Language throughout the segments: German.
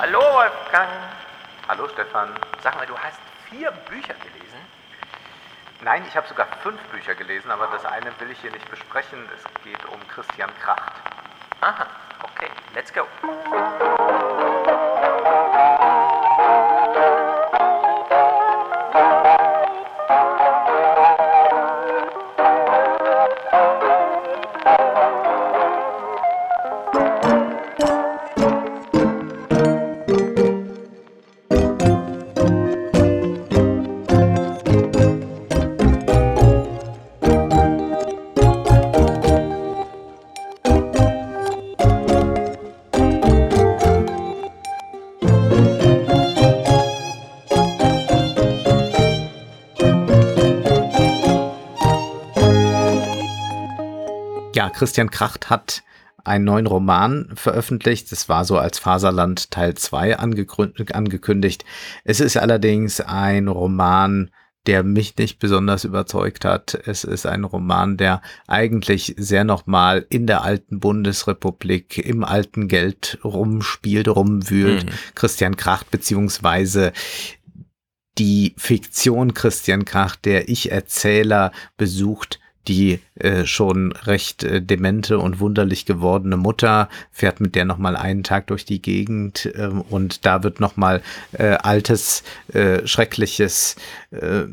Hallo Wolfgang. Hallo Stefan. Sag mal, du hast 4 Bücher gelesen? Nein, ich habe sogar 5 Bücher gelesen, aber das eine will ich hier nicht besprechen. Es geht um Christian Kracht. Aha, okay, let's go. Ja, Christian Kracht hat einen neuen Roman veröffentlicht. Es war so als Faserland Teil 2 angekündigt. Es ist allerdings ein Roman, der mich nicht besonders überzeugt hat. Es ist ein Roman, der eigentlich sehr nochmal in der alten Bundesrepublik, im alten Geld rumspielt, rumwühlt. Christian Kracht beziehungsweise die Fiktion Christian Kracht, der Ich-Erzähler, besucht die schon recht demente und wunderlich gewordene Mutter, fährt mit der nochmal einen Tag durch die Gegend und da wird nochmal altes, Schreckliches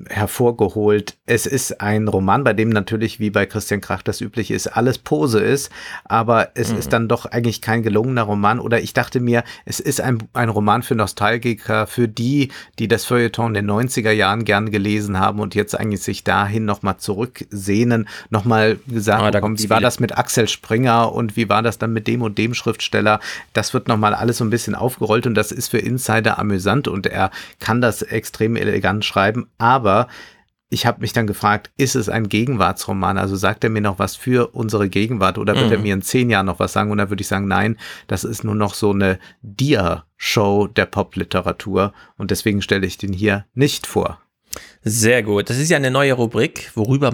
hervorgeholt. Es ist ein Roman, bei dem natürlich, wie bei Christian Kracht das üblich ist, alles Pose ist, aber es ist dann doch eigentlich kein gelungener Roman, oder ich dachte mir, es ist ein Roman für Nostalgiker, für die, die das Feuilleton der 90er Jahren gern gelesen haben und jetzt eigentlich sich dahin nochmal zurücksehnen, nochmal gesagt, wie war das mit Axel Springer und wie war das dann mit dem und dem Schriftsteller, das wird nochmal alles so ein bisschen aufgerollt und das ist für Insider amüsant und er kann das extrem elegant schreiben, aber ich habe mich dann gefragt, ist es ein Gegenwartsroman, also sagt er mir noch was für unsere Gegenwart oder wird er mir in 10 Jahren noch was sagen, und da würde ich sagen, nein, das ist nur noch so eine Dia-Show der Popliteratur und deswegen stelle ich den hier nicht vor. Sehr gut. Das ist ja eine neue Rubrik, worüber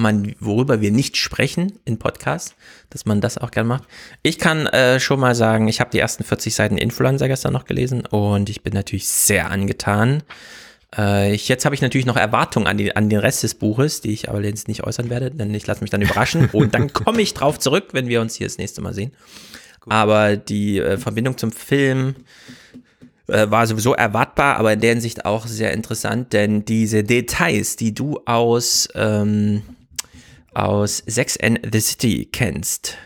wir nicht sprechen in Podcasts, dass man das auch gern macht. Ich kann schon mal sagen, ich habe die ersten 40 Seiten Influencer gestern noch gelesen und ich bin natürlich sehr angetan. Jetzt habe ich natürlich noch Erwartungen an den Rest des Buches, die ich aber jetzt nicht äußern werde, denn ich lasse mich dann überraschen und dann komme ich drauf zurück, wenn wir uns hier das nächste Mal sehen. Gut. Aber die Verbindung zum Film war sowieso erwartbar, aber in der Hinsicht auch sehr interessant, denn diese Details, die du aus Sex and the City kennst,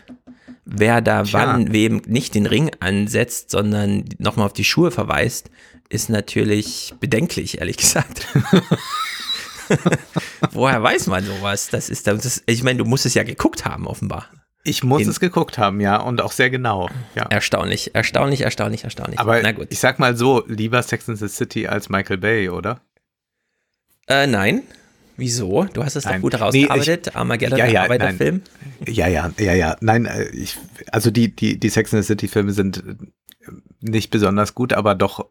wer da wann wem nicht den Ring ansetzt, sondern nochmal auf die Schuhe verweist, ist natürlich bedenklich, ehrlich gesagt. Woher weiß man sowas? Ich meine, du musst es ja geguckt haben, offenbar. Ich muss es geguckt haben, ja, und auch sehr genau. Ja. Erstaunlich. Aber na gut. Ich sag mal so, lieber Sex and the City als Michael Bay, oder? Nein. Wieso? Du hast es doch gut herausgearbeitet. Armageddon, Arbeiterfilm. Ja. Nein, also die Sex and the City-Filme sind nicht besonders gut, aber doch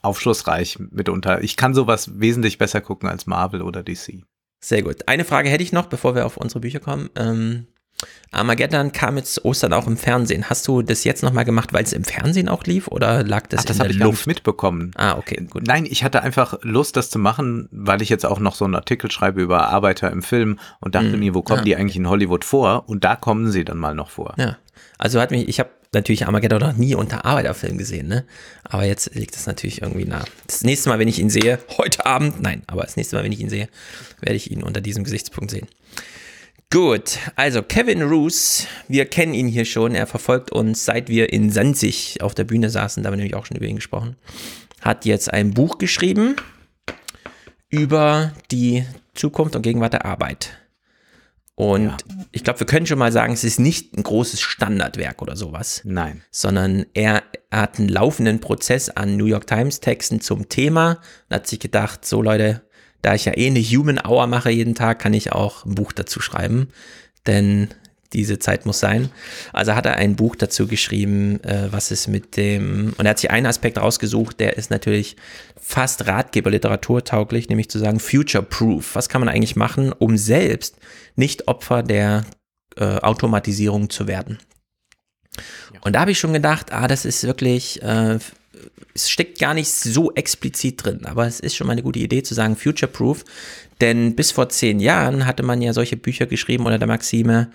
aufschlussreich mitunter. Ich kann sowas wesentlich besser gucken als Marvel oder DC. Sehr gut. Eine Frage hätte ich noch, bevor wir auf unsere Bücher kommen. Armageddon kam jetzt Ostern auch im Fernsehen. Hast du das jetzt nochmal gemacht, weil es im Fernsehen auch lief oder lag das in der Luft? Das habe ich gar nicht mitbekommen. Ah, okay, gut. Nein, ich hatte einfach Lust, das zu machen, weil ich jetzt auch noch so einen Artikel schreibe über Arbeiter im Film und dachte mir, wo kommen die eigentlich in Hollywood vor? Und da kommen sie dann mal noch vor. Ja, also ich habe natürlich Armageddon noch nie unter Arbeiterfilm gesehen, ne? Aber jetzt liegt es natürlich irgendwie nah. Das nächste Mal, wenn ich ihn sehe, heute Abend, nein, aber das nächste Mal, wenn ich ihn sehe, werde ich ihn unter diesem Gesichtspunkt sehen. Gut, also Kevin Roose, wir kennen ihn hier schon, er verfolgt uns, seit wir in Danzig auf der Bühne saßen, da haben wir nämlich auch schon über ihn gesprochen, hat jetzt ein Buch geschrieben über die Zukunft und Gegenwart der Arbeit. Und ich glaube, wir können schon mal sagen, es ist nicht ein großes Standardwerk oder sowas. Nein. Sondern er hat einen laufenden Prozess an New York Times Texten zum Thema und hat sich gedacht, so Leute, da ich ja eine Human Hour mache jeden Tag, kann ich auch ein Buch dazu schreiben, denn diese Zeit muss sein. Also hat er ein Buch dazu geschrieben, was es mit dem, und er hat sich einen Aspekt rausgesucht, der ist natürlich fast ratgeberliteraturtauglich, nämlich zu sagen Future-Proof. Was kann man eigentlich machen, um selbst nicht Opfer der Automatisierung zu werden? Ja. Und da habe ich schon gedacht, das ist wirklich es steckt gar nicht so explizit drin, aber es ist schon mal eine gute Idee zu sagen future-proof, denn bis vor 10 Jahren hatte man ja solche Bücher geschrieben unter der Maxime,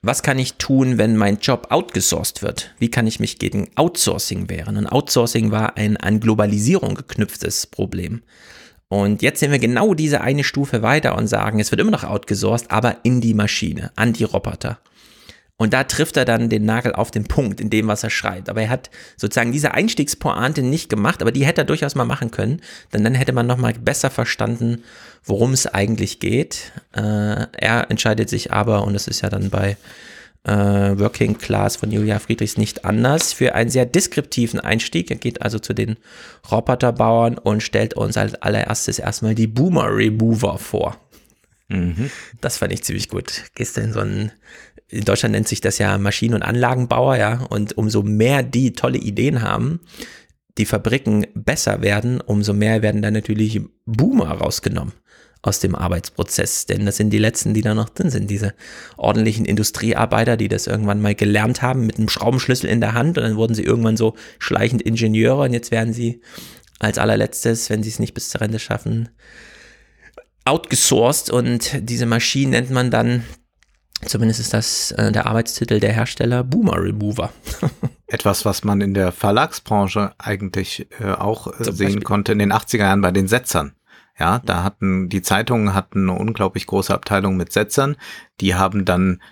was kann ich tun, wenn mein Job outgesourced wird? Wie kann ich mich gegen Outsourcing wehren? Und Outsourcing war ein an Globalisierung geknüpftes Problem. Und jetzt sehen wir genau diese eine Stufe weiter und sagen, es wird immer noch outgesourced, aber in die Maschine, an die Roboter. Und da trifft er dann den Nagel auf den Punkt in dem, was er schreibt. Aber er hat sozusagen diese Einstiegspointe nicht gemacht, aber die hätte er durchaus mal machen können, denn dann hätte man nochmal besser verstanden, worum es eigentlich geht. Er entscheidet sich aber, und das ist ja dann bei Working Class von Julia Friedrichs nicht anders, für einen sehr deskriptiven Einstieg. Er geht also zu den Roboterbauern und stellt uns als allererstes erstmal die Boomer Remover vor. Mhm. Das fand ich ziemlich gut. Gehst du in so einen, in Deutschland nennt sich das ja Maschinen- und Anlagenbauer, ja, und umso mehr die tolle Ideen haben, die Fabriken besser werden, umso mehr werden dann natürlich Boomer rausgenommen aus dem Arbeitsprozess, denn das sind die letzten, die da noch drin sind, diese ordentlichen Industriearbeiter, die das irgendwann mal gelernt haben mit einem Schraubenschlüssel in der Hand und dann wurden sie irgendwann so schleichend Ingenieure und jetzt werden sie als allerletztes, wenn sie es nicht bis zur Rente schaffen, outgesourced und diese Maschinen nennt man dann, zumindest ist das der Arbeitstitel der Hersteller, Boomer Remover. Etwas, was man in der Verlagsbranche eigentlich auch sehen konnte in den 80er Jahren bei den Setzern. Ja, da hatten die Zeitungen hatten eine unglaublich große Abteilung mit Setzern, die haben dann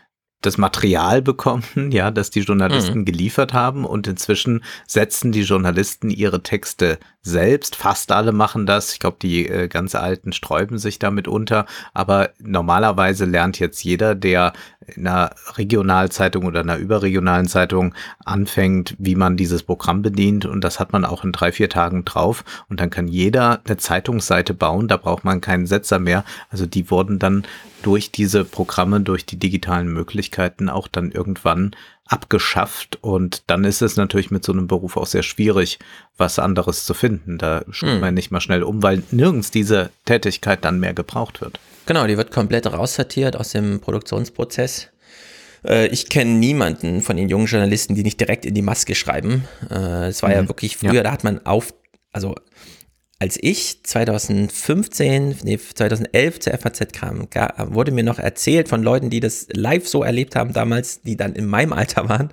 das Material bekommen, ja, das die Journalisten geliefert haben und inzwischen setzen die Journalisten ihre Texte selbst. Fast alle machen das. Ich glaube, die ganz Alten sträuben sich damit unter, aber normalerweise lernt jetzt jeder, der in einer Regionalzeitung oder einer überregionalen Zeitung anfängt, wie man dieses Programm bedient und das hat man auch in 3-4 Tagen drauf und dann kann jeder eine Zeitungsseite bauen, da braucht man keinen Setzer mehr. Also die wurden dann durch diese Programme, durch die digitalen Möglichkeiten auch dann irgendwann abgeschafft und dann ist es natürlich mit so einem Beruf auch sehr schwierig, was anderes zu finden. Da schaut man nicht mal schnell um, weil nirgends diese Tätigkeit dann mehr gebraucht wird. Genau, die wird komplett raussortiert aus dem Produktionsprozess. Ich kenne niemanden von den jungen Journalisten, die nicht direkt in die Maske schreiben. Es war ja wirklich früher, da hat man als ich 2011 zur FAZ kam, wurde mir noch erzählt von Leuten, die das live so erlebt haben damals, die dann in meinem Alter waren.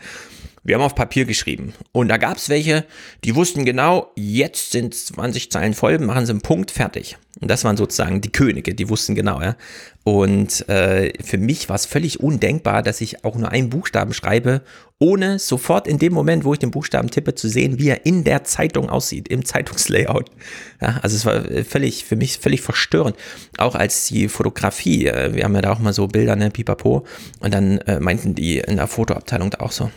Wir haben auf Papier geschrieben und da gab es welche, die wussten genau, jetzt sind 20 Zeilen voll, machen sie einen Punkt, fertig. Und das waren sozusagen die Könige, die wussten genau, ja. Und für mich war es völlig undenkbar, dass ich auch nur einen Buchstaben schreibe, ohne sofort in dem Moment, wo ich den Buchstaben tippe, zu sehen, wie er in der Zeitung aussieht, im Zeitungslayout. Ja, also es war für mich völlig verstörend. Auch als die Fotografie, wir haben ja da auch mal so Bilder, ne, pipapo, und dann meinten die in der Fotoabteilung da auch so,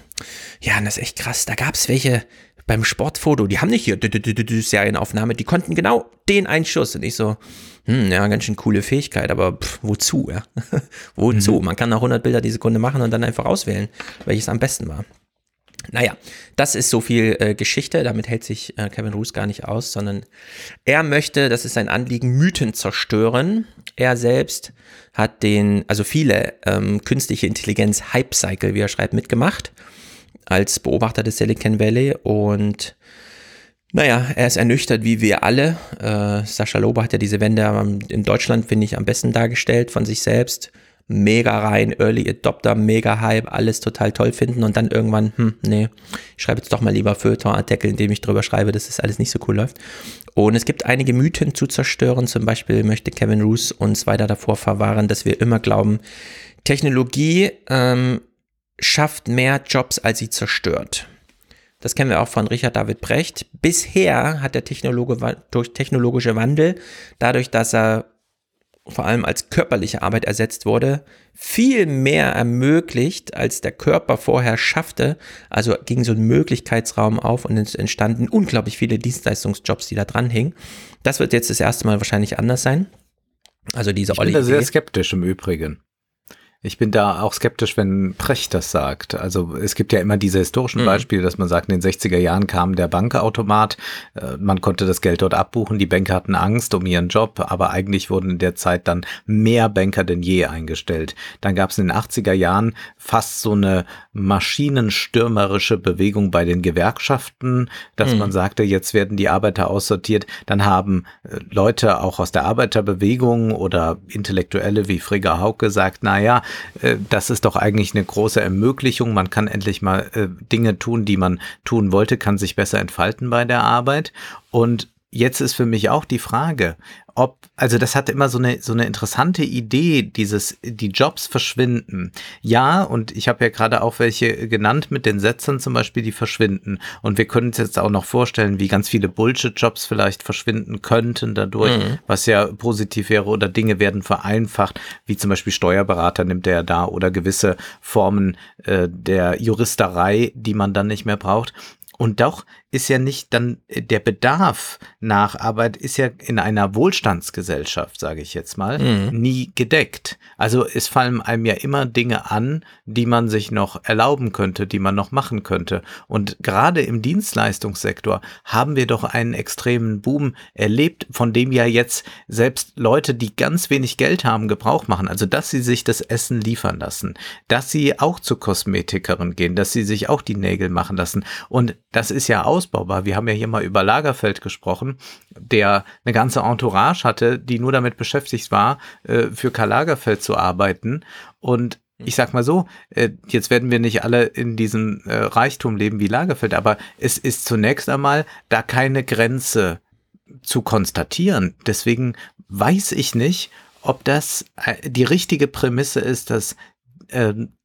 ja, das ist echt krass, da gab es welche beim Sportfoto, die haben nicht hier Serienaufnahme, die konnten genau den einen Schuss. Und ich so, ja, ganz schön coole Fähigkeit, aber wozu, ja? Wozu? Man kann auch 100 Bilder die Sekunde machen und dann einfach auswählen, welches am besten war. Naja, das ist so viel Geschichte, damit hält sich Kevin Roose gar nicht aus, sondern er möchte, das ist sein Anliegen, Mythen zerstören. Er selbst hat viele künstliche Intelligenz Hype-Cycle, wie er schreibt, mitgemacht, als Beobachter des Silicon Valley und naja, er ist ernüchtert, wie wir alle. Sascha Lobo hat ja diese Wende in Deutschland, finde ich, am besten dargestellt von sich selbst. Mega rein, Early Adopter, mega Hype, alles total toll finden und dann irgendwann, ich schreibe jetzt doch mal lieber Feuilleton-Artikel, in dem ich drüber schreibe, dass das alles nicht so cool läuft. Und es gibt einige Mythen zu zerstören, zum Beispiel möchte Kevin Roose uns weiter davor verwahren, dass wir immer glauben, Technologie schafft mehr Jobs, als sie zerstört. Das kennen wir auch von Richard David Precht. Bisher hat der Technologe durch technologische Wandel, dadurch, dass er vor allem als körperliche Arbeit ersetzt wurde, viel mehr ermöglicht, als der Körper vorher schaffte. Also ging so ein Möglichkeitsraum auf und es entstanden unglaublich viele Dienstleistungsjobs, die da dran hingen. Das wird jetzt das erste Mal wahrscheinlich anders sein. Also diese Idee. Ich bin da sehr skeptisch im Übrigen. Ich bin da auch skeptisch, wenn Precht das sagt. Also es gibt ja immer diese historischen Beispiele, dass man sagt, in den 60er Jahren kam der Bankautomat, man konnte das Geld dort abbuchen, die Banker hatten Angst um ihren Job, aber eigentlich wurden in der Zeit dann mehr Banker denn je eingestellt. Dann gab es in den 80er Jahren fast so eine maschinenstürmerische Bewegung bei den Gewerkschaften, dass man sagte, jetzt werden die Arbeiter aussortiert. Dann haben Leute auch aus der Arbeiterbewegung oder Intellektuelle wie Frigga Haug gesagt, naja, das ist doch eigentlich eine große Ermöglichung. Man kann endlich mal Dinge tun, die man tun wollte, kann sich besser entfalten bei der Arbeit. Und jetzt ist für mich auch die Frage, also das hat immer so eine interessante Idee, die Jobs verschwinden. Ja, und ich habe ja gerade auch welche genannt mit den Sätzen zum Beispiel, die verschwinden. Und wir können uns jetzt auch noch vorstellen, wie ganz viele Bullshit-Jobs vielleicht verschwinden könnten dadurch, was ja positiv wäre, oder Dinge werden vereinfacht, wie zum Beispiel Steuerberater nimmt er da oder gewisse Formen der Juristerei, die man dann nicht mehr braucht. Und doch ist ja nicht dann der Bedarf nach Arbeit ist ja in einer Wohlstandsgesellschaft, sage ich jetzt mal, nie gedeckt. Also es fallen einem ja immer Dinge an, die man sich noch erlauben könnte, die man noch machen könnte. Und gerade im Dienstleistungssektor haben wir doch einen extremen Boom erlebt, von dem ja jetzt selbst Leute, die ganz wenig Geld haben, Gebrauch machen. Also dass sie sich das Essen liefern lassen, dass sie auch zur Kosmetikerin gehen, dass sie sich auch die Nägel machen lassen. Und das ist ja ausbaubar. Wir haben ja hier mal über Lagerfeld gesprochen, der eine ganze Entourage hatte, die nur damit beschäftigt war, für Karl Lagerfeld zu arbeiten. Und ich sag mal so, jetzt werden wir nicht alle in diesem Reichtum leben wie Lagerfeld, aber es ist zunächst einmal da keine Grenze zu konstatieren. Deswegen weiß ich nicht, ob das die richtige Prämisse ist, dass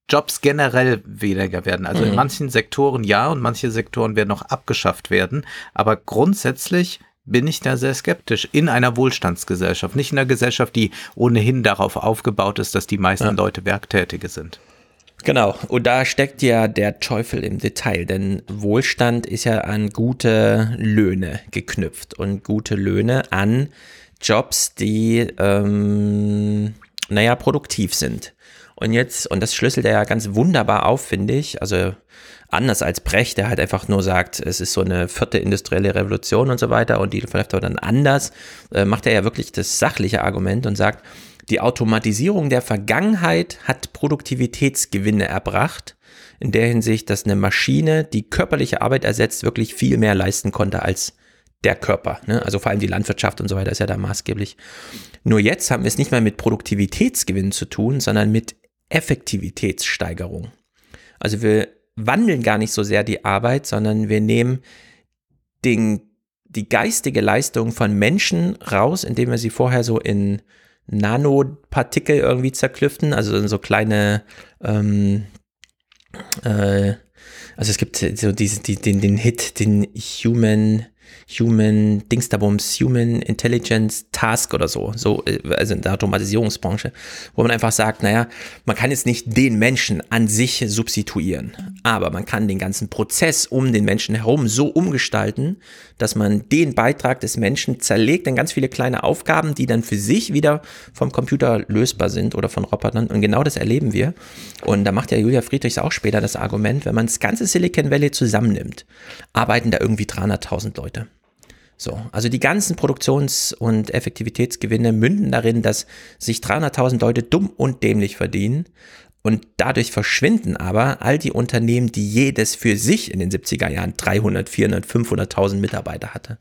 Jobs generell weniger werden. Also in manchen Sektoren ja und manche Sektoren werden noch abgeschafft werden. Aber grundsätzlich bin ich da sehr skeptisch in einer Wohlstandsgesellschaft, nicht in einer Gesellschaft, die ohnehin darauf aufgebaut ist, dass die meisten Leute Werktätige sind. Genau, und da steckt ja der Teufel im Detail, denn Wohlstand ist ja an gute Löhne geknüpft und gute Löhne an Jobs, die produktiv sind. Und jetzt, und das schlüsselt er ja ganz wunderbar auf, finde ich, also anders als Precht, der halt einfach nur sagt, es ist so eine vierte industrielle Revolution und so weiter und die verläuft dann anders, macht er ja wirklich das sachliche Argument und sagt, die Automatisierung der Vergangenheit hat Produktivitätsgewinne erbracht, in der Hinsicht, dass eine Maschine, die körperliche Arbeit ersetzt, wirklich viel mehr leisten konnte als der Körper, ne? Also vor allem die Landwirtschaft und so weiter ist ja da maßgeblich. Nur jetzt haben wir es nicht mehr mit Produktivitätsgewinn zu tun, sondern mit Effektivitätssteigerung. Also wir wandeln gar nicht so sehr die Arbeit, sondern wir nehmen die geistige Leistung von Menschen raus, indem wir sie vorher so in Nanopartikel irgendwie zerklüften, also in so kleine, also es gibt so den Hit, den Human Dingsterbums, Human Intelligence Task oder so, also in der Automatisierungsbranche, wo man einfach sagt, naja, man kann jetzt nicht den Menschen an sich substituieren, aber man kann den ganzen Prozess um den Menschen herum so umgestalten, dass man den Beitrag des Menschen zerlegt in ganz viele kleine Aufgaben, die dann für sich wieder vom Computer lösbar sind oder von Robotern, und genau das erleben wir. Und da macht ja Julia Friedrichs auch später das Argument, wenn man das ganze Silicon Valley zusammennimmt, arbeiten da irgendwie 300.000 Leute. So, also die ganzen Produktions- und Effektivitätsgewinne münden darin, dass sich 300.000 Leute dumm und dämlich verdienen, und dadurch verschwinden aber all die Unternehmen, die jedes für sich in den 70er Jahren 300, 400, 500.000 Mitarbeiter hatte.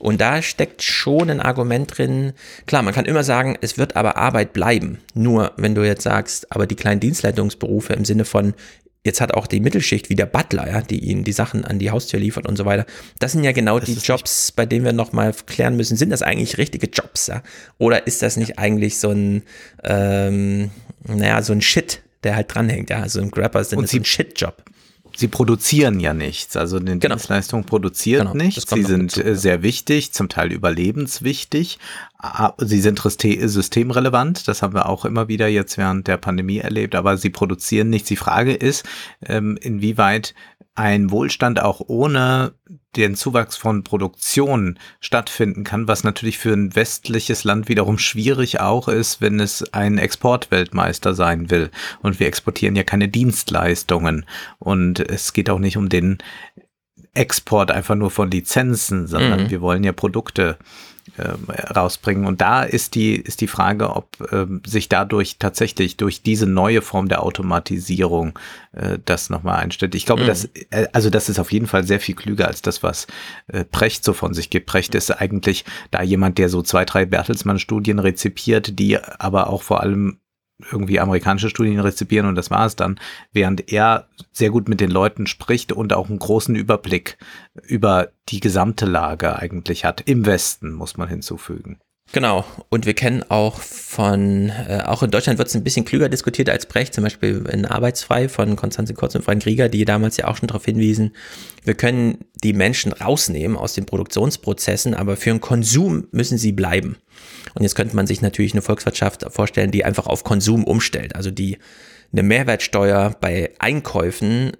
Und da steckt schon ein Argument drin. Klar, man kann immer sagen, es wird aber Arbeit bleiben. Nur wenn du jetzt sagst, aber die kleinen Dienstleistungsberufe im Sinne von, jetzt hat auch die Mittelschicht wie der Butler, ja, die ihnen die Sachen an die Haustür liefert und so weiter. Das sind ja genau die Jobs, bei denen wir nochmal klären müssen, sind das eigentlich richtige Jobs, ja? Oder ist das nicht eigentlich so ein, so ein Shit, der halt dranhängt, ja? Also im Grapper sind das ein Shit-Job. Sie produzieren ja nichts, also eine Dienstleistung produziert nichts, sie sind sehr wichtig, zum Teil überlebenswichtig, sie sind systemrelevant, das haben wir auch immer wieder jetzt während der Pandemie erlebt, aber sie produzieren nichts. Die Frage ist, inwieweit ein Wohlstand auch ohne den Zuwachs von Produktion stattfinden kann, was natürlich für ein westliches Land wiederum schwierig auch ist, wenn es ein Exportweltmeister sein will. Und wir exportieren ja keine Dienstleistungen. Und es geht auch nicht um den Export einfach nur von Lizenzen, sondern wir wollen ja Produkte rausbringen. Und da ist die Frage, ob sich dadurch tatsächlich durch diese neue Form der Automatisierung das nochmal einstellt. Ich glaube, das ist auf jeden Fall sehr viel klüger als das, was Precht so von sich gibt. Precht ist eigentlich da jemand, der so 2, 3 Bertelsmann-Studien rezipiert, die aber auch vor allem irgendwie amerikanische Studien rezipieren und das war es dann, während er sehr gut mit den Leuten spricht und auch einen großen Überblick über die gesamte Lage eigentlich hat. Im Westen, muss man hinzufügen. Genau. Und wir kennen auch auch in Deutschland wird es ein bisschen klüger diskutiert als Precht, zum Beispiel in Arbeitsfrei von Constanze Kurz und Frank Rieger, die damals ja auch schon darauf hinwiesen, wir können die Menschen rausnehmen aus den Produktionsprozessen, aber für den Konsum müssen sie bleiben. Und jetzt könnte man sich natürlich eine Volkswirtschaft vorstellen, die einfach auf Konsum umstellt, also die eine Mehrwertsteuer bei Einkäufen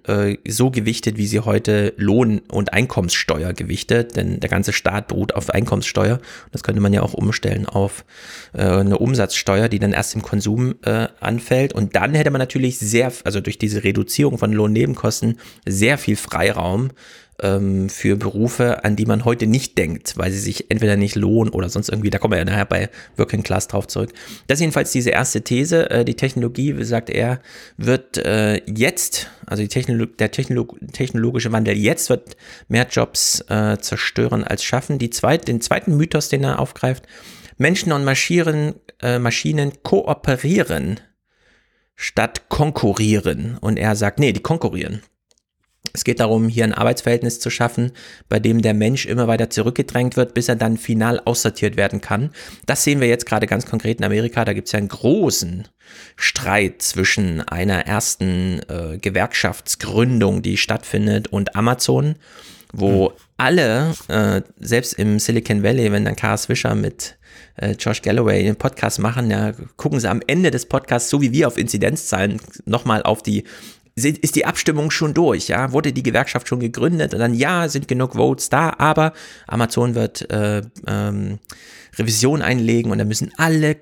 so gewichtet, wie sie heute Lohn- und Einkommenssteuer gewichtet, denn der ganze Staat beruht auf Einkommenssteuer. Das könnte man ja auch umstellen auf eine Umsatzsteuer, die dann erst im Konsum anfällt. Und dann hätte man natürlich durch diese Reduzierung von Lohnnebenkosten sehr viel Freiraum für Berufe, an die man heute nicht denkt, weil sie sich entweder nicht lohnen oder sonst irgendwie, da kommen wir ja nachher bei Working Class drauf zurück. Das ist jedenfalls diese erste These, die Technologie, sagt er, wird jetzt, also der technologische Wandel jetzt wird mehr Jobs zerstören als schaffen. Den zweiten Mythos, den er aufgreift, Menschen und Maschinen kooperieren statt konkurrieren. Und er sagt, nee, die konkurrieren. Es geht darum, hier ein Arbeitsverhältnis zu schaffen, bei dem der Mensch immer weiter zurückgedrängt wird, bis er dann final aussortiert werden kann. Das sehen wir jetzt gerade ganz konkret in Amerika. Da gibt es ja einen großen Streit zwischen einer ersten Gewerkschaftsgründung, die stattfindet, und Amazon, wo alle, selbst im Silicon Valley, wenn dann Kara Swisher mit Josh Galloway den Podcast machen, ja, gucken sie am Ende des Podcasts, so wie wir auf Inzidenzzahlen, nochmal auf die, ist die Abstimmung schon durch, ja? Wurde die Gewerkschaft schon gegründet und dann, ja, sind genug Votes da, aber Amazon wird Revision einlegen und dann müssen alle,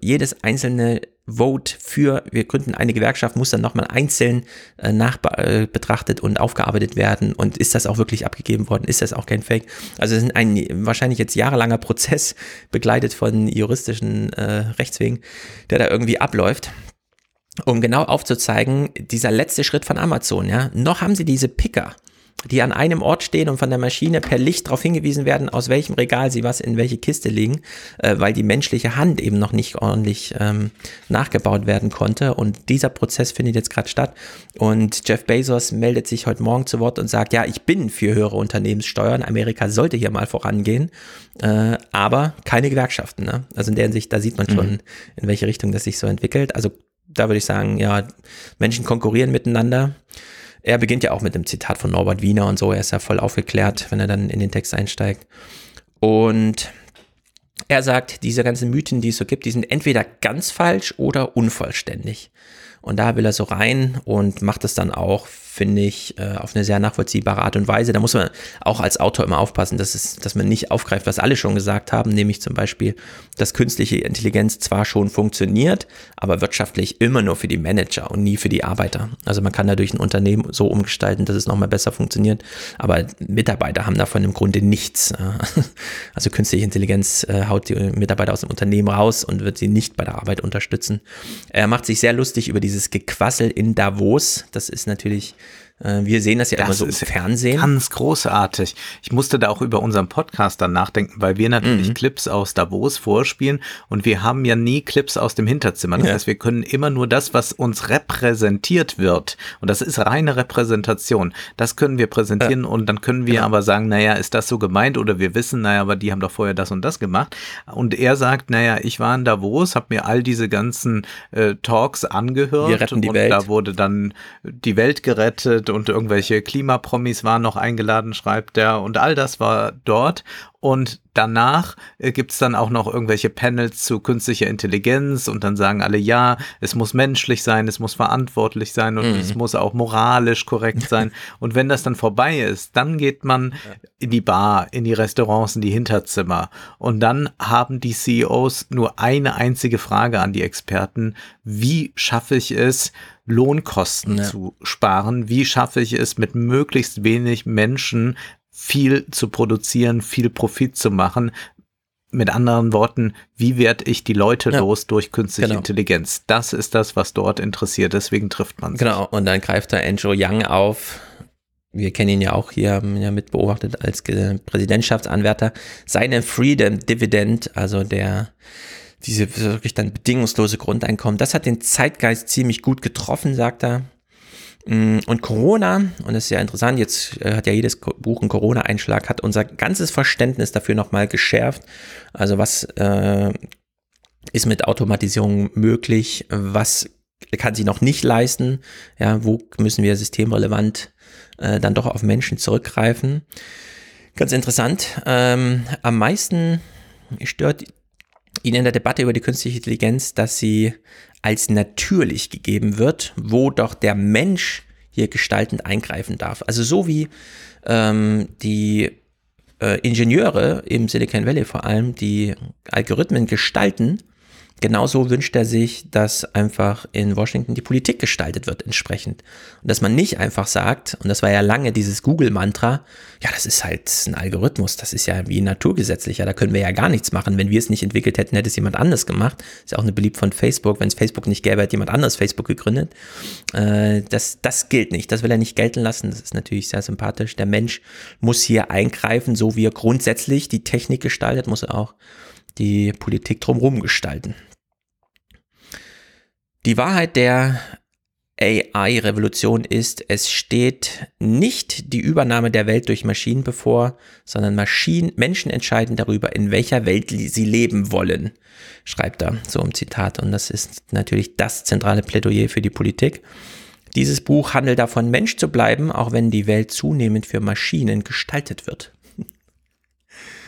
jedes einzelne Vote für, wir gründen eine Gewerkschaft, muss dann nochmal einzeln betrachtet und aufgearbeitet werden und ist das auch wirklich abgegeben worden, ist das auch kein Fake? Also es ist ein wahrscheinlich jetzt jahrelanger Prozess, begleitet von juristischen Rechtswegen, der da irgendwie abläuft, um genau aufzuzeigen, dieser letzte Schritt von Amazon, ja, noch haben sie diese Picker, die an einem Ort stehen und von der Maschine per Licht darauf hingewiesen werden, aus welchem Regal sie was in welche Kiste legen, weil die menschliche Hand eben noch nicht ordentlich nachgebaut werden konnte. Und dieser Prozess findet jetzt gerade statt. Und Jeff Bezos meldet sich heute Morgen zu Wort und sagt, ja, ich bin für höhere Unternehmenssteuern. Amerika sollte hier mal vorangehen, aber keine Gewerkschaften. Ne? Also in der Hinsicht, da sieht man schon, in welche Richtung das sich so entwickelt. Also da würde ich sagen, ja, Menschen konkurrieren miteinander. Er beginnt ja auch mit einem Zitat von Norbert Wiener und so. Er ist ja voll aufgeklärt, wenn er dann in den Text einsteigt. Und er sagt, diese ganzen Mythen, die es so gibt, die sind entweder ganz falsch oder unvollständig. Und da will er so rein und macht es dann auch, finde ich, auf eine sehr nachvollziehbare Art und Weise. Da muss man auch als Autor immer aufpassen, dass man nicht aufgreift, was alle schon gesagt haben, nämlich zum Beispiel, dass künstliche Intelligenz zwar schon funktioniert, aber wirtschaftlich immer nur für die Manager und nie für die Arbeiter. Also man kann dadurch ein Unternehmen so umgestalten, dass es nochmal besser funktioniert, aber Mitarbeiter haben davon im Grunde nichts. Also künstliche Intelligenz haut die Mitarbeiter aus dem Unternehmen raus und wird sie nicht bei der Arbeit unterstützen. Er macht sich sehr lustig über dieses Gequassel in Davos. Das ist natürlich, wir sehen das ja immer so im Fernsehen. Ganz großartig. Ich musste da auch über unseren Podcast dann nachdenken, weil wir natürlich Clips aus Davos vorspielen und wir haben ja nie Clips aus dem Hinterzimmer. Das heißt, wir können immer nur das, was uns repräsentiert wird, und das ist reine Repräsentation, das können wir präsentieren und dann können wir aber sagen, naja, ist das so gemeint, oder wir wissen, naja, aber die haben doch vorher das und das gemacht. Und er sagt, naja, ich war in Davos, habe mir all diese ganzen Talks angehört. Wir retten die Welt. Da wurde dann die Welt gerettet und irgendwelche Klimapromis waren noch eingeladen, schreibt er, und all das war dort. und danach gibt es dann auch noch irgendwelche Panels zu künstlicher Intelligenz und dann sagen alle, ja, es muss menschlich sein, es muss verantwortlich sein und es muss auch moralisch korrekt sein. Und wenn das dann vorbei ist, dann geht man in die Bar, in die Restaurants, in die Hinterzimmer und dann haben die CEOs nur eine einzige Frage an die Experten, wie schaffe ich es, Lohnkosten zu sparen, wie schaffe ich es, mit möglichst wenig Menschen viel zu produzieren, viel Profit zu machen. Mit anderen Worten, wie werde ich die Leute los durch künstliche Intelligenz? Das ist das, was dort interessiert. Deswegen trifft man sich. Genau, und dann greift da Andrew Yang auf. Wir kennen ihn ja auch hier, haben ihn ja mit beobachtet als Präsidentschaftsanwärter. Seine Freedom Dividend, also diese wirklich dann bedingungslose Grundeinkommen, das hat den Zeitgeist ziemlich gut getroffen, sagt er. Und Corona, und das ist ja interessant, jetzt hat ja jedes Buch einen Corona-Einschlag, hat unser ganzes Verständnis dafür nochmal geschärft. Also was ist mit Automatisierung möglich, was kann sie noch nicht leisten, ja, wo müssen wir systemrelevant dann doch auf Menschen zurückgreifen. Ganz interessant, am meisten stört Ihnen in der Debatte über die künstliche Intelligenz, dass sie als natürlich gegeben wird, wo doch der Mensch hier gestaltend eingreifen darf. Also so wie die Ingenieure im Silicon Valley vor allem, die Algorithmen gestalten, genauso wünscht er sich, dass einfach in Washington die Politik gestaltet wird entsprechend. Und dass man nicht einfach sagt, und das war ja lange dieses Google-Mantra, ja, das ist halt ein Algorithmus, das ist ja wie naturgesetzlich, ja, da können wir ja gar nichts machen. Wenn wir es nicht entwickelt hätten, hätte es jemand anders gemacht. Ist ja auch eine beliebt von Facebook, wenn es Facebook nicht gäbe, hätte jemand anders Facebook gegründet. Das gilt nicht, das will er nicht gelten lassen, das ist natürlich sehr sympathisch. Der Mensch muss hier eingreifen, so wie er grundsätzlich die Technik gestaltet, muss er auch die Politik drumherum gestalten. Die Wahrheit der AI-Revolution ist, es steht nicht die Übernahme der Welt durch Maschinen bevor, sondern Menschen entscheiden darüber, in welcher Welt sie leben wollen, schreibt er so im Zitat. Und das ist natürlich das zentrale Plädoyer für die Politik. Dieses Buch handelt davon, Mensch zu bleiben, auch wenn die Welt zunehmend für Maschinen gestaltet wird.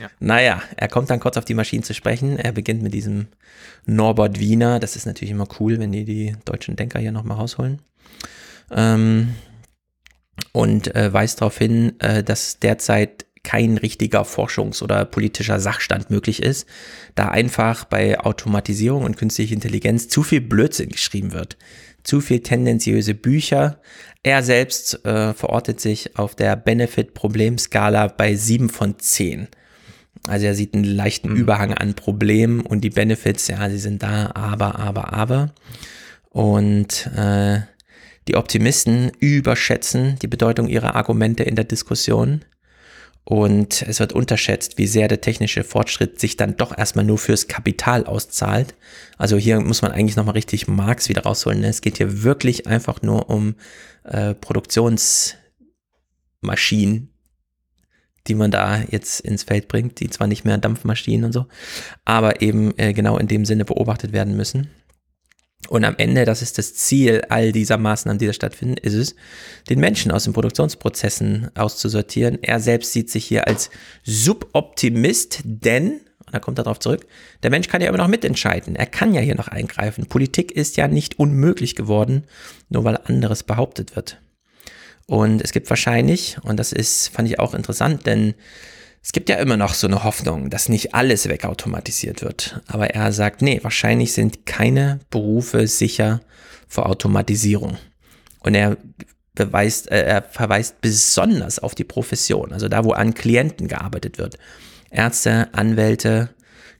Ja. Naja, er kommt dann kurz auf die Maschinen zu sprechen. Er beginnt mit diesem Norbert Wiener. Das ist natürlich immer cool, wenn die deutschen Denker hier nochmal rausholen. Und weist darauf hin, dass derzeit kein richtiger forschungs- oder politischer Sachstand möglich ist, da einfach bei Automatisierung und künstlicher Intelligenz zu viel Blödsinn geschrieben wird. Zu viel tendenziöse Bücher. Er selbst verortet sich auf der Benefit-Problem-Skala bei 7 von 10. Also er sieht einen leichten Überhang an Problemen und die Benefits, ja, sie sind da, aber. Und die Optimisten überschätzen die Bedeutung ihrer Argumente in der Diskussion. Und es wird unterschätzt, wie sehr der technische Fortschritt sich dann doch erstmal nur fürs Kapital auszahlt. Also hier muss man eigentlich nochmal richtig Marx wieder rausholen. Ne? Es geht hier wirklich einfach nur um Produktionsmaschinen, die man da jetzt ins Feld bringt, die zwar nicht mehr Dampfmaschinen und so, aber eben genau in dem Sinne beobachtet werden müssen. Und am Ende, das ist das Ziel all dieser Maßnahmen, die da stattfinden, ist es, den Menschen aus den Produktionsprozessen auszusortieren. Er selbst sieht sich hier als Suboptimist, denn, und da kommt er darauf zurück, der Mensch kann ja immer noch mitentscheiden. Er kann ja hier noch eingreifen. Politik ist ja nicht unmöglich geworden, nur weil anderes behauptet wird. Und es gibt wahrscheinlich, und das ist, fand ich auch interessant, denn es gibt ja immer noch so eine Hoffnung, dass nicht alles wegautomatisiert wird. Aber er sagt, nee, wahrscheinlich sind keine Berufe sicher vor Automatisierung. Und er verweist besonders auf die Profession, also da, wo an Klienten gearbeitet wird. Ärzte, Anwälte,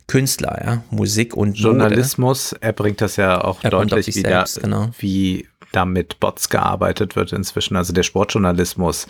Künstler, ja, Musik und Journalismus. Mode. Er bringt das ja auch deutlich wieder, genau, wie da mit Bots gearbeitet wird inzwischen. Also der Sportjournalismus,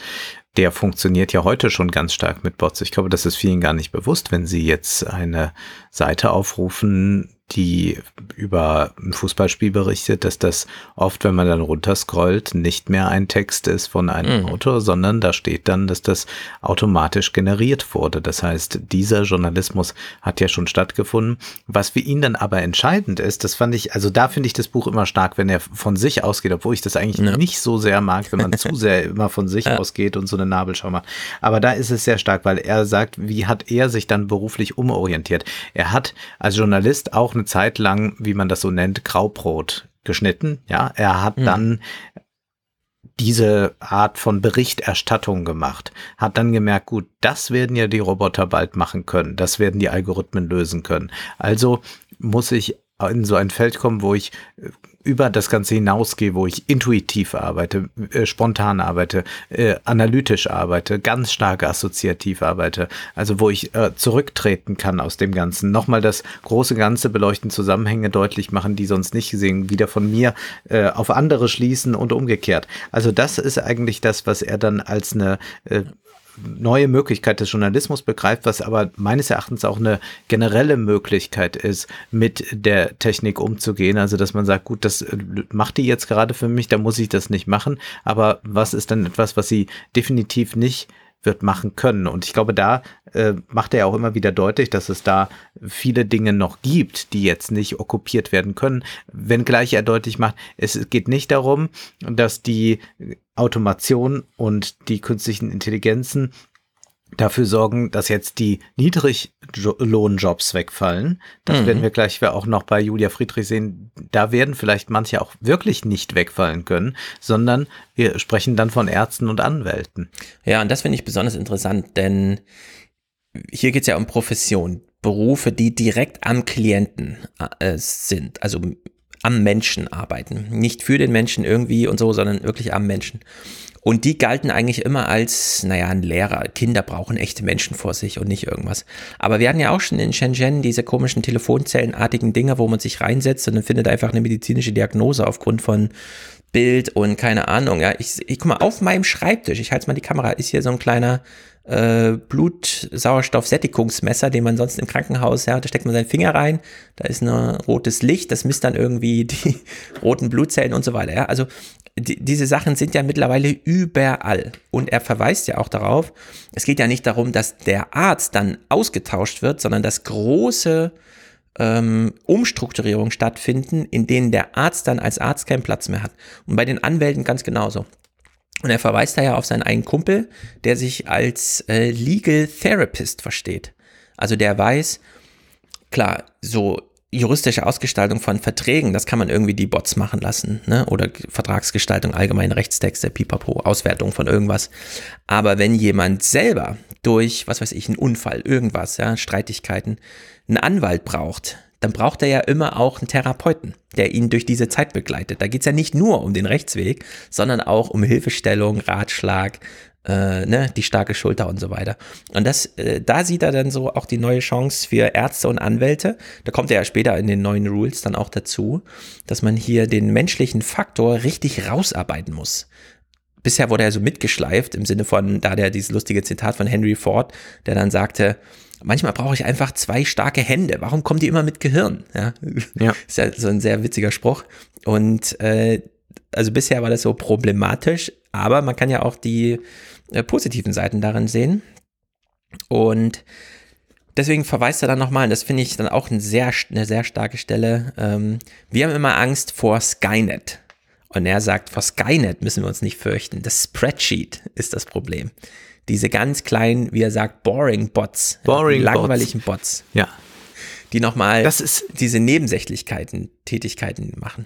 der funktioniert ja heute schon ganz stark mit Bots. Ich glaube, das ist vielen gar nicht bewusst, wenn sie jetzt eine Seite aufrufen, die über ein Fußballspiel berichtet, dass das oft, wenn man dann runterscrollt, nicht mehr ein Text ist von einem Autor, sondern da steht dann, dass das automatisch generiert wurde. Das heißt, dieser Journalismus hat ja schon stattgefunden. Was für ihn dann aber entscheidend ist, das fand ich, also da finde ich das Buch immer stark, wenn er von sich ausgeht, obwohl ich das eigentlich nicht so sehr mag, wenn man zu sehr immer von sich ausgeht und so eine Nabelschau macht. Aber da ist es sehr stark, weil er sagt, wie hat er sich dann beruflich umorientiert? Er hat als Journalist auch eine Zeit lang, wie man das so nennt, Graubrot geschnitten. Ja, er hat dann diese Art von Berichterstattung gemacht, hat dann gemerkt, gut, das werden ja die Roboter bald machen können, das werden die Algorithmen lösen können. Also muss ich in so ein Feld kommen, wo ich über das Ganze hinausgehe, wo ich intuitiv arbeite, spontan arbeite, analytisch arbeite, ganz stark assoziativ arbeite, also wo ich zurücktreten kann aus dem Ganzen, nochmal das große Ganze beleuchten, Zusammenhänge deutlich machen, die sonst nicht gesehen, wieder von mir auf andere schließen und umgekehrt. Also das ist eigentlich das, was er dann als eine neue Möglichkeit des Journalismus begreift, was aber meines Erachtens auch eine generelle Möglichkeit ist, mit der Technik umzugehen. Also, dass man sagt, gut, das macht die jetzt gerade für mich, da muss ich das nicht machen. Aber was ist dann etwas, was sie definitiv nicht wird machen können? Und ich glaube, da macht er auch immer wieder deutlich, dass es da viele Dinge noch gibt, die jetzt nicht okkupiert werden können. Wenngleich er deutlich macht, es geht nicht darum, dass die Automation und die künstlichen Intelligenzen dafür sorgen, dass jetzt die Niedriglohnjobs wegfallen. Das werden wir gleich auch noch bei Julia Friedrichs sehen. Da werden vielleicht manche auch wirklich nicht wegfallen können, sondern wir sprechen dann von Ärzten und Anwälten. Ja, und das finde ich besonders interessant, denn hier geht es ja um Professionen, Berufe, die direkt am Klienten sind, also am Menschen arbeiten. Nicht für den Menschen irgendwie und so, sondern wirklich am Menschen. Und die galten eigentlich immer als, naja, ein Lehrer. Kinder brauchen echte Menschen vor sich und nicht irgendwas. Aber wir hatten ja auch schon in Shenzhen diese komischen telefonzellenartigen Dinger, wo man sich reinsetzt und dann findet einfach eine medizinische Diagnose aufgrund von Bild und keine Ahnung. Ja, ich guck mal, auf meinem Schreibtisch, ich halte mal die Kamera, ist hier so ein kleiner Blutsauerstoffsättigungsmesser, den man sonst im Krankenhaus, ja, da steckt man seinen Finger rein, da ist ein rotes Licht, das misst dann irgendwie die roten Blutzellen und so weiter, ja, also diese Sachen sind ja mittlerweile überall und er verweist ja auch darauf, es geht ja nicht darum, dass der Arzt dann ausgetauscht wird, sondern dass große Umstrukturierungen stattfinden, in denen der Arzt dann als Arzt keinen Platz mehr hat und bei den Anwälten ganz genauso. Und er verweist da ja auf seinen einen Kumpel, der sich als Legal Therapist versteht. Also der weiß, klar, so juristische Ausgestaltung von Verträgen, das kann man irgendwie die Bots machen lassen, ne? Oder Vertragsgestaltung, allgemeine Rechtstexte, pipapo, Auswertung von irgendwas. Aber wenn jemand selber durch, was weiß ich, einen Unfall, irgendwas, ja, Streitigkeiten, einen Anwalt braucht, dann braucht er ja immer auch einen Therapeuten, der ihn durch diese Zeit begleitet. Da geht es ja nicht nur um den Rechtsweg, sondern auch um Hilfestellung, Ratschlag, die starke Schulter und so weiter. Und das, da sieht er dann so auch die neue Chance für Ärzte und Anwälte. Da kommt er ja später in den neuen Rules dann auch dazu, dass man hier den menschlichen Faktor richtig rausarbeiten muss. Bisher wurde er so mitgeschleift im Sinne von, da der dieses lustige Zitat von Henry Ford, der dann sagte, manchmal brauche ich einfach zwei starke Hände. Warum kommen die immer mit Gehirn? Ja, ja. Ist ja so ein sehr witziger Spruch. Und also bisher war das so problematisch, aber man kann ja auch die positiven Seiten darin sehen. Und deswegen verweist er dann nochmal, und das finde ich dann auch eine sehr starke Stelle, wir haben immer Angst vor Skynet. Und er sagt, vor Skynet müssen wir uns nicht fürchten. Das Spreadsheet ist das Problem. Diese ganz kleinen, wie er sagt, boring Bots. Boring Bots. Langweiligen Bots. Ja. Die nochmal diese Nebensächlichkeiten, Tätigkeiten machen.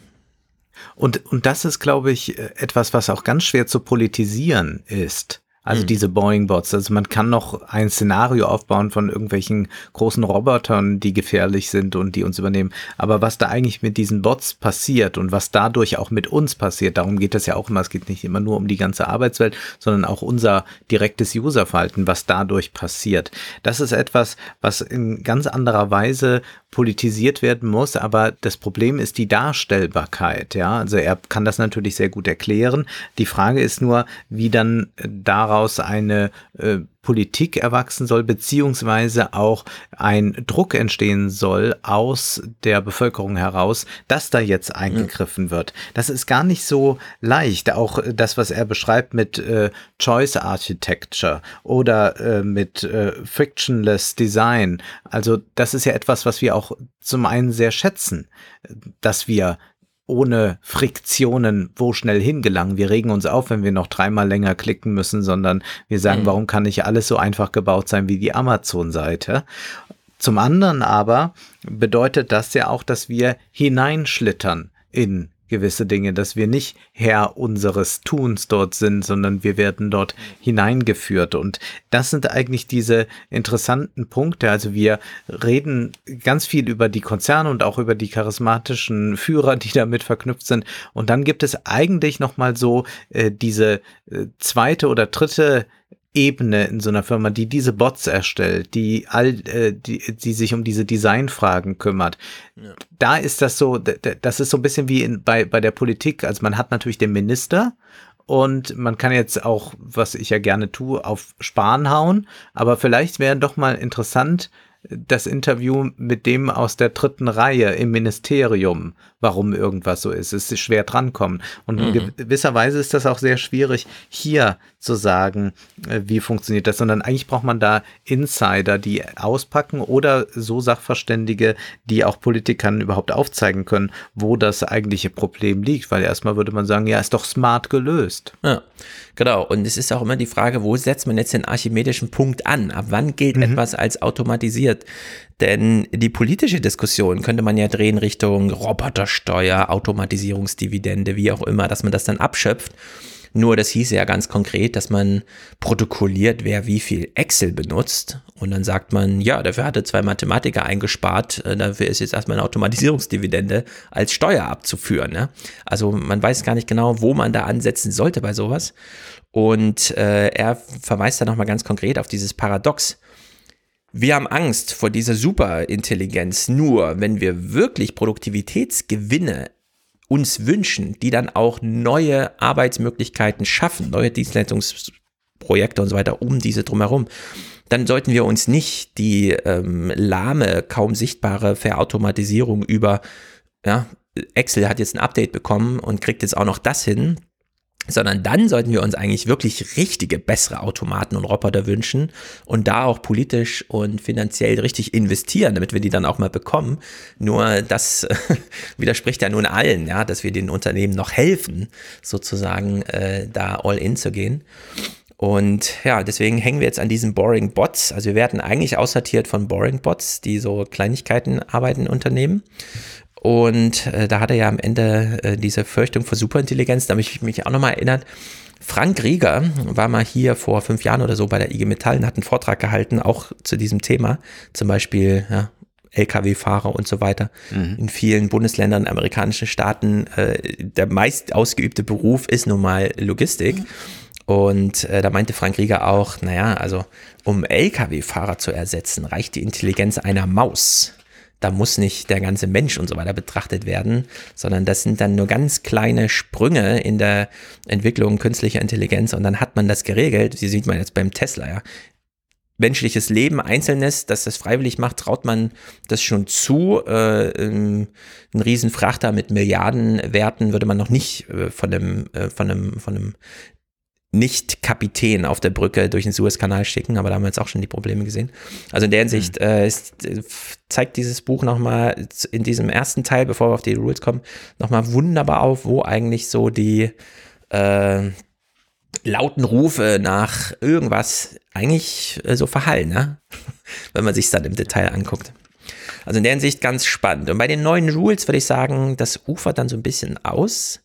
Und das ist, glaube ich, etwas, was auch ganz schwer zu politisieren ist. Also diese Boeing-Bots, also man kann noch ein Szenario aufbauen von irgendwelchen großen Robotern, die gefährlich sind und die uns übernehmen, aber was da eigentlich mit diesen Bots passiert und was dadurch auch mit uns passiert, darum geht es ja auch immer, es geht nicht immer nur um die ganze Arbeitswelt, sondern auch unser direktes Userverhalten, was dadurch passiert. Das ist etwas, was in ganz anderer Weise politisiert werden muss, aber das Problem ist die Darstellbarkeit, ja, also er kann das natürlich sehr gut erklären, die Frage ist nur, wie dann da daraus eine Politik erwachsen soll, beziehungsweise auch ein Druck entstehen soll aus der Bevölkerung heraus, dass da jetzt eingegriffen wird. Das ist gar nicht so leicht. Auch das, was er beschreibt mit Choice Architecture oder mit Frictionless Design. Also das ist ja etwas, was wir auch zum einen sehr schätzen, dass wir ohne Friktionen wo schnell hingelangen. Wir regen uns auf, wenn wir noch dreimal länger klicken müssen, sondern wir sagen, warum kann nicht alles so einfach gebaut sein wie die Amazon-Seite? Zum anderen aber bedeutet das ja auch, dass wir hineinschlittern in gewisse Dinge, dass wir nicht Herr unseres Tuns dort sind, sondern wir werden dort hineingeführt. Und das sind eigentlich diese interessanten Punkte. Also wir reden ganz viel über die Konzerne und auch über die charismatischen Führer, die damit verknüpft sind. Und dann gibt es eigentlich nochmal so diese zweite oder dritte Ebene in so einer Firma, die diese Bots erstellt, die sich um diese Designfragen kümmert. Ja. Da ist das so, das ist so ein bisschen wie bei der Politik. Also man hat natürlich den Minister und man kann jetzt auch, was ich ja gerne tue, auf Spahn hauen. Aber vielleicht wäre doch mal interessant, das Interview mit dem aus der dritten Reihe im Ministerium, warum irgendwas so ist. Es ist schwer drankommen. Und in gewisser Weise ist das auch sehr schwierig, hier zu sagen, wie funktioniert das, sondern eigentlich braucht man da Insider, die auspacken oder so Sachverständige, die auch Politikern überhaupt aufzeigen können, wo das eigentliche Problem liegt, weil erstmal würde man sagen, ja, ist doch smart gelöst. Ja, genau. Und es ist auch immer die Frage, wo setzt man jetzt den archimedischen Punkt an? Ab wann gilt etwas als automatisiert? Denn die politische Diskussion könnte man ja drehen Richtung Robotersteuer, Automatisierungsdividende, wie auch immer, dass man das dann abschöpft. Nur das hieß ja ganz konkret, dass man protokolliert, wer wie viel Excel benutzt. Und dann sagt man, ja, dafür hatte zwei Mathematiker eingespart, dafür ist jetzt erstmal eine Automatisierungsdividende als Steuer abzuführen. Ne? Also man weiß gar nicht genau, wo man da ansetzen sollte bei sowas. Und er verweist dann nochmal ganz konkret auf dieses Paradox. Wir haben Angst vor dieser Superintelligenz, nur wenn wir wirklich Produktivitätsgewinne uns wünschen, die dann auch neue Arbeitsmöglichkeiten schaffen, neue Dienstleistungsprojekte und so weiter um diese drumherum, dann sollten wir uns nicht die lahme, kaum sichtbare Verautomatisierung über, ja, Excel hat jetzt ein Update bekommen und kriegt jetzt auch noch das hin, sondern dann sollten wir uns eigentlich wirklich richtige, bessere Automaten und Roboter wünschen und da auch politisch und finanziell richtig investieren, damit wir die dann auch mal bekommen. Nur das widerspricht ja nun allen, ja, dass wir den Unternehmen noch helfen, sozusagen da all in zu gehen. Und ja, deswegen hängen wir jetzt an diesen Boring Bots. Also wir werden eigentlich aussortiert von Boring Bots, die so Kleinigkeiten arbeiten in Unternehmen. Und da hat er ja am Ende diese Fürchtung vor Superintelligenz, da habe ich mich auch nochmal erinnert. Frank Rieger war mal hier vor 5 Jahren oder so bei der IG Metall und hat einen Vortrag gehalten, auch zu diesem Thema, zum Beispiel ja, LKW-Fahrer und so weiter. In vielen Bundesländern, amerikanischen Staaten, der meist ausgeübte Beruf ist nun mal Logistik. Und da meinte Frank Rieger auch, naja, also um LKW-Fahrer zu ersetzen, reicht die Intelligenz einer Maus. Da muss nicht der ganze Mensch und so weiter betrachtet werden, sondern das sind dann nur ganz kleine Sprünge in der Entwicklung künstlicher Intelligenz und dann hat man das geregelt. Sie sieht man jetzt beim Tesla, ja. Menschliches Leben, Einzelnes, dass das freiwillig macht, traut man das schon zu. Ein Riesenfrachter mit Milliardenwerten würde man noch nicht von einem Nicht-Kapitän auf der Brücke durch den Suezkanal schicken, aber da haben wir jetzt auch schon die Probleme gesehen. Also in der Hinsicht zeigt dieses Buch nochmal in diesem ersten Teil, bevor wir auf die Rules kommen, nochmal wunderbar auf, wo eigentlich so die lauten Rufe nach irgendwas eigentlich so verhallen, ne? Wenn man sich dann im Detail anguckt. Also in der Hinsicht ganz spannend. Und bei den neuen Rules würde ich sagen, das ufert dann so ein bisschen aus.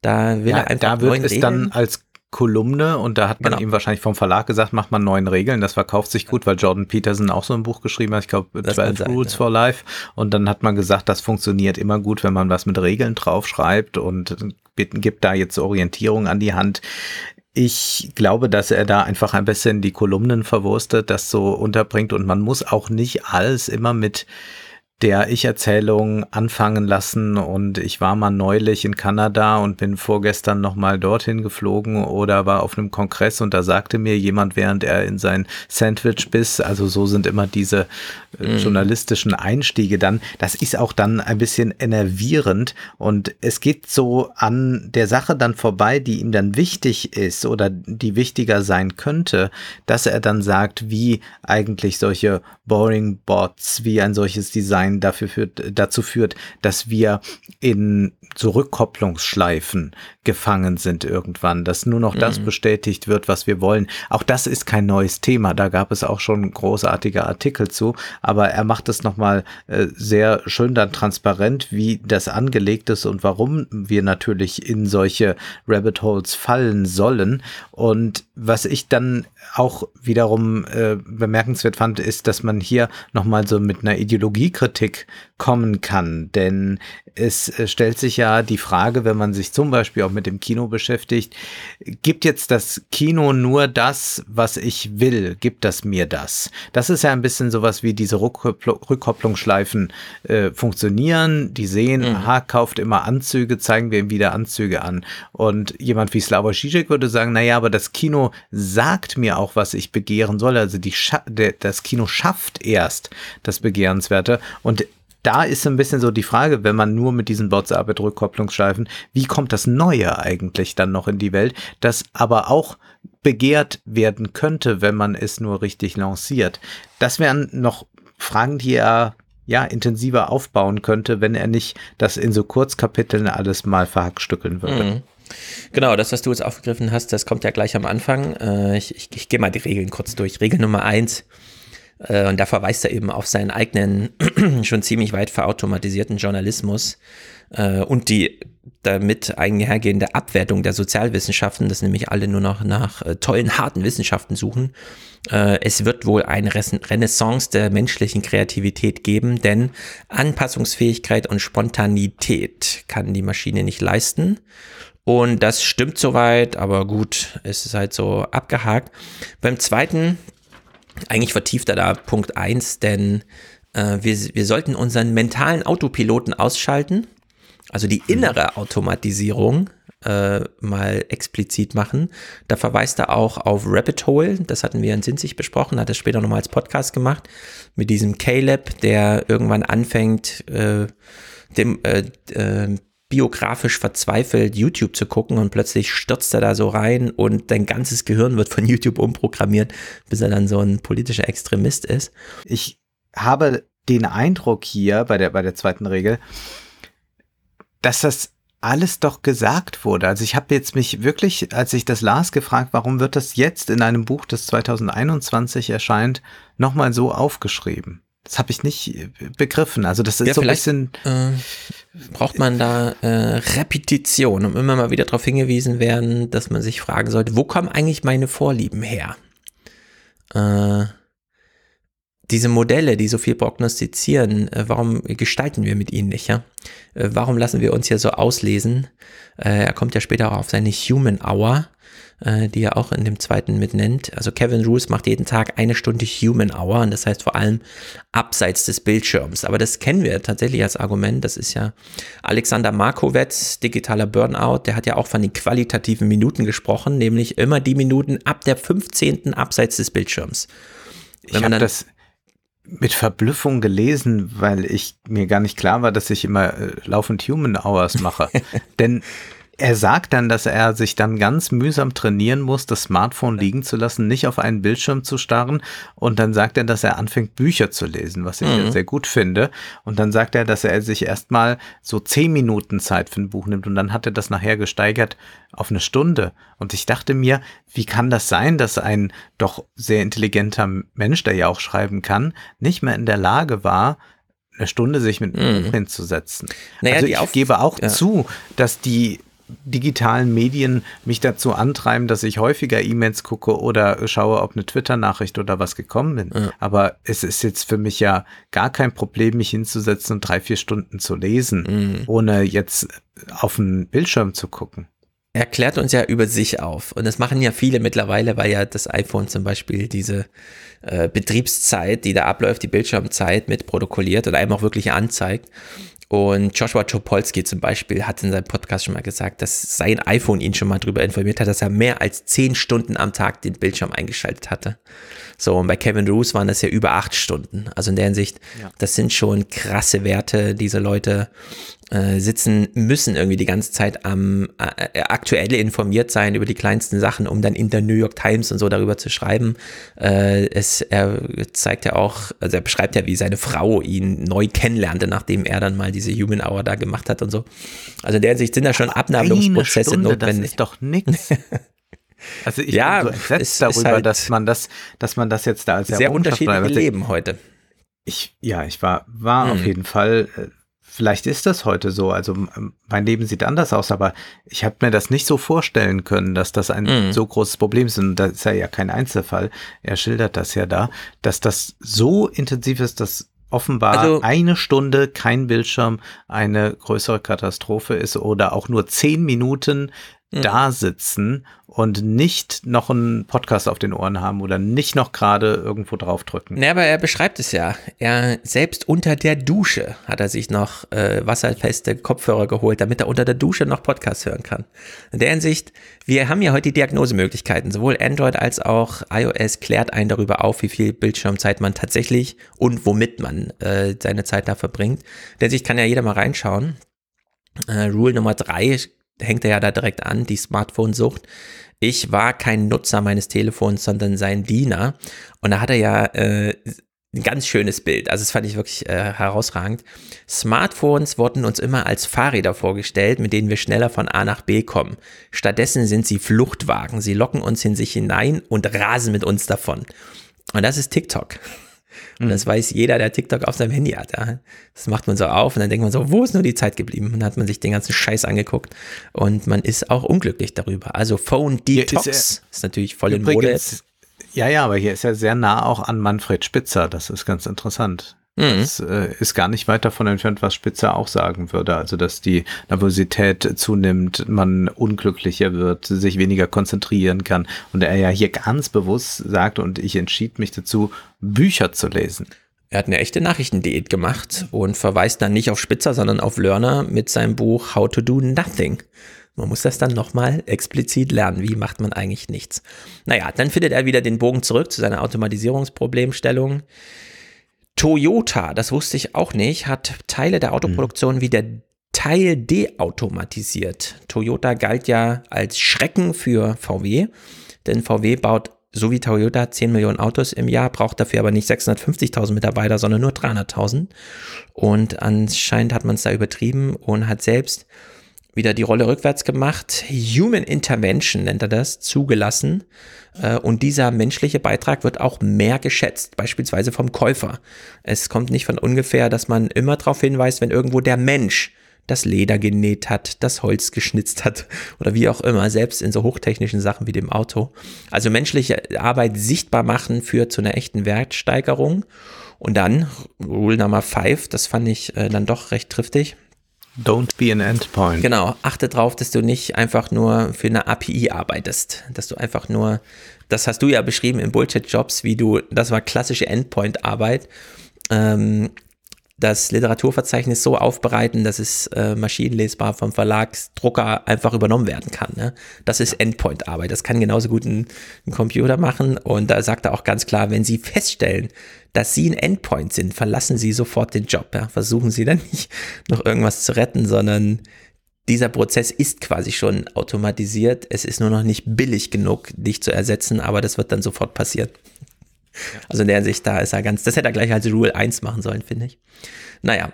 Da will ja, er einfach da wird es Regeln. Dann als Kolumne und da hat man ihm wahrscheinlich vom Verlag gesagt, macht man 9 Regeln, das verkauft sich gut, weil Jordan Peterson auch so ein Buch geschrieben hat, ich glaube 12 Rules for Life und dann hat man gesagt, das funktioniert immer gut, wenn man was mit Regeln draufschreibt und gibt da jetzt Orientierung an die Hand. Ich glaube, dass er da einfach ein bisschen die Kolumnen verwurstet, das so unterbringt und man muss auch nicht alles immer mit der Ich-Erzählung anfangen lassen und ich war mal neulich in Kanada und bin vorgestern nochmal dorthin geflogen oder war auf einem Kongress und da sagte mir jemand, während er in sein Sandwich biss, also so sind immer diese journalistischen Einstiege dann, das ist auch dann ein bisschen enervierend und es geht so an der Sache dann vorbei, die ihm dann wichtig ist oder die wichtiger sein könnte, dass er dann sagt, wie eigentlich solche Boring Bots, wie ein solches Design dazu führt, dass wir in so Rückkopplungsschleifen gefangen sind irgendwann, dass nur noch das bestätigt wird, was wir wollen. Auch das ist kein neues Thema, da gab es auch schon großartige Artikel zu, aber er macht es nochmal sehr schön dann transparent, wie das angelegt ist und warum wir natürlich in solche Rabbit Holes fallen sollen. Und was ich dann auch wiederum bemerkenswert fand, ist, dass man hier nochmal so mit einer Ideologiekritik kommen kann, denn es stellt sich ja die Frage, wenn man sich zum Beispiel auch mit dem Kino beschäftigt, gibt jetzt das Kino nur das, was ich will, gibt das mir das? Das ist ja ein bisschen sowas wie diese Rückkopplungsschleifen funktionieren, die sehen, aha, kauft immer Anzüge, zeigen wir ihm wieder Anzüge an. Und jemand wie Slavoj Žižek würde sagen, naja, aber das Kino sagt mir auch, was ich begehren soll, also das Kino schafft erst das Begehrenswerte. Und da ist ein bisschen so die Frage, wenn man nur mit diesen Bots arbeitet, Rückkopplungsschleifen, wie kommt das Neue eigentlich dann noch in die Welt, das aber auch begehrt werden könnte, wenn man es nur richtig lanciert. Das wären noch Fragen, die er ja intensiver aufbauen könnte, wenn er nicht das in so Kurzkapiteln alles mal verhackstückeln würde. Mhm. Genau, das, was du jetzt aufgegriffen hast, das kommt ja gleich am Anfang. Ich gehe mal die Regeln kurz durch. Regel Nummer 1. Und da verweist er eben auf seinen eigenen, schon ziemlich weit verautomatisierten Journalismus und die damit einhergehende Abwertung der Sozialwissenschaften, dass nämlich alle nur noch nach tollen, harten Wissenschaften suchen. Es wird wohl eine Renaissance der menschlichen Kreativität geben, denn Anpassungsfähigkeit und Spontanität kann die Maschine nicht leisten. Und das stimmt soweit, aber gut, es ist halt so abgehakt. Beim zweiten... Eigentlich vertieft er da Punkt 1, denn wir sollten unseren mentalen Autopiloten ausschalten, also die innere Automatisierung mal explizit machen. Da verweist er auch auf Rabbit Hole, das hatten wir in Sinzig besprochen, hat das später nochmal als Podcast gemacht, mit diesem Caleb, der irgendwann anfängt, biografisch verzweifelt YouTube zu gucken und plötzlich stürzt er da so rein und dein ganzes Gehirn wird von YouTube umprogrammiert, bis er dann so ein politischer Extremist ist. Ich habe den Eindruck hier bei der zweiten Regel, dass das alles doch gesagt wurde. Also ich habe jetzt mich wirklich, als ich das las, gefragt, warum wird das jetzt in einem Buch, das 2021 erscheint, nochmal so aufgeschrieben? Das habe ich nicht begriffen. Also das ist ja, so ein bisschen... braucht man da Repetition, um immer mal wieder darauf hingewiesen werden, dass man sich fragen sollte, wo kommen eigentlich meine Vorlieben her? Diese Modelle, die so viel prognostizieren, warum gestalten wir mit ihnen nicht? Ja? Warum lassen wir uns hier so auslesen? Er kommt ja später auch auf seine Human Hour, die er auch in dem zweiten mitnennt. Also Kevin Roose macht jeden Tag eine Stunde Human Hour und das heißt vor allem abseits des Bildschirms. Aber das kennen wir tatsächlich als Argument. Das ist ja Alexander Markowitz, digitaler Burnout, der hat ja auch von den qualitativen Minuten gesprochen, nämlich immer die Minuten ab der 15. abseits des Bildschirms. Ich habe das mit Verblüffung gelesen, weil ich mir gar nicht klar war, dass ich immer laufend Human Hours mache. Denn er sagt dann, dass er sich dann ganz mühsam trainieren muss, das Smartphone liegen zu lassen, nicht auf einen Bildschirm zu starren. Und dann sagt er, dass er anfängt, Bücher zu lesen, was ich sehr gut finde. Und dann sagt er, dass er sich erstmal so 10 Minuten Zeit für ein Buch nimmt. Und dann hat er das nachher gesteigert auf eine Stunde. Und ich dachte mir, wie kann das sein, dass ein doch sehr intelligenter Mensch, der ja auch schreiben kann, nicht mehr in der Lage war, eine Stunde sich mit einem Buch hinzusetzen. Naja, also ich gebe auch zu, dass die digitalen Medien mich dazu antreiben, dass ich häufiger E-Mails gucke oder schaue, ob eine Twitter-Nachricht oder was gekommen bin. Ja. Aber es ist jetzt für mich ja gar kein Problem, mich hinzusetzen und 3-4 Stunden zu lesen, ohne jetzt auf den Bildschirm zu gucken. er klärt uns ja über sich auf. Und das machen ja viele mittlerweile, weil ja das iPhone zum Beispiel diese Betriebszeit, die da abläuft, die Bildschirmzeit mit protokolliert und einem auch wirklich anzeigt. Und Joshua Topolsky zum Beispiel hat in seinem Podcast schon mal gesagt, dass sein iPhone ihn schon mal darüber informiert hat, dass er mehr als 10 Stunden am Tag den Bildschirm eingeschaltet hatte. So, und bei Kevin Roose waren das ja über 8 Stunden. Also in der Hinsicht, ja, das sind schon krasse Werte. Diese Leute sitzen, müssen irgendwie die ganze Zeit am aktuell informiert sein über die kleinsten Sachen, um dann in der New York Times und so darüber zu schreiben. Er zeigt ja auch, also er beschreibt ja, wie seine Frau ihn neu kennenlernte, nachdem er dann mal diese Human Hour da gemacht hat und so. Also in der Hinsicht sind da schon Abnabelungsprozesse notwendig. Das ist doch nix. Also ich bin so entsetzt darüber, halt, dass man das jetzt da als sehr unterschiedliche Leben heute. Ich war auf jeden Fall. Vielleicht ist das heute so. Also mein Leben sieht anders aus, aber ich habe mir das nicht so vorstellen können, dass das ein so großes Problem ist. Und das ist ja kein Einzelfall. Er schildert das ja da, dass das so intensiv ist, dass offenbar eine Stunde kein Bildschirm eine größere Katastrophe ist oder auch nur 10 Minuten da sitzen und nicht noch einen Podcast auf den Ohren haben oder nicht noch gerade irgendwo drauf drücken. Ne, aber er beschreibt es ja. Er selbst unter der Dusche hat er sich noch wasserfeste Kopfhörer geholt, damit er unter der Dusche noch Podcasts hören kann. In der Hinsicht, wir haben ja heute die Diagnosemöglichkeiten. Sowohl Android als auch iOS klärt einen darüber auf, wie viel Bildschirmzeit man tatsächlich und womit man seine Zeit da verbringt. In der Hinsicht kann ja jeder mal reinschauen. Rule Nummer 3 hängt er ja da direkt an, die Smartphone-Sucht. Ich war kein Nutzer meines Telefons, sondern sein Diener. Und da hat er ja ein ganz schönes Bild. Also das fand ich wirklich herausragend. Smartphones wurden uns immer als Fahrräder vorgestellt, mit denen wir schneller von A nach B kommen. Stattdessen sind sie Fluchtwagen. Sie locken uns in sich hinein und rasen mit uns davon. Und das ist TikTok. Und das weiß jeder, der TikTok auf seinem Handy hat. Ja. Das macht man so auf und dann denkt man so, wo ist nur die Zeit geblieben? Und dann hat man sich den ganzen Scheiß angeguckt und man ist auch unglücklich darüber. Also Phone Detox ist natürlich voll in Mode. Ja, aber hier ist er sehr nah auch an Manfred Spitzer. Das ist ganz interessant. Das ist gar nicht weit davon entfernt, was Spitzer auch sagen würde. Also, dass die Nervosität zunimmt, man unglücklicher wird, sich weniger konzentrieren kann. Und er ja hier ganz bewusst sagt, und ich entschied mich dazu, Bücher zu lesen. Er hat eine echte Nachrichtendiät gemacht und verweist dann nicht auf Spitzer, sondern auf Lerner mit seinem Buch How to Do Nothing. Man muss das dann nochmal explizit lernen. Wie macht man eigentlich nichts? Naja, dann findet er wieder den Bogen zurück zu seiner Automatisierungsproblemstellung. Toyota, das wusste ich auch nicht, hat Teile der Autoproduktion wieder Teil deautomatisiert. Toyota galt ja als Schrecken für VW, denn VW baut, so wie Toyota, 10 Millionen Autos im Jahr, braucht dafür aber nicht 650.000 Mitarbeiter, sondern nur 300.000. Und anscheinend hat man es da übertrieben und hat selbst wieder die Rolle rückwärts gemacht. Human Intervention nennt er das, zugelassen. Und dieser menschliche Beitrag wird auch mehr geschätzt, beispielsweise vom Käufer. Es kommt nicht von ungefähr, dass man immer darauf hinweist, wenn irgendwo der Mensch das Leder genäht hat, das Holz geschnitzt hat oder wie auch immer, selbst in so hochtechnischen Sachen wie dem Auto. Also menschliche Arbeit sichtbar machen führt zu einer echten Wertsteigerung. Und dann Rule Number 5, das fand ich dann doch recht triftig. Don't be an endpoint. Genau, achte darauf, dass du nicht einfach nur für eine API arbeitest, dass du einfach nur, das hast du ja beschrieben in Bullshit-Jobs, das war klassische Endpoint-Arbeit, das Literaturverzeichnis so aufbereiten, dass es maschinenlesbar vom Verlagsdrucker einfach übernommen werden kann. Ne? Das ist Endpoint-Arbeit, das kann genauso gut ein Computer machen und da sagt er auch ganz klar, wenn sie feststellen, dass sie ein Endpoint sind, verlassen sie sofort den Job. Ja? Versuchen sie dann nicht noch irgendwas zu retten, sondern dieser Prozess ist quasi schon automatisiert. Es ist nur noch nicht billig genug, dich zu ersetzen, aber das wird dann sofort passieren. Also in der Hinsicht, da ist er das hätte er gleich als Rule 1 machen sollen, finde ich. Naja,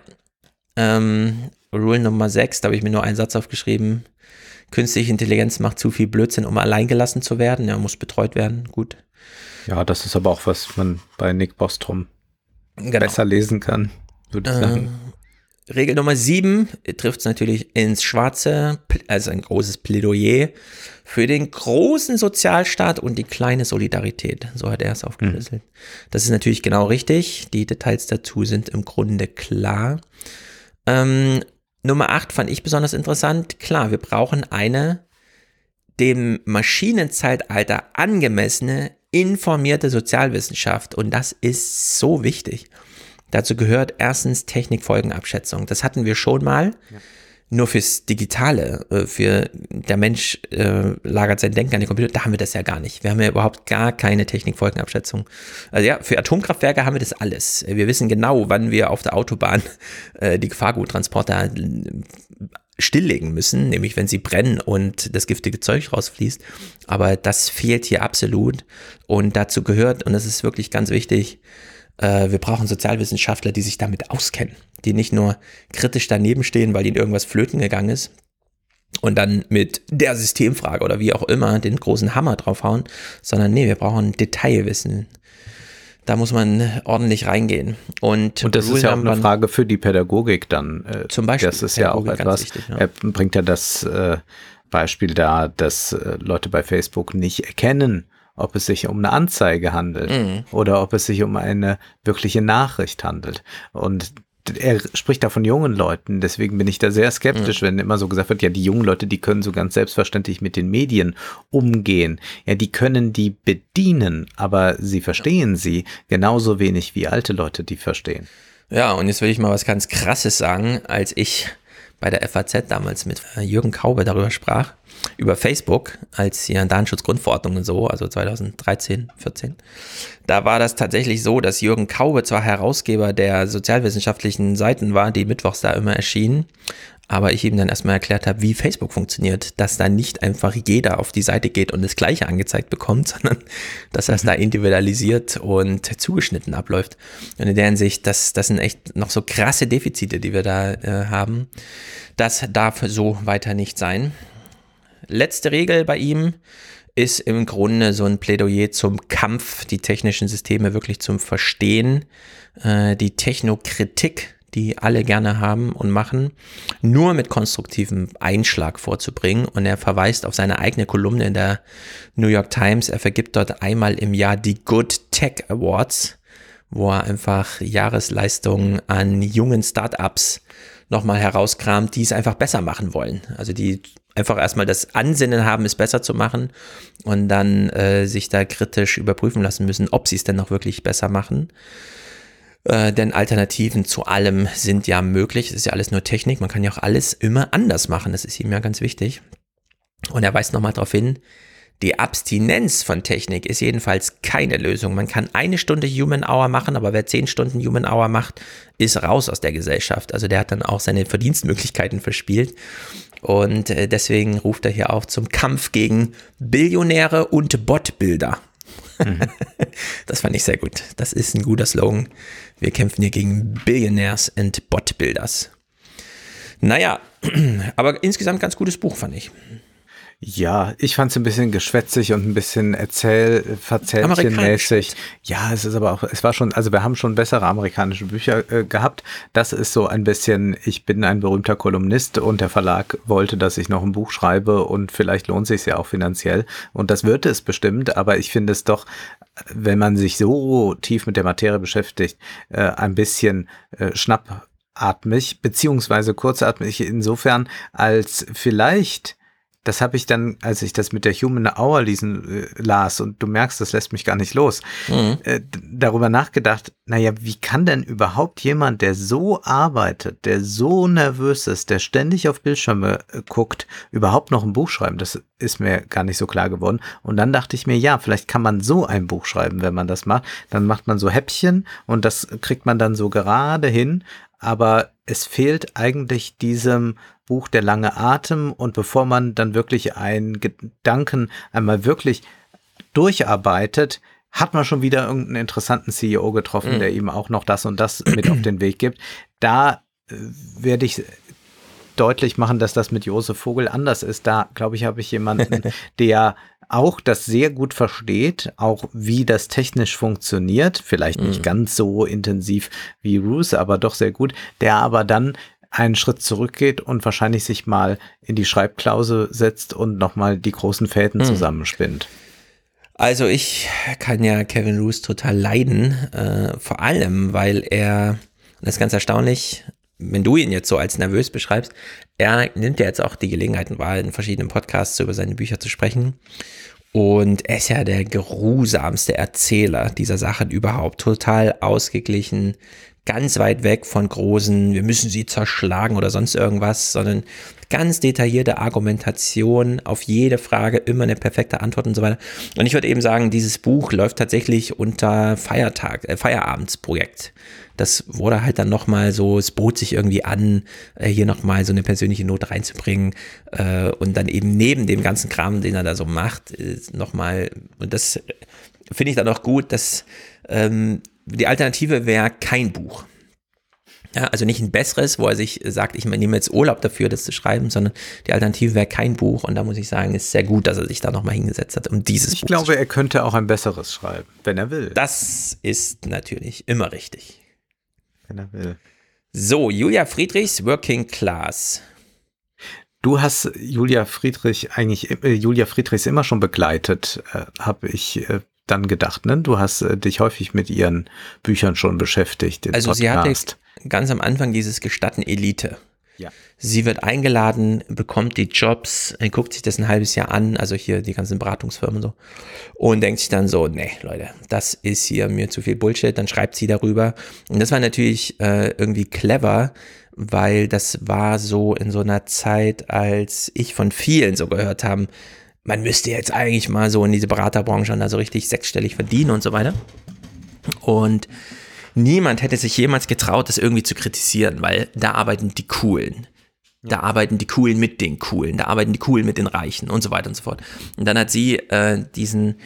Rule Nummer 6, da habe ich mir nur einen Satz aufgeschrieben. Künstliche Intelligenz macht zu viel Blödsinn, um alleingelassen zu werden. Ja, muss betreut werden, gut. Ja, das ist aber auch, was man bei Nick Bostrom besser lesen kann, würde ich sagen. Regel Nummer 7 trifft es natürlich ins Schwarze, also ein großes Plädoyer für den großen Sozialstaat und die kleine Solidarität. So hat er es aufgeschlüsselt. Das ist natürlich genau richtig. Die Details dazu sind im Grunde klar. Nummer 8 fand ich besonders interessant. Klar, wir brauchen eine dem Maschinenzeitalter angemessene, informierte Sozialwissenschaft. Und das ist so wichtig. Dazu gehört erstens Technikfolgenabschätzung. Das hatten wir schon mal, ja. Nur fürs Digitale. Für der Mensch lagert sein Denken an den Computer, da haben wir das ja gar nicht. Wir haben ja überhaupt gar keine Technikfolgenabschätzung. Also ja, für Atomkraftwerke haben wir das alles. Wir wissen genau, wann wir auf der Autobahn die Gefahrguttransporter stilllegen müssen, nämlich wenn sie brennen und das giftige Zeug rausfließt. Aber das fehlt hier absolut und dazu gehört, und das ist wirklich ganz wichtig, wir brauchen Sozialwissenschaftler, die sich damit auskennen, die nicht nur kritisch daneben stehen, weil ihnen irgendwas flöten gegangen ist und dann mit der Systemfrage oder wie auch immer den großen Hammer draufhauen, sondern nee, wir brauchen Detailwissen. Da muss man ordentlich reingehen. Und das ist ja auch eine Frage für die Pädagogik dann. Zum Beispiel. Das ist Pädagogik ja auch etwas, wichtig, ja. Er bringt ja das Beispiel da, dass Leute bei Facebook nicht erkennen, ob es sich um eine Anzeige handelt oder ob es sich um eine wirkliche Nachricht handelt. Und er spricht da von jungen Leuten, deswegen bin ich da sehr skeptisch, wenn immer so gesagt wird, ja, die jungen Leute, die können so ganz selbstverständlich mit den Medien umgehen. Ja, die können die bedienen, aber sie verstehen sie genauso wenig wie alte Leute, die verstehen. Ja, und jetzt will ich mal was ganz Krasses sagen, als ich bei der FAZ damals mit Jürgen Kaube darüber sprach, über Facebook, als hier Datenschutzgrundverordnung und so, also 2013, 14, da war das tatsächlich so, dass Jürgen Kaube zwar Herausgeber der sozialwissenschaftlichen Seiten war, die mittwochs da immer erschienen, aber ich ihm dann erstmal erklärt habe, wie Facebook funktioniert, dass da nicht einfach jeder auf die Seite geht und das Gleiche angezeigt bekommt, sondern dass das da individualisiert und zugeschnitten abläuft. Und in der Hinsicht, das sind echt noch so krasse Defizite, die wir da haben. Das darf so weiter nicht sein. Letzte Regel bei ihm ist im Grunde so ein Plädoyer zum Kampf, die technischen Systeme wirklich zum Verstehen, die Technokritik, die alle gerne haben und machen, nur mit konstruktivem Einschlag vorzubringen. Und er verweist auf seine eigene Kolumne in der New York Times. Er vergibt dort einmal im Jahr die Good Tech Awards, wo er einfach Jahresleistungen an jungen Startups nochmal herauskramt, die es einfach besser machen wollen. Also die einfach erstmal das Ansinnen haben, es besser zu machen und dann sich da kritisch überprüfen lassen müssen, ob sie es denn noch wirklich besser machen. Denn Alternativen zu allem sind ja möglich. Es ist ja alles nur Technik. Man kann ja auch alles immer anders machen. Das ist ihm ja ganz wichtig. Und er weist nochmal darauf hin, die Abstinenz von Technik ist jedenfalls keine Lösung. Man kann 1 Stunde Human Hour machen, aber wer 10 Stunden Human Hour macht, ist raus aus der Gesellschaft. Also der hat dann auch seine Verdienstmöglichkeiten verspielt. Und deswegen ruft er hier auf zum Kampf gegen Billionäre und Botbilder. Das fand ich sehr gut. Das ist ein guter Slogan. Wir kämpfen hier gegen Billionaires and Bot-Builders. Naja, aber insgesamt ganz gutes Buch, fand ich. Ja, ich fand es ein bisschen geschwätzig und ein bisschen verzählchenmäßig. Ja, es ist aber auch, es war schon, also wir haben schon bessere amerikanische Bücher gehabt. Das ist so ein bisschen, ich bin ein berühmter Kolumnist und der Verlag wollte, dass ich noch ein Buch schreibe und vielleicht lohnt sich es ja auch finanziell. Und das wird es bestimmt, aber ich finde es doch, wenn man sich so tief mit der Materie beschäftigt, ein bisschen schnappatmig, beziehungsweise kurzatmig insofern, als vielleicht... Das habe ich dann, als ich das mit der Human Hour las und du merkst, das lässt mich gar nicht los, darüber nachgedacht, naja, wie kann denn überhaupt jemand, der so arbeitet, der so nervös ist, der ständig auf Bildschirme guckt, überhaupt noch ein Buch schreiben? Das ist mir gar nicht so klar geworden. Und dann dachte ich mir, ja, vielleicht kann man so ein Buch schreiben, wenn man das macht. Dann macht man so Häppchen und das kriegt man dann so gerade hin. Aber es fehlt eigentlich diesem Buch der lange Atem und bevor man dann wirklich einen Gedanken einmal wirklich durcharbeitet, hat man schon wieder irgendeinen interessanten CEO getroffen, der ihm auch noch das und das mit auf den Weg gibt. Da werde ich deutlich machen, dass das mit Josef Vogel anders ist. Da, glaube ich, habe ich jemanden, der auch das sehr gut versteht, auch wie das technisch funktioniert, vielleicht nicht ganz so intensiv wie Roose, aber doch sehr gut, der aber dann einen Schritt zurückgeht und wahrscheinlich sich mal in die Schreibklause setzt und nochmal die großen Fäden zusammenspinnt. Also ich kann ja Kevin Roose total leiden, vor allem, weil er, das ist ganz erstaunlich, wenn du ihn jetzt so als nervös beschreibst, er nimmt ja jetzt auch die Gelegenheiten wahr, in verschiedenen Podcasts über seine Bücher zu sprechen. Und er ist ja der geruhsamste Erzähler dieser Sachen überhaupt. Total ausgeglichen, ganz weit weg von großen, wir müssen sie zerschlagen oder sonst irgendwas, sondern ganz detaillierte Argumentation, auf jede Frage immer eine perfekte Antwort und so weiter. Und ich würde eben sagen, dieses Buch läuft tatsächlich unter Feierabendsprojekt. Das wurde halt dann nochmal so, es bot sich irgendwie an, hier nochmal so eine persönliche Note reinzubringen und dann eben neben dem ganzen Kram, den er da so macht, nochmal, und das finde ich dann auch gut, dass die Alternative wäre kein Buch. Ja, also nicht ein besseres, wo er sich sagt, ich nehme jetzt Urlaub dafür, das zu schreiben, sondern die Alternative wäre kein Buch. Und da muss ich sagen, ist sehr gut, dass er sich da nochmal hingesetzt hat, um dieses Buch zu schreiben. Ich glaube, er könnte auch ein besseres schreiben, wenn er will. Das ist natürlich immer richtig. Wenn er will. So, Julia Friedrichs, Working Class. Du hast Julia Friedrichs immer schon begleitet, habe ich dann gedacht, ne? Du hast dich häufig mit ihren Büchern schon beschäftigt. Also Podcast. Sie hatte ganz am Anfang dieses Gestatten Elite. Ja. Sie wird eingeladen, bekommt die Jobs, guckt sich das ein halbes Jahr an, also hier die ganzen Beratungsfirmen und so, und denkt sich dann so, nee, Leute, das ist hier mir zu viel Bullshit, dann schreibt sie darüber. Und das war natürlich irgendwie clever, weil das war so in so einer Zeit, als ich von vielen so gehört haben, man müsste jetzt eigentlich mal so in diese Beraterbranche und da so richtig sechsstellig verdienen und so weiter. Und niemand hätte sich jemals getraut, das irgendwie zu kritisieren, weil da arbeiten die Coolen. Da arbeiten die Coolen mit den Coolen, da arbeiten die Coolen mit den Reichen und so weiter und so fort. Und dann hat sie diesen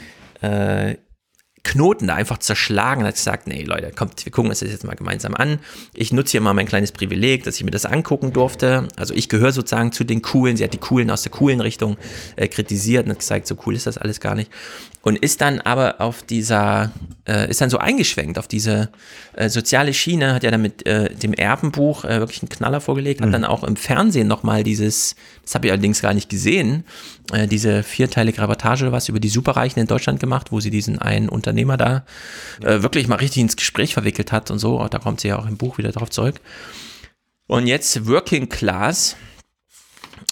Knoten da einfach zerschlagen und hat gesagt, nee Leute, kommt, wir gucken uns das jetzt mal gemeinsam an. Ich nutze hier mal mein kleines Privileg, dass ich mir das angucken durfte. Also ich gehöre sozusagen zu den Coolen. Sie hat die Coolen aus der coolen Richtung kritisiert und hat gesagt, so cool ist das alles gar nicht. Und ist dann aber auf dieser, ist dann so eingeschwenkt auf diese soziale Schiene, hat ja dann mit dem Erbenbuch wirklich einen Knaller vorgelegt, hat dann auch im Fernsehen nochmal dieses, das habe ich allerdings gar nicht gesehen, diese vierteilige Reportage, was über die Superreichen in Deutschland gemacht, wo sie diesen einen Unternehmer da wirklich mal richtig ins Gespräch verwickelt hat und so, da kommt sie ja auch im Buch wieder drauf zurück. Und jetzt Working Class.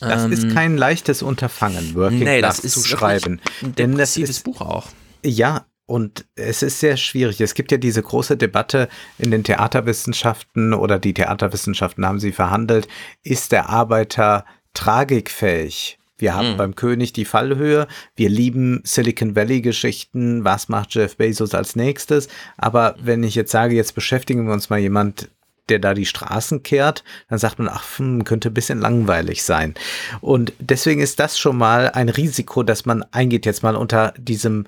Das ist kein leichtes Unterfangen, Working Class das ist zu schreiben. Denn das ist ein Buch auch. Ja, und es ist sehr schwierig. Es gibt ja diese große Debatte in den Theaterwissenschaften oder die Theaterwissenschaften haben sie verhandelt. Ist der Arbeiter tragikfähig? Wir haben beim König die Fallhöhe, wir lieben Silicon Valley-Geschichten, was macht Jeff Bezos als nächstes? Aber wenn ich jetzt sage, jetzt beschäftigen wir uns mal jemand, der da die Straßen kehrt, dann sagt man, ach, könnte ein bisschen langweilig sein. Und deswegen ist das schon mal ein Risiko, dass man eingeht jetzt mal unter diesem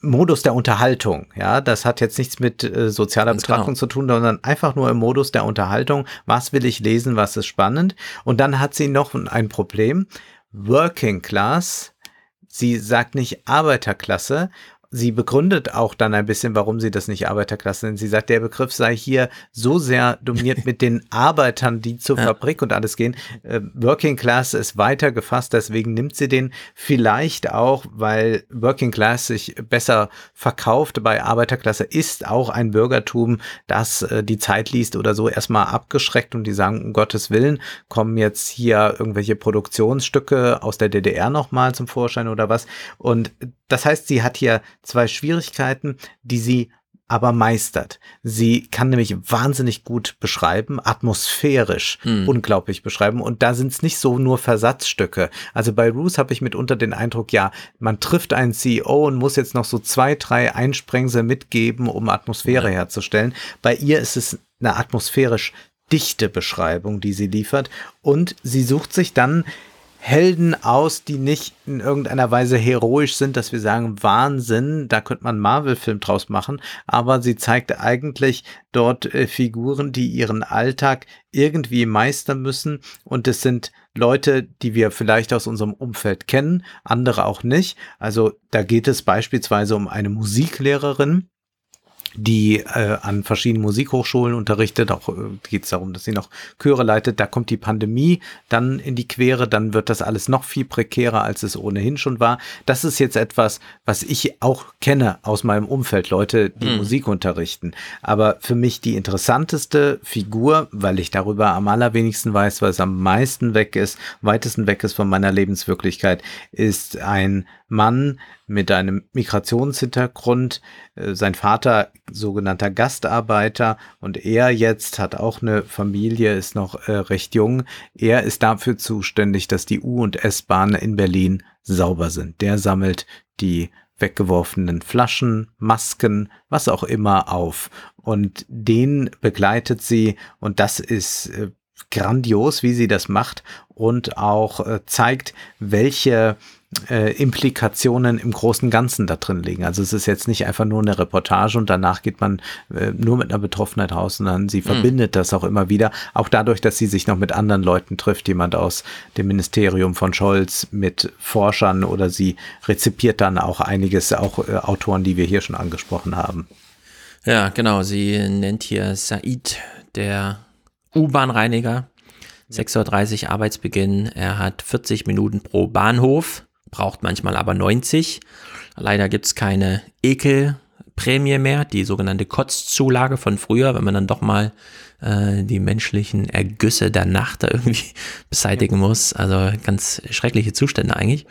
Modus der Unterhaltung, ja, das hat jetzt nichts mit sozialer ganz Betrachtung genau zu tun, sondern einfach nur im Modus der Unterhaltung, was will ich lesen, was ist spannend. Und dann hat sie noch ein Problem, Working Class, sie sagt nicht Arbeiterklasse, sie begründet auch dann ein bisschen, warum sie das nicht Arbeiterklasse nennt. Sie sagt, der Begriff sei hier so sehr dominiert mit den Arbeitern, die zur Fabrik und alles gehen. Working Class ist weiter gefasst, deswegen nimmt sie den vielleicht auch, weil Working Class sich besser verkauft. Bei Arbeiterklasse ist auch ein Bürgertum, das die Zeit liest oder so erstmal abgeschreckt und die sagen, um Gottes Willen, kommen jetzt hier irgendwelche Produktionsstücke aus der DDR nochmal zum Vorschein oder was. Und das heißt, sie hat hier zwei Schwierigkeiten, die sie aber meistert. Sie kann nämlich wahnsinnig gut beschreiben, atmosphärisch unglaublich beschreiben und da sind es nicht so nur Versatzstücke. Also bei Roose habe ich mitunter den Eindruck, ja, man trifft einen CEO und muss jetzt noch so 2, 3 Einsprengsel mitgeben, um Atmosphäre herzustellen. Bei ihr ist es eine atmosphärisch dichte Beschreibung, die sie liefert und sie sucht sich dann Helden aus, die nicht in irgendeiner Weise heroisch sind, dass wir sagen, Wahnsinn, da könnte man einen Marvel-Film draus machen, aber sie zeigt eigentlich dort Figuren, die ihren Alltag irgendwie meistern müssen und es sind Leute, die wir vielleicht aus unserem Umfeld kennen, andere auch nicht. Also da geht es beispielsweise um eine Musiklehrerin, die an verschiedenen Musikhochschulen unterrichtet. Auch geht es darum, dass sie noch Chöre leitet. Da kommt die Pandemie dann in die Quere. Dann wird das alles noch viel prekärer, als es ohnehin schon war. Das ist jetzt etwas, was ich auch kenne aus meinem Umfeld. Leute, die Musik unterrichten. Aber für mich die interessanteste Figur, weil ich darüber am allerwenigsten weiß, weil es am meisten weg ist, weitesten weg ist von meiner Lebenswirklichkeit, ist ein Mann mit einem Migrationshintergrund, sein Vater sogenannter Gastarbeiter und er jetzt hat auch eine Familie, ist noch recht jung. Er ist dafür zuständig, dass die U- und S-Bahnen in Berlin sauber sind. Der sammelt die weggeworfenen Flaschen, Masken, was auch immer auf. Und den begleitet sie und das ist grandios, wie sie das macht und auch zeigt, welche Implikationen im großen Ganzen da drin liegen. Also es ist jetzt nicht einfach nur eine Reportage und danach geht man nur mit einer Betroffenheit raus, sondern sie verbindet das auch immer wieder. Auch dadurch, dass sie sich noch mit anderen Leuten trifft, jemand aus dem Ministerium von Scholz mit Forschern oder sie rezipiert dann auch einiges, auch Autoren, die wir hier schon angesprochen haben. Ja, genau. Sie nennt hier Said, der U-Bahn-Reiniger. 6.30 Uhr Arbeitsbeginn. Er hat 40 Minuten pro Bahnhof. Braucht manchmal aber 90. Leider gibt es keine Ekelprämie mehr, die sogenannte Kotzzulage von früher, wenn man dann doch mal die menschlichen Ergüsse der Nacht da irgendwie beseitigen muss. Also ganz schreckliche Zustände eigentlich.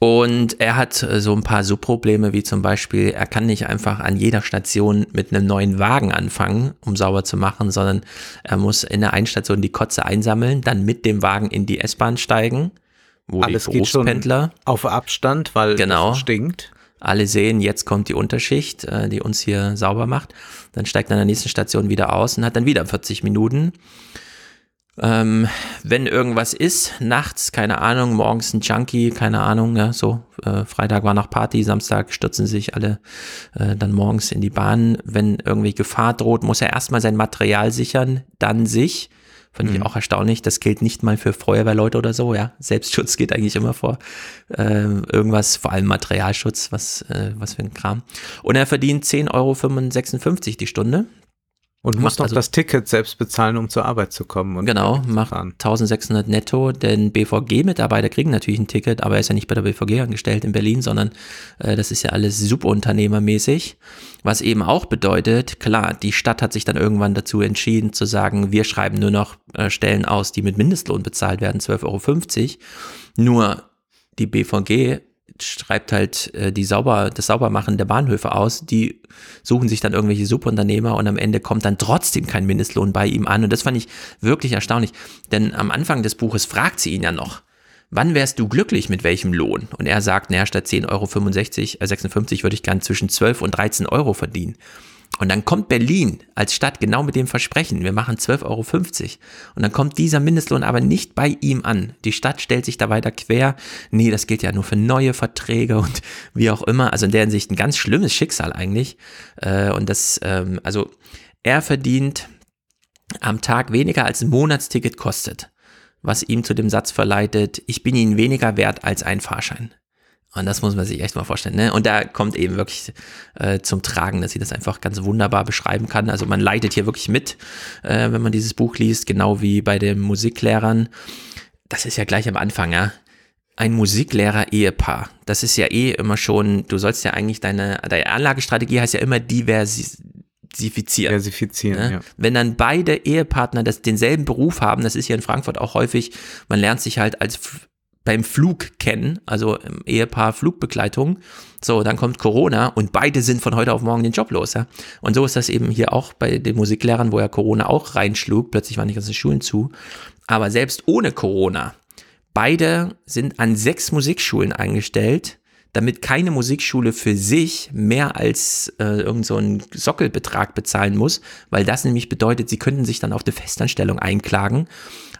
Und er hat so ein paar Subprobleme, wie zum Beispiel, er kann nicht einfach an jeder Station mit einem neuen Wagen anfangen, um sauber zu machen, sondern er muss in der einen Station die Kotze einsammeln, dann mit dem Wagen in die S-Bahn steigen. Wo alles die Berufspendler geht schon auf Abstand, weil es stinkt. Alle sehen, jetzt kommt die Unterschicht, die uns hier sauber macht. Dann steigt er an der nächsten Station wieder aus und hat dann wieder 40 Minuten. Wenn irgendwas ist, nachts, keine Ahnung, morgens ein Junkie, keine Ahnung, ja, so, Freitag war noch Party, Samstag stürzen sich alle dann morgens in die Bahn. Wenn irgendwie Gefahr droht, muss er erstmal sein Material sichern, dann sich. Finde ich auch erstaunlich, das gilt nicht mal für Feuerwehrleute oder so, ja, Selbstschutz geht eigentlich immer vor, irgendwas, vor allem Materialschutz, was für ein Kram. Und er verdient 10,56 € die Stunde. Und muss noch also das Ticket selbst bezahlen, um zur Arbeit zu kommen. Und genau, macht 1.600 netto, denn BVG-Mitarbeiter kriegen natürlich ein Ticket, aber er ist ja nicht bei der BVG angestellt in Berlin, sondern das ist ja alles subunternehmermäßig, was eben auch bedeutet, klar, die Stadt hat sich dann irgendwann dazu entschieden zu sagen, wir schreiben nur noch Stellen aus, die mit Mindestlohn bezahlt werden, 12,50 €, nur die BVG schreibt halt das Saubermachen der Bahnhöfe aus, die suchen sich dann irgendwelche Subunternehmer und am Ende kommt dann trotzdem kein Mindestlohn bei ihm an und das fand ich wirklich erstaunlich, denn am Anfang des Buches fragt sie ihn ja noch, wann wärst du glücklich mit welchem Lohn? Und er sagt, naja, statt 10,56 € würde ich gern zwischen 12 und 13 € verdienen. Und dann kommt Berlin als Stadt genau mit dem Versprechen, wir machen 12,50 € und dann kommt dieser Mindestlohn aber nicht bei ihm an. Die Stadt stellt sich da weiter quer, nee, das gilt ja nur für neue Verträge und wie auch immer. Also in der Hinsicht ein ganz schlimmes Schicksal eigentlich. Und das, also er verdient am Tag weniger als ein Monatsticket kostet, was ihm zu dem Satz verleitet, ich bin ihnen weniger wert als ein Fahrschein. Und das muss man sich echt mal vorstellen, ne? Und da kommt eben wirklich zum Tragen, dass sie das einfach ganz wunderbar beschreiben kann. Also man leidet hier wirklich mit, wenn man dieses Buch liest, genau wie bei den Musiklehrern. Das ist ja gleich am Anfang, ja. Ein Musiklehrer-Ehepaar. Das ist ja eh immer schon, du sollst ja eigentlich deine Anlagestrategie heißt ja immer diversifizieren. Ne? Ja. Wenn dann beide Ehepartner denselben Beruf haben, das ist hier in Frankfurt auch häufig, man lernt sich halt beim Flug kennen, also im Ehepaar Flugbegleitung, so, dann kommt Corona und beide sind von heute auf morgen den Job los, ja, und so ist das eben hier auch bei den Musiklehrern, wo ja Corona auch reinschlug, plötzlich waren die ganzen Schulen zu, aber selbst ohne Corona, beide sind an 6 Musikschulen eingestellt, damit keine Musikschule für sich mehr als irgend so einen Sockelbetrag bezahlen muss, weil das nämlich bedeutet, sie könnten sich dann auf eine Festanstellung einklagen.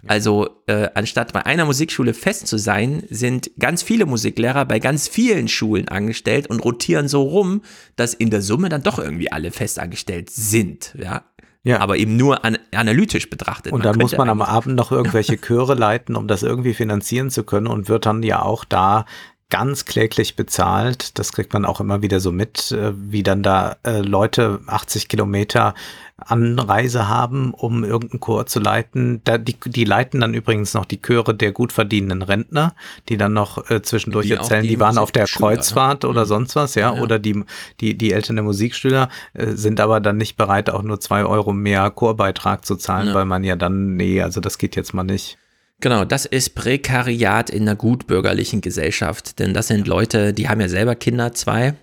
Ja. Also anstatt bei einer Musikschule fest zu sein, sind ganz viele Musiklehrer bei ganz vielen Schulen angestellt und rotieren so rum, dass in der Summe dann doch irgendwie alle fest angestellt sind, ja. Ja. Aber eben nur analytisch betrachtet. Und dann muss man am Abend noch irgendwelche Chöre leiten, um das irgendwie finanzieren zu können und wird dann ja auch da ganz kläglich bezahlt. Das kriegt man auch immer wieder so mit, wie dann da Leute 80 Kilometer Anreise haben, um irgendeinen Chor zu leiten. Die leiten dann übrigens noch die Chöre der gut verdienenden Rentner, die dann noch zwischendurch erzählen, die waren auf der Kreuzfahrt oder sonst was, ja. Oder die Eltern der Musikschüler sind aber dann nicht bereit, auch nur 2 Euro mehr Chorbeitrag zu zahlen, weil man ja dann, also das geht jetzt mal nicht. Genau, das ist Prekariat in einer gutbürgerlichen Gesellschaft, denn das sind Leute, die haben ja selber Kinder, 2.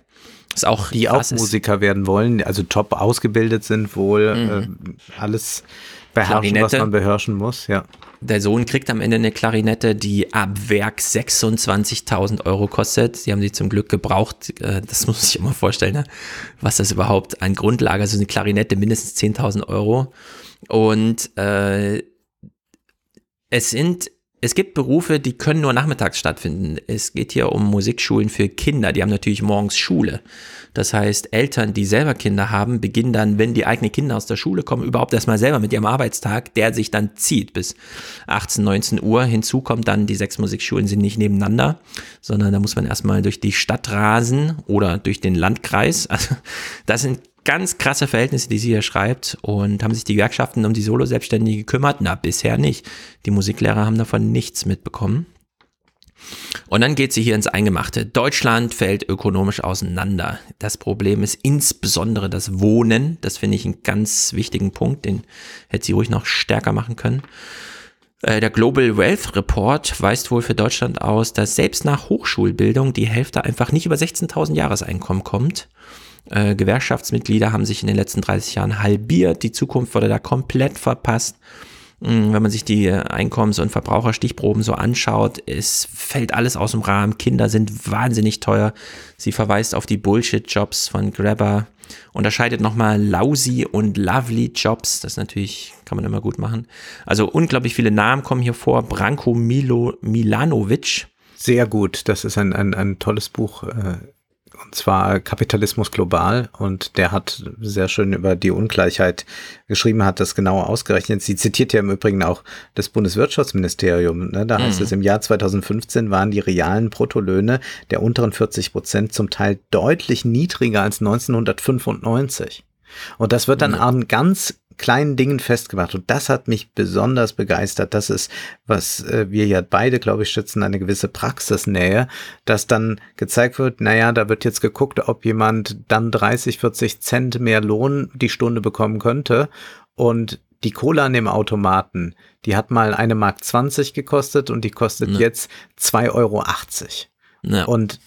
Ist auch die auch Musiker werden wollen, also top ausgebildet sind wohl, alles beherrschen, Klarinette, was man beherrschen muss, ja. Der Sohn kriegt am Ende eine Klarinette, die ab Werk 26.000 Euro kostet. Sie haben sie zum Glück gebraucht, das muss ich immer vorstellen, ne? Was das überhaupt an Grundlage ist, so eine Klarinette mindestens 10.000 Euro und Es gibt Berufe, die können nur nachmittags stattfinden. Es geht hier um Musikschulen für Kinder. Die haben natürlich morgens Schule. Das heißt, Eltern, die selber Kinder haben, beginnen dann, wenn die eigenen Kinder aus der Schule kommen, überhaupt erstmal selber mit ihrem Arbeitstag, der sich dann zieht bis 18, 19 Uhr. Hinzu kommt dann, die 6 Musikschulen sind nicht nebeneinander, sondern da muss man erstmal durch die Stadt rasen oder durch den Landkreis. Also, das sind ganz krasse Verhältnisse, die sie hier schreibt, und haben sich die Gewerkschaften um die Solo-Selbstständigen gekümmert? Na, bisher nicht. Die Musiklehrer haben davon nichts mitbekommen. Und dann geht sie hier ins Eingemachte. Deutschland fällt ökonomisch auseinander. Das Problem ist insbesondere das Wohnen. Das finde ich einen ganz wichtigen Punkt, den hätte sie ruhig noch stärker machen können. Der Global Wealth Report weist wohl für Deutschland aus, dass selbst nach Hochschulbildung die Hälfte einfach nicht über 16.000 Jahreseinkommen kommt. Gewerkschaftsmitglieder haben sich in den letzten 30 Jahren halbiert. Die Zukunft wurde da komplett verpasst. Wenn man sich die Einkommens- und Verbraucherstichproben so anschaut, es fällt alles aus dem Rahmen. Kinder sind wahnsinnig teuer. Sie verweist auf die Bullshit-Jobs von Grabber. Unterscheidet nochmal lousy und lovely Jobs. Das natürlich kann man immer gut machen. Also unglaublich viele Namen kommen hier vor. Branko Milanovic. Sehr gut. Das ist ein tolles Buch. Und zwar Kapitalismus global, und der hat sehr schön über die Ungleichheit geschrieben, hat das genau ausgerechnet. Sie zitiert ja im Übrigen auch das Bundeswirtschaftsministerium, ne? Da heißt es, im Jahr 2015 waren die realen Bruttolöhne der unteren 40% zum Teil deutlich niedriger als 1995. Und das wird dann an ganz kleinen Dingen festgemacht, und das hat mich besonders begeistert. Das ist, was wir ja beide, glaube ich, schätzen, eine gewisse Praxisnähe, dass dann gezeigt wird, naja, da wird jetzt geguckt, ob jemand dann 30, 40 Cent mehr Lohn die Stunde bekommen könnte, und die Cola an dem Automaten, die hat mal 1,20 Mark gekostet und die kostet jetzt 2,80 Euro. Und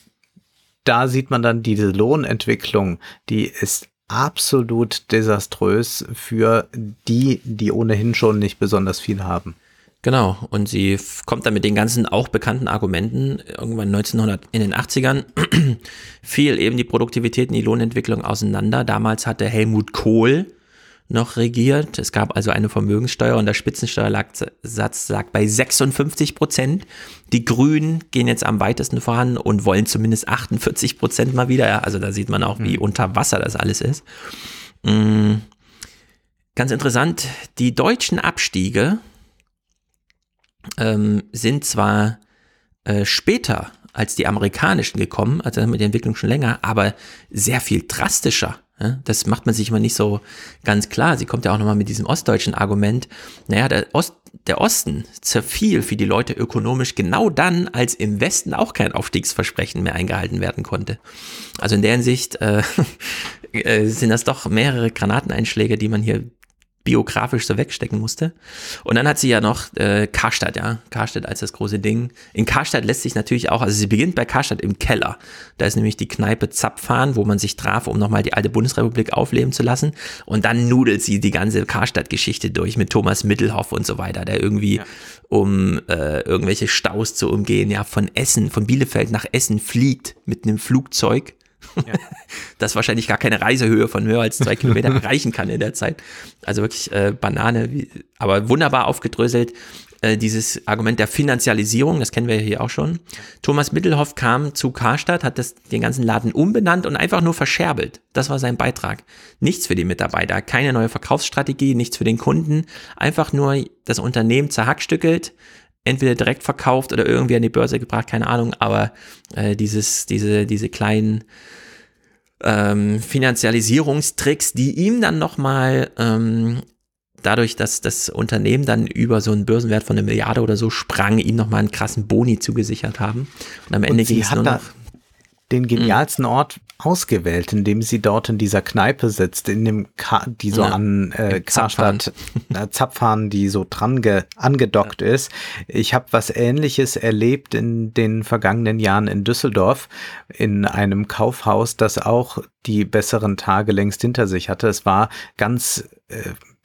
da sieht man dann diese Lohnentwicklung, die ist absolut desaströs für die, die ohnehin schon nicht besonders viel haben. Genau, und sie kommt dann mit den ganzen auch bekannten Argumenten irgendwann in den 80ern fiel eben die Produktivität und die Lohnentwicklung auseinander. Damals hatte Helmut Kohl noch regiert. Es gab also eine Vermögenssteuer, und der Spitzensteuersatz lag bei 56%. Die Grünen gehen jetzt am weitesten voran und wollen zumindest 48% mal wieder. Also da sieht man auch, wie unter Wasser das alles ist. Ganz interessant, die deutschen Abstiege sind zwar später als die amerikanischen gekommen, also haben wir die Entwicklung schon länger, aber sehr viel drastischer. Das macht man sich immer nicht so ganz klar. Sie kommt ja auch nochmal mit diesem ostdeutschen Argument. Naja, der Osten zerfiel für die Leute ökonomisch genau dann, als im Westen auch kein Aufstiegsversprechen mehr eingehalten werden konnte. Also in der Hinsicht sind das doch mehrere Granateneinschläge, die man hier biografisch so wegstecken musste. Und dann hat sie ja noch Karstadt, Karstadt als das große Ding. In Karstadt lässt sich natürlich auch, also sie beginnt bei Karstadt im Keller. Da ist nämlich die Kneipe Zapfhahn, wo man sich traf, um nochmal die alte Bundesrepublik aufleben zu lassen. Und dann nudelt sie die ganze Karstadt-Geschichte durch mit Thomas Middelhoff und so weiter, der irgendwie, um irgendwelche Staus zu umgehen, von Bielefeld nach Essen fliegt mit einem Flugzeug. Das wahrscheinlich gar keine Reisehöhe von höher als 2 Kilometer erreichen kann in der Zeit. Also wirklich Banane, aber wunderbar aufgedröselt. Dieses Argument der Finanzialisierung, das kennen wir hier auch schon. Thomas Middelhoff kam zu Karstadt, hat den ganzen Laden umbenannt und einfach nur verscherbelt. Das war sein Beitrag. Nichts für die Mitarbeiter, keine neue Verkaufsstrategie, nichts für den Kunden. Einfach nur das Unternehmen zerhackstückelt, entweder direkt verkauft oder irgendwie an die Börse gebracht, keine Ahnung, aber diese kleinen Finanzialisierungstricks, die ihm dann nochmal dadurch, dass das Unternehmen dann über so einen Börsenwert von 1 Milliarde oder so sprang, ihm nochmal einen krassen Boni zugesichert haben. Und am Ende ging es nur noch den genialsten Ort ausgewählt, indem sie dort in dieser Kneipe sitzt, in dem die so an Karstadt Zapfhahn, die so dran angedockt ist. Ich habe was Ähnliches erlebt in den vergangenen Jahren in Düsseldorf, in einem Kaufhaus, das auch die besseren Tage längst hinter sich hatte. Es war ganz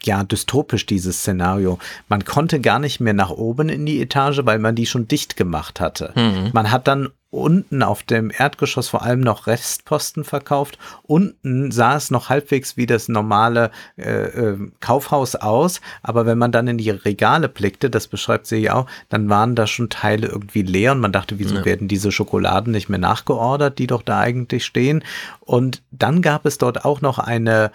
dystopisch, dieses Szenario. Man konnte gar nicht mehr nach oben in die Etage, weil man die schon dicht gemacht hatte. Mhm. Man hat dann unten auf dem Erdgeschoss vor allem noch Restposten verkauft. Unten sah es noch halbwegs wie das normale Kaufhaus aus, aber wenn man dann in die Regale blickte, das beschreibt sie ja auch, dann waren da schon Teile irgendwie leer und man dachte, wieso werden diese Schokoladen nicht mehr nachgeordert, die doch da eigentlich stehen. Und dann gab es dort auch noch eine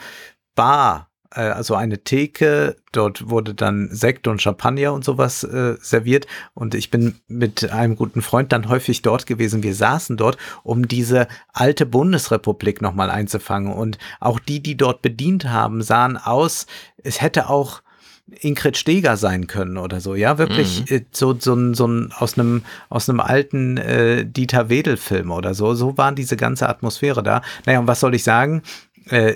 Bar, also eine Theke, dort wurde dann Sekt und Champagner und sowas serviert und ich bin mit einem guten Freund dann häufig dort gewesen. Wir saßen dort, um diese alte Bundesrepublik nochmal einzufangen und auch die dort bedient haben, sahen aus, es hätte auch Ingrid Steger sein können oder so, ja, wirklich so ein aus einem alten Dieter Wedel-Film oder so war diese ganze Atmosphäre da. Naja, und was soll ich sagen?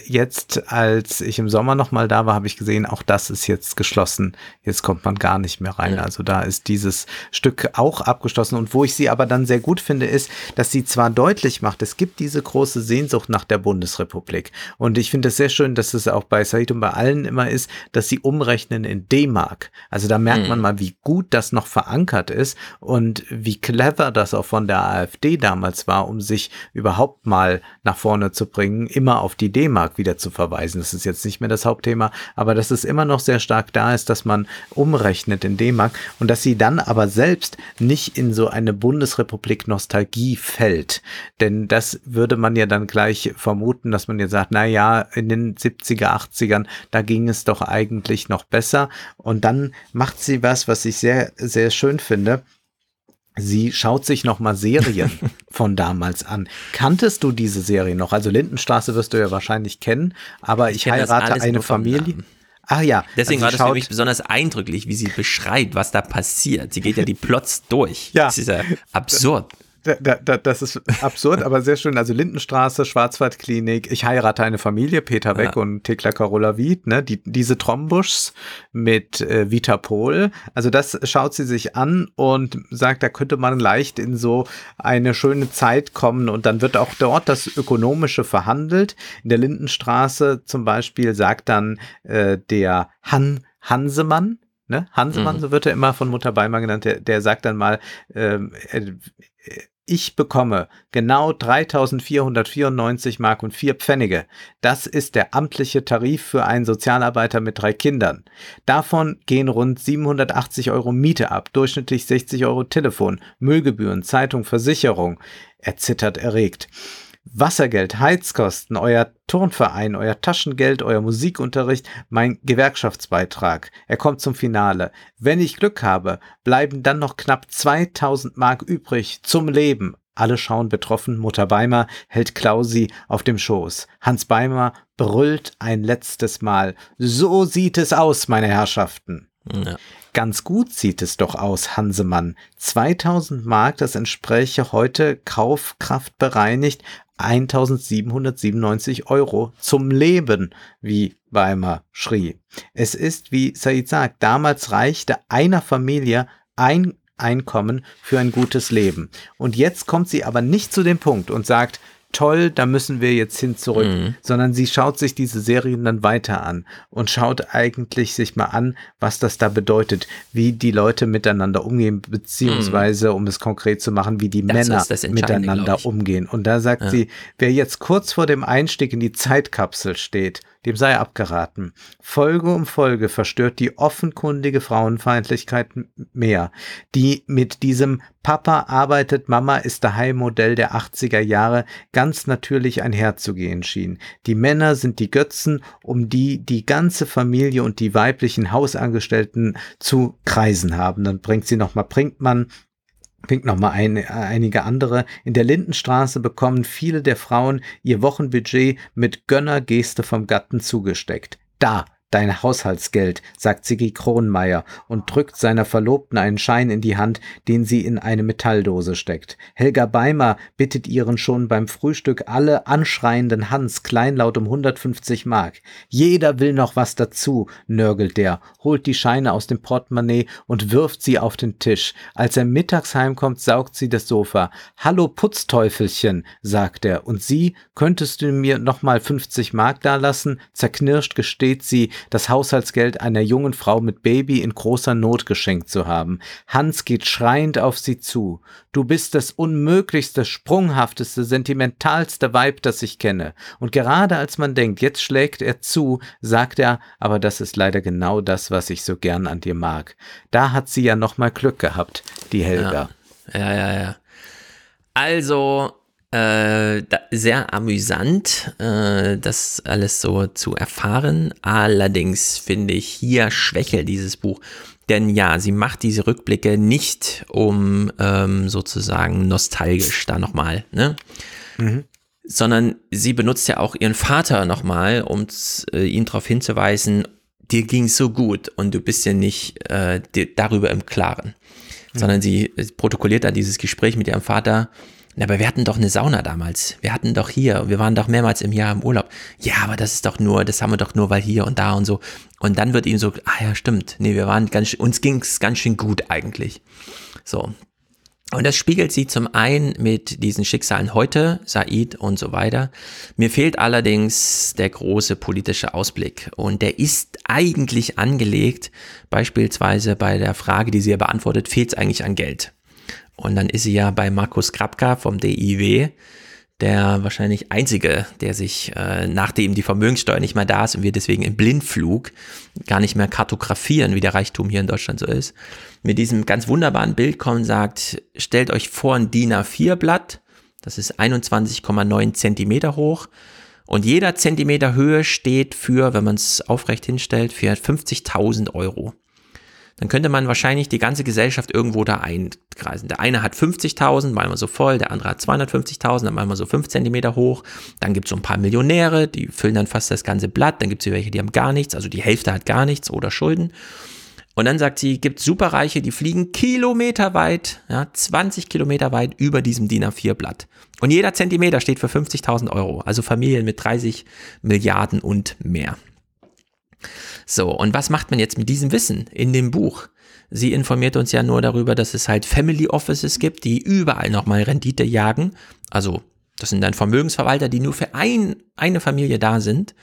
Jetzt, als ich im Sommer nochmal da war, habe ich gesehen, auch das ist jetzt geschlossen. Jetzt kommt man gar nicht mehr rein. Also da ist dieses Stück auch abgeschlossen. Und wo ich sie aber dann sehr gut finde, ist, dass sie zwar deutlich macht, es gibt diese große Sehnsucht nach der Bundesrepublik. Und ich finde es sehr schön, dass es auch bei Said und bei allen immer ist, dass sie umrechnen in D-Mark. Also da merkt man mal, wie gut das noch verankert ist und wie clever das auch von der AfD damals war, um sich überhaupt mal nach vorne zu bringen, immer auf die D-Mark wieder zu verweisen. Das ist jetzt nicht mehr das Hauptthema, aber dass es immer noch sehr stark da ist, dass man umrechnet in D-Mark und dass sie dann aber selbst nicht in so eine Bundesrepublik-Nostalgie fällt. Denn das würde man ja dann gleich vermuten, dass man jetzt sagt, naja, in den 70er, 80ern, da ging es doch eigentlich noch besser. Und dann macht sie was ich sehr, sehr schön finde. Sie schaut sich nochmal Serien von damals an. Kanntest du diese Serie noch? Also Lindenstraße wirst du ja wahrscheinlich kennen, aber ich heirate eine Familie. Ach ja. Deswegen war das für mich besonders eindrücklich, wie sie beschreibt, was da passiert. Sie geht ja die Plots durch. Ja. Das ist ja absurd. Das ist absurd, aber sehr schön. Also Lindenstraße, Schwarzwaldklinik, Ich heirate eine Familie, Peter Weck und Thekla Carola Wied, ne? Diese Trombuschs mit Vita Pohl. Also das schaut sie sich an und sagt, da könnte man leicht in so eine schöne Zeit kommen und dann wird auch dort das Ökonomische verhandelt. In der Lindenstraße zum Beispiel sagt dann der Hansemann, ne? Hansemann, so wird er immer von Mutter Beimer genannt, der sagt dann mal, ich bekomme genau 3.494 Mark und 4 Pfennige. Das ist der amtliche Tarif für einen Sozialarbeiter mit 3 Kindern. Davon gehen rund 780 Euro Miete ab, durchschnittlich 60 Euro Telefon, Müllgebühren, Zeitung, Versicherung. Er zittert erregt. Wassergeld, Heizkosten, euer Turnverein, euer Taschengeld, euer Musikunterricht, mein Gewerkschaftsbeitrag. Er kommt zum Finale. Wenn ich Glück habe, bleiben dann noch knapp 2000 Mark übrig zum Leben. Alle schauen betroffen. Mutter Beimer hält Klausi auf dem Schoß. Hans Beimer brüllt ein letztes Mal. So sieht es aus, meine Herrschaften. Ja. Ganz gut sieht es doch aus, Hansemann. 2000 Mark, das entspräche heute Kaufkraft bereinigt 1797 Euro zum Leben, wie Beimer schrie. Es ist, wie Said sagt, damals reichte einer Familie ein Einkommen für ein gutes Leben. Und jetzt kommt sie aber nicht zu dem Punkt und sagt, toll, da müssen wir jetzt hin zurück, sondern sie schaut sich diese Serien dann weiter an und schaut eigentlich sich mal an, was das da bedeutet, wie die Leute miteinander umgehen, beziehungsweise, um es konkret zu machen, wie die Männer miteinander umgehen. Und da sagt sie, wer jetzt kurz vor dem Einstieg in die Zeitkapsel steht, dem sei abgeraten. Folge um Folge verstört die offenkundige Frauenfeindlichkeit mehr, die mit diesem Papa arbeitet, Mama ist daheim Modell der 80er Jahre ganz natürlich einherzugehen schien. Die Männer sind die Götzen, um die die ganze Familie und die weiblichen Hausangestellten zu kreisen haben. Dann bringt sie nochmal Brinkmann, bringt nochmal einige andere. In der Lindenstraße bekommen viele der Frauen ihr Wochenbudget mit Gönnergeste vom Gatten zugesteckt. Da! Dein Haushaltsgeld, sagt Sigi Kronmeier und drückt seiner Verlobten einen Schein in die Hand, den sie in eine Metalldose steckt. Helga Beimer bittet ihren schon beim Frühstück alle anschreienden Hans kleinlaut um 150 Mark. Jeder will noch was dazu, nörgelt der, holt die Scheine aus dem Portemonnaie und wirft sie auf den Tisch. Als er mittags heimkommt, saugt sie das Sofa. Hallo Putzteufelchen, sagt er. Und sie, könntest du mir nochmal 50 Mark dalassen? Zerknirscht gesteht sie, das Haushaltsgeld einer jungen Frau mit Baby in großer Not geschenkt zu haben. Hans geht schreiend auf sie zu. Du bist das unmöglichste, sprunghafteste, sentimentalste Weib, das ich kenne. Und gerade als man denkt, jetzt schlägt er zu, sagt er, aber das ist leider genau das, was ich so gern an dir mag. Da hat sie ja nochmal Glück gehabt, die Helga. Ja. Also... sehr amüsant, das alles so zu erfahren. Allerdings finde ich, hier schwächelt dieses Buch. Denn ja, sie macht diese Rückblicke nicht, um sozusagen nostalgisch da nochmal, ne? Mhm. Sondern sie benutzt ja auch ihren Vater nochmal, um ihn darauf hinzuweisen, dir ging es so gut und du bist ja nicht darüber im Klaren. Mhm. Sondern sie protokolliert da dieses Gespräch mit ihrem Vater. Aber wir hatten doch eine Sauna damals. Wir hatten doch hier, wir waren doch mehrmals im Jahr im Urlaub. Ja, aber das ist doch nur, das haben wir doch nur, weil hier und da und so. Und dann wird ihm so, ah ja, stimmt. Nee, wir waren ganz schön, uns ging es ganz schön gut eigentlich. So. Und das spiegelt sie zum einen mit diesen Schicksalen heute, Said und so weiter. Mir fehlt allerdings der große politische Ausblick. Und der ist eigentlich angelegt, beispielsweise bei der Frage, die sie ja beantwortet, fehlt es eigentlich an Geld? Und dann ist sie ja bei Markus Krapka vom DIW, der wahrscheinlich Einzige, der sich, nachdem die Vermögenssteuer nicht mehr da ist und wir deswegen im Blindflug gar nicht mehr kartografieren, wie der Reichtum hier in Deutschland so ist, mit diesem ganz wunderbaren Bild kommt und sagt, stellt euch vor ein DIN A4-Blatt, das ist 21,9 Zentimeter hoch und jeder Zentimeter Höhe steht für, wenn man es aufrecht hinstellt, für 50.000 Euro. Dann könnte man wahrscheinlich die ganze Gesellschaft irgendwo da einkreisen. Der eine hat 50.000, mal mal so voll, der andere hat 250.000, dann mal mal so 5 Zentimeter hoch. Dann gibt es so ein paar Millionäre, die füllen dann fast das ganze Blatt. Dann gibt es welche, die haben gar nichts, also die Hälfte hat gar nichts oder Schulden. Und dann sagt sie, gibt es Superreiche, die fliegen kilometerweit, ja, 20 Kilometer weit über diesem DIN A4-Blatt. Und jeder Zentimeter steht für 50.000 Euro, also Familien mit 30 Milliarden und mehr. So, und was macht man jetzt mit diesem Wissen in dem Buch? Sie informiert uns ja nur darüber, dass es halt Family Offices gibt, die überall nochmal Rendite jagen. Also das sind dann Vermögensverwalter, die nur für eine Familie da sind.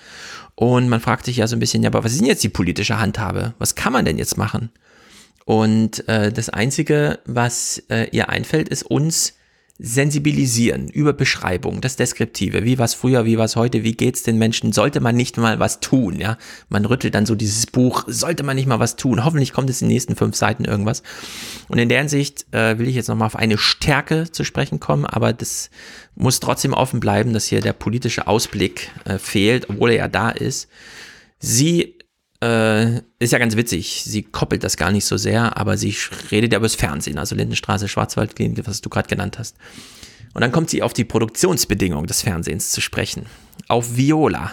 Und man fragt sich ja so ein bisschen, ja, aber was ist denn jetzt die politische Handhabe? Was kann man denn jetzt machen? Und das Einzige, was ihr einfällt, ist uns sensibilisieren über Beschreibung, das Deskriptive, wie war es früher, wie war es heute, wie geht's den Menschen, sollte man nicht mal was tun, ja, man rüttelt dann so dieses Buch, sollte man nicht mal was tun, hoffentlich kommt es in den nächsten 5 Seiten irgendwas und in der Hinsicht will ich jetzt nochmal auf eine Stärke zu sprechen kommen, aber das muss trotzdem offen bleiben, dass hier der politische Ausblick fehlt, obwohl er ja da ist. Sie ist ja ganz witzig, sie koppelt das gar nicht so sehr, aber sie redet ja über das Fernsehen, also Lindenstraße, Schwarzwald, was du gerade genannt hast. Und dann kommt sie auf die Produktionsbedingungen des Fernsehens zu sprechen. Auf Viola,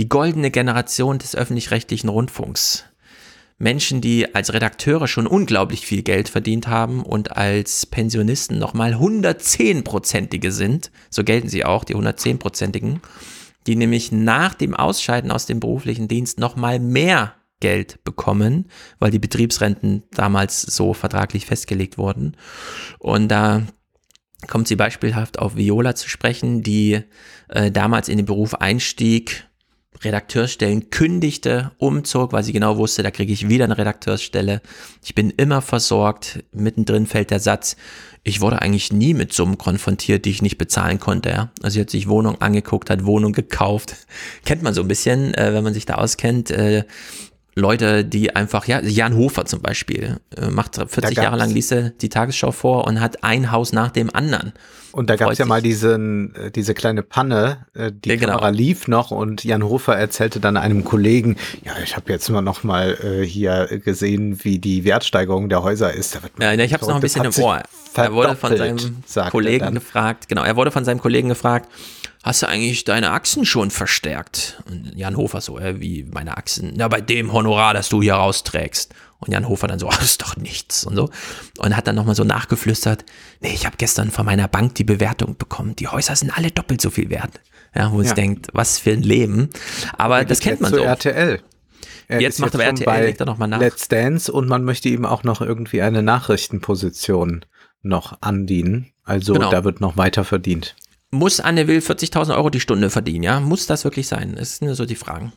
die goldene Generation des öffentlich-rechtlichen Rundfunks. Menschen, die als Redakteure schon unglaublich viel Geld verdient haben und als Pensionisten nochmal 110-prozentige sind, so gelten sie auch, die 110-prozentigen, die nämlich nach dem Ausscheiden aus dem beruflichen Dienst nochmal mehr Geld bekommen, weil die Betriebsrenten damals so vertraglich festgelegt wurden. Und da kommt sie beispielhaft auf Viola zu sprechen, die damals in den Beruf einstieg, Redakteursstellen kündigte, umzog, weil sie genau wusste, da kriege ich wieder eine Redakteursstelle. Ich bin immer versorgt. Mittendrin fällt der Satz, ich wurde eigentlich nie mit Summen konfrontiert, die ich nicht bezahlen konnte. Ja? Also sie hat sich Wohnung angeguckt, hat Wohnung gekauft. Kennt man so ein bisschen, wenn man sich da auskennt. Leute, die einfach, ja, Jan Hofer zum Beispiel, macht 40 Jahre lang, liest er die Tagesschau vor und hat ein Haus nach dem anderen. Und da gab es ja mal diese kleine Panne, die Kamera lief noch und Jan Hofer erzählte dann einem Kollegen, ja, ich habe jetzt immer noch mal hier gesehen, wie die Wertsteigerung der Häuser ist. Da wird man ich habe es noch ein bisschen im Ohr. Er wurde von seinem Kollegen gefragt, hast du eigentlich deine Achsen schon verstärkt? Und Jan Hofer so, wie meine Achsen? Na, bei dem Honorar, das du hier rausträgst. Und Jan Hofer dann so, das ist doch nichts und so. Und hat dann nochmal so nachgeflüstert, nee, ich habe gestern von meiner Bank die Bewertung bekommen. Die Häuser sind alle doppelt so viel wert. Ja, wo es denkt, was für ein Leben. Aber das kennt man so. RTL. Jetzt macht aber RTL, legt er nochmal nach. Let's Dance, und man möchte ihm auch noch irgendwie eine Nachrichtenposition noch andienen. Also da wird noch weiter verdient. Muss Anne Will 40.000 Euro die Stunde verdienen, ja? Muss das wirklich sein? Das sind so die Fragen.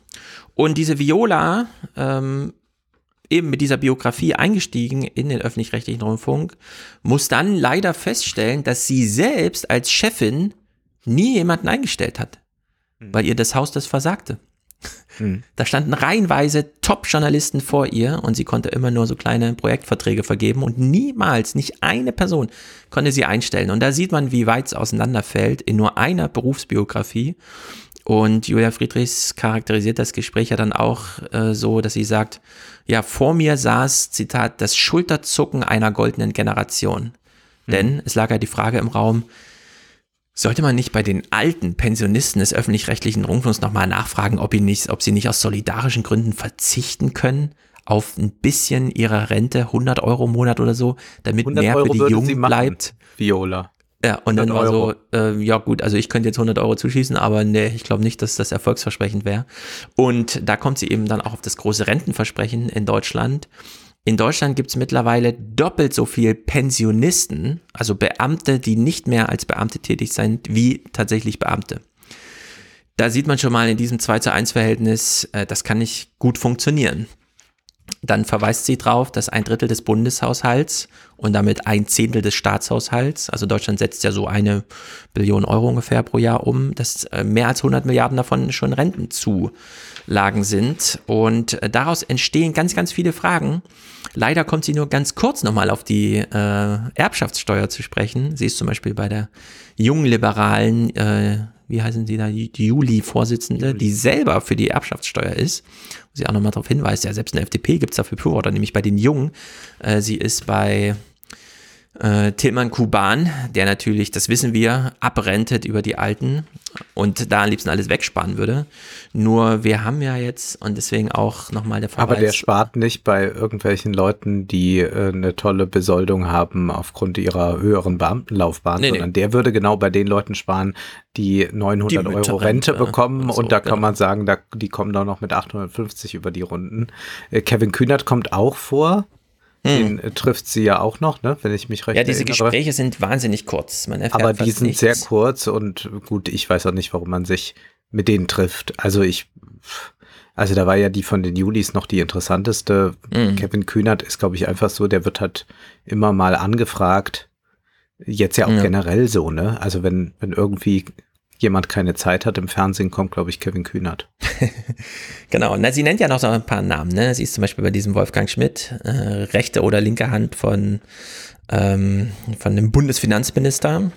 Und diese Viola, eben mit dieser Biografie eingestiegen in den öffentlich-rechtlichen Rundfunk, muss dann leider feststellen, dass sie selbst als Chefin nie jemanden eingestellt hat, weil ihr das Haus das versagte. Da standen reihenweise Top-Journalisten vor ihr und sie konnte immer nur so kleine Projektverträge vergeben und niemals, nicht eine Person konnte sie einstellen. Und da sieht man, wie weit es auseinanderfällt in nur einer Berufsbiografie. Und Julia Friedrichs charakterisiert das Gespräch ja dann auch so, dass sie sagt, ja, vor mir saß, Zitat, das Schulterzucken einer goldenen Generation. Denn es lag ja die Frage im Raum, sollte man nicht bei den alten Pensionisten des öffentlich-rechtlichen Rundfunks nochmal nachfragen, ob sie nicht aus solidarischen Gründen verzichten können auf ein bisschen ihrer Rente, 100 Euro im Monat oder so, damit mehr für die Jungen bleibt? Viola. Ja, und dann war so, ja gut, also ich könnte jetzt 100 Euro zuschießen, aber nee, ich glaube nicht, dass das erfolgsversprechend wäre. Und da kommt sie eben dann auch auf das große Rentenversprechen in Deutschland. In Deutschland gibt es mittlerweile doppelt so viel Pensionisten, also Beamte, die nicht mehr als Beamte tätig sind, wie tatsächlich Beamte. Da sieht man schon mal in diesem 2:1-Verhältnis, das kann nicht gut funktionieren. Dann verweist sie darauf, dass 1/3 des Bundeshaushalts und damit 1/10 des Staatshaushalts, also Deutschland setzt ja so 1 Billion Euro ungefähr pro Jahr um, dass mehr als 100 Milliarden davon schon Rentenzulagen sind. Und daraus entstehen ganz, ganz viele Fragen. Leider kommt sie nur ganz kurz nochmal auf die Erbschaftssteuer zu sprechen. Sie ist zum Beispiel bei der jungen Liberalen, wie heißen sie da, die Juli-Vorsitzende, die selber für die Erbschaftssteuer ist, wo sie auch nochmal darauf hinweist, ja, selbst in der FDP gibt es dafür Befürworter, nämlich bei den Jungen. Sie ist bei Tilman Kuban, der natürlich, das wissen wir, abrentet über die Alten und da am liebsten alles wegsparen würde. Nur wir haben ja jetzt, und deswegen auch nochmal der Verweis. Aber der spart nicht bei irgendwelchen Leuten, die eine tolle Besoldung haben aufgrund ihrer höheren Beamtenlaufbahn, sondern der würde genau bei den Leuten sparen, die 900 die Euro Rente bekommen, so, und da kann man sagen, die kommen doch noch mit 850 über die Runden. Kevin Kühnert kommt auch vor. Den trifft sie ja auch noch, ne, wenn ich mich recht erinnere. Ja, diese Gespräche sind wahnsinnig kurz. Man erfährt aber die sind nichts. Sehr kurz und gut, ich weiß auch nicht, warum man sich mit denen trifft. Also da war ja die von den Julis noch die interessanteste. Kevin Kühnert ist, glaube ich, einfach so, der wird halt immer mal angefragt. Jetzt ja auch generell so, ne? Also wenn irgendwie jemand keine Zeit hat, im Fernsehen kommt, glaube ich, Kevin Kühnert. Genau, na, sie nennt ja noch so ein paar Namen, ne? Sie ist zum Beispiel bei diesem Wolfgang Schmidt, rechte oder linke Hand von dem Bundesfinanzminister,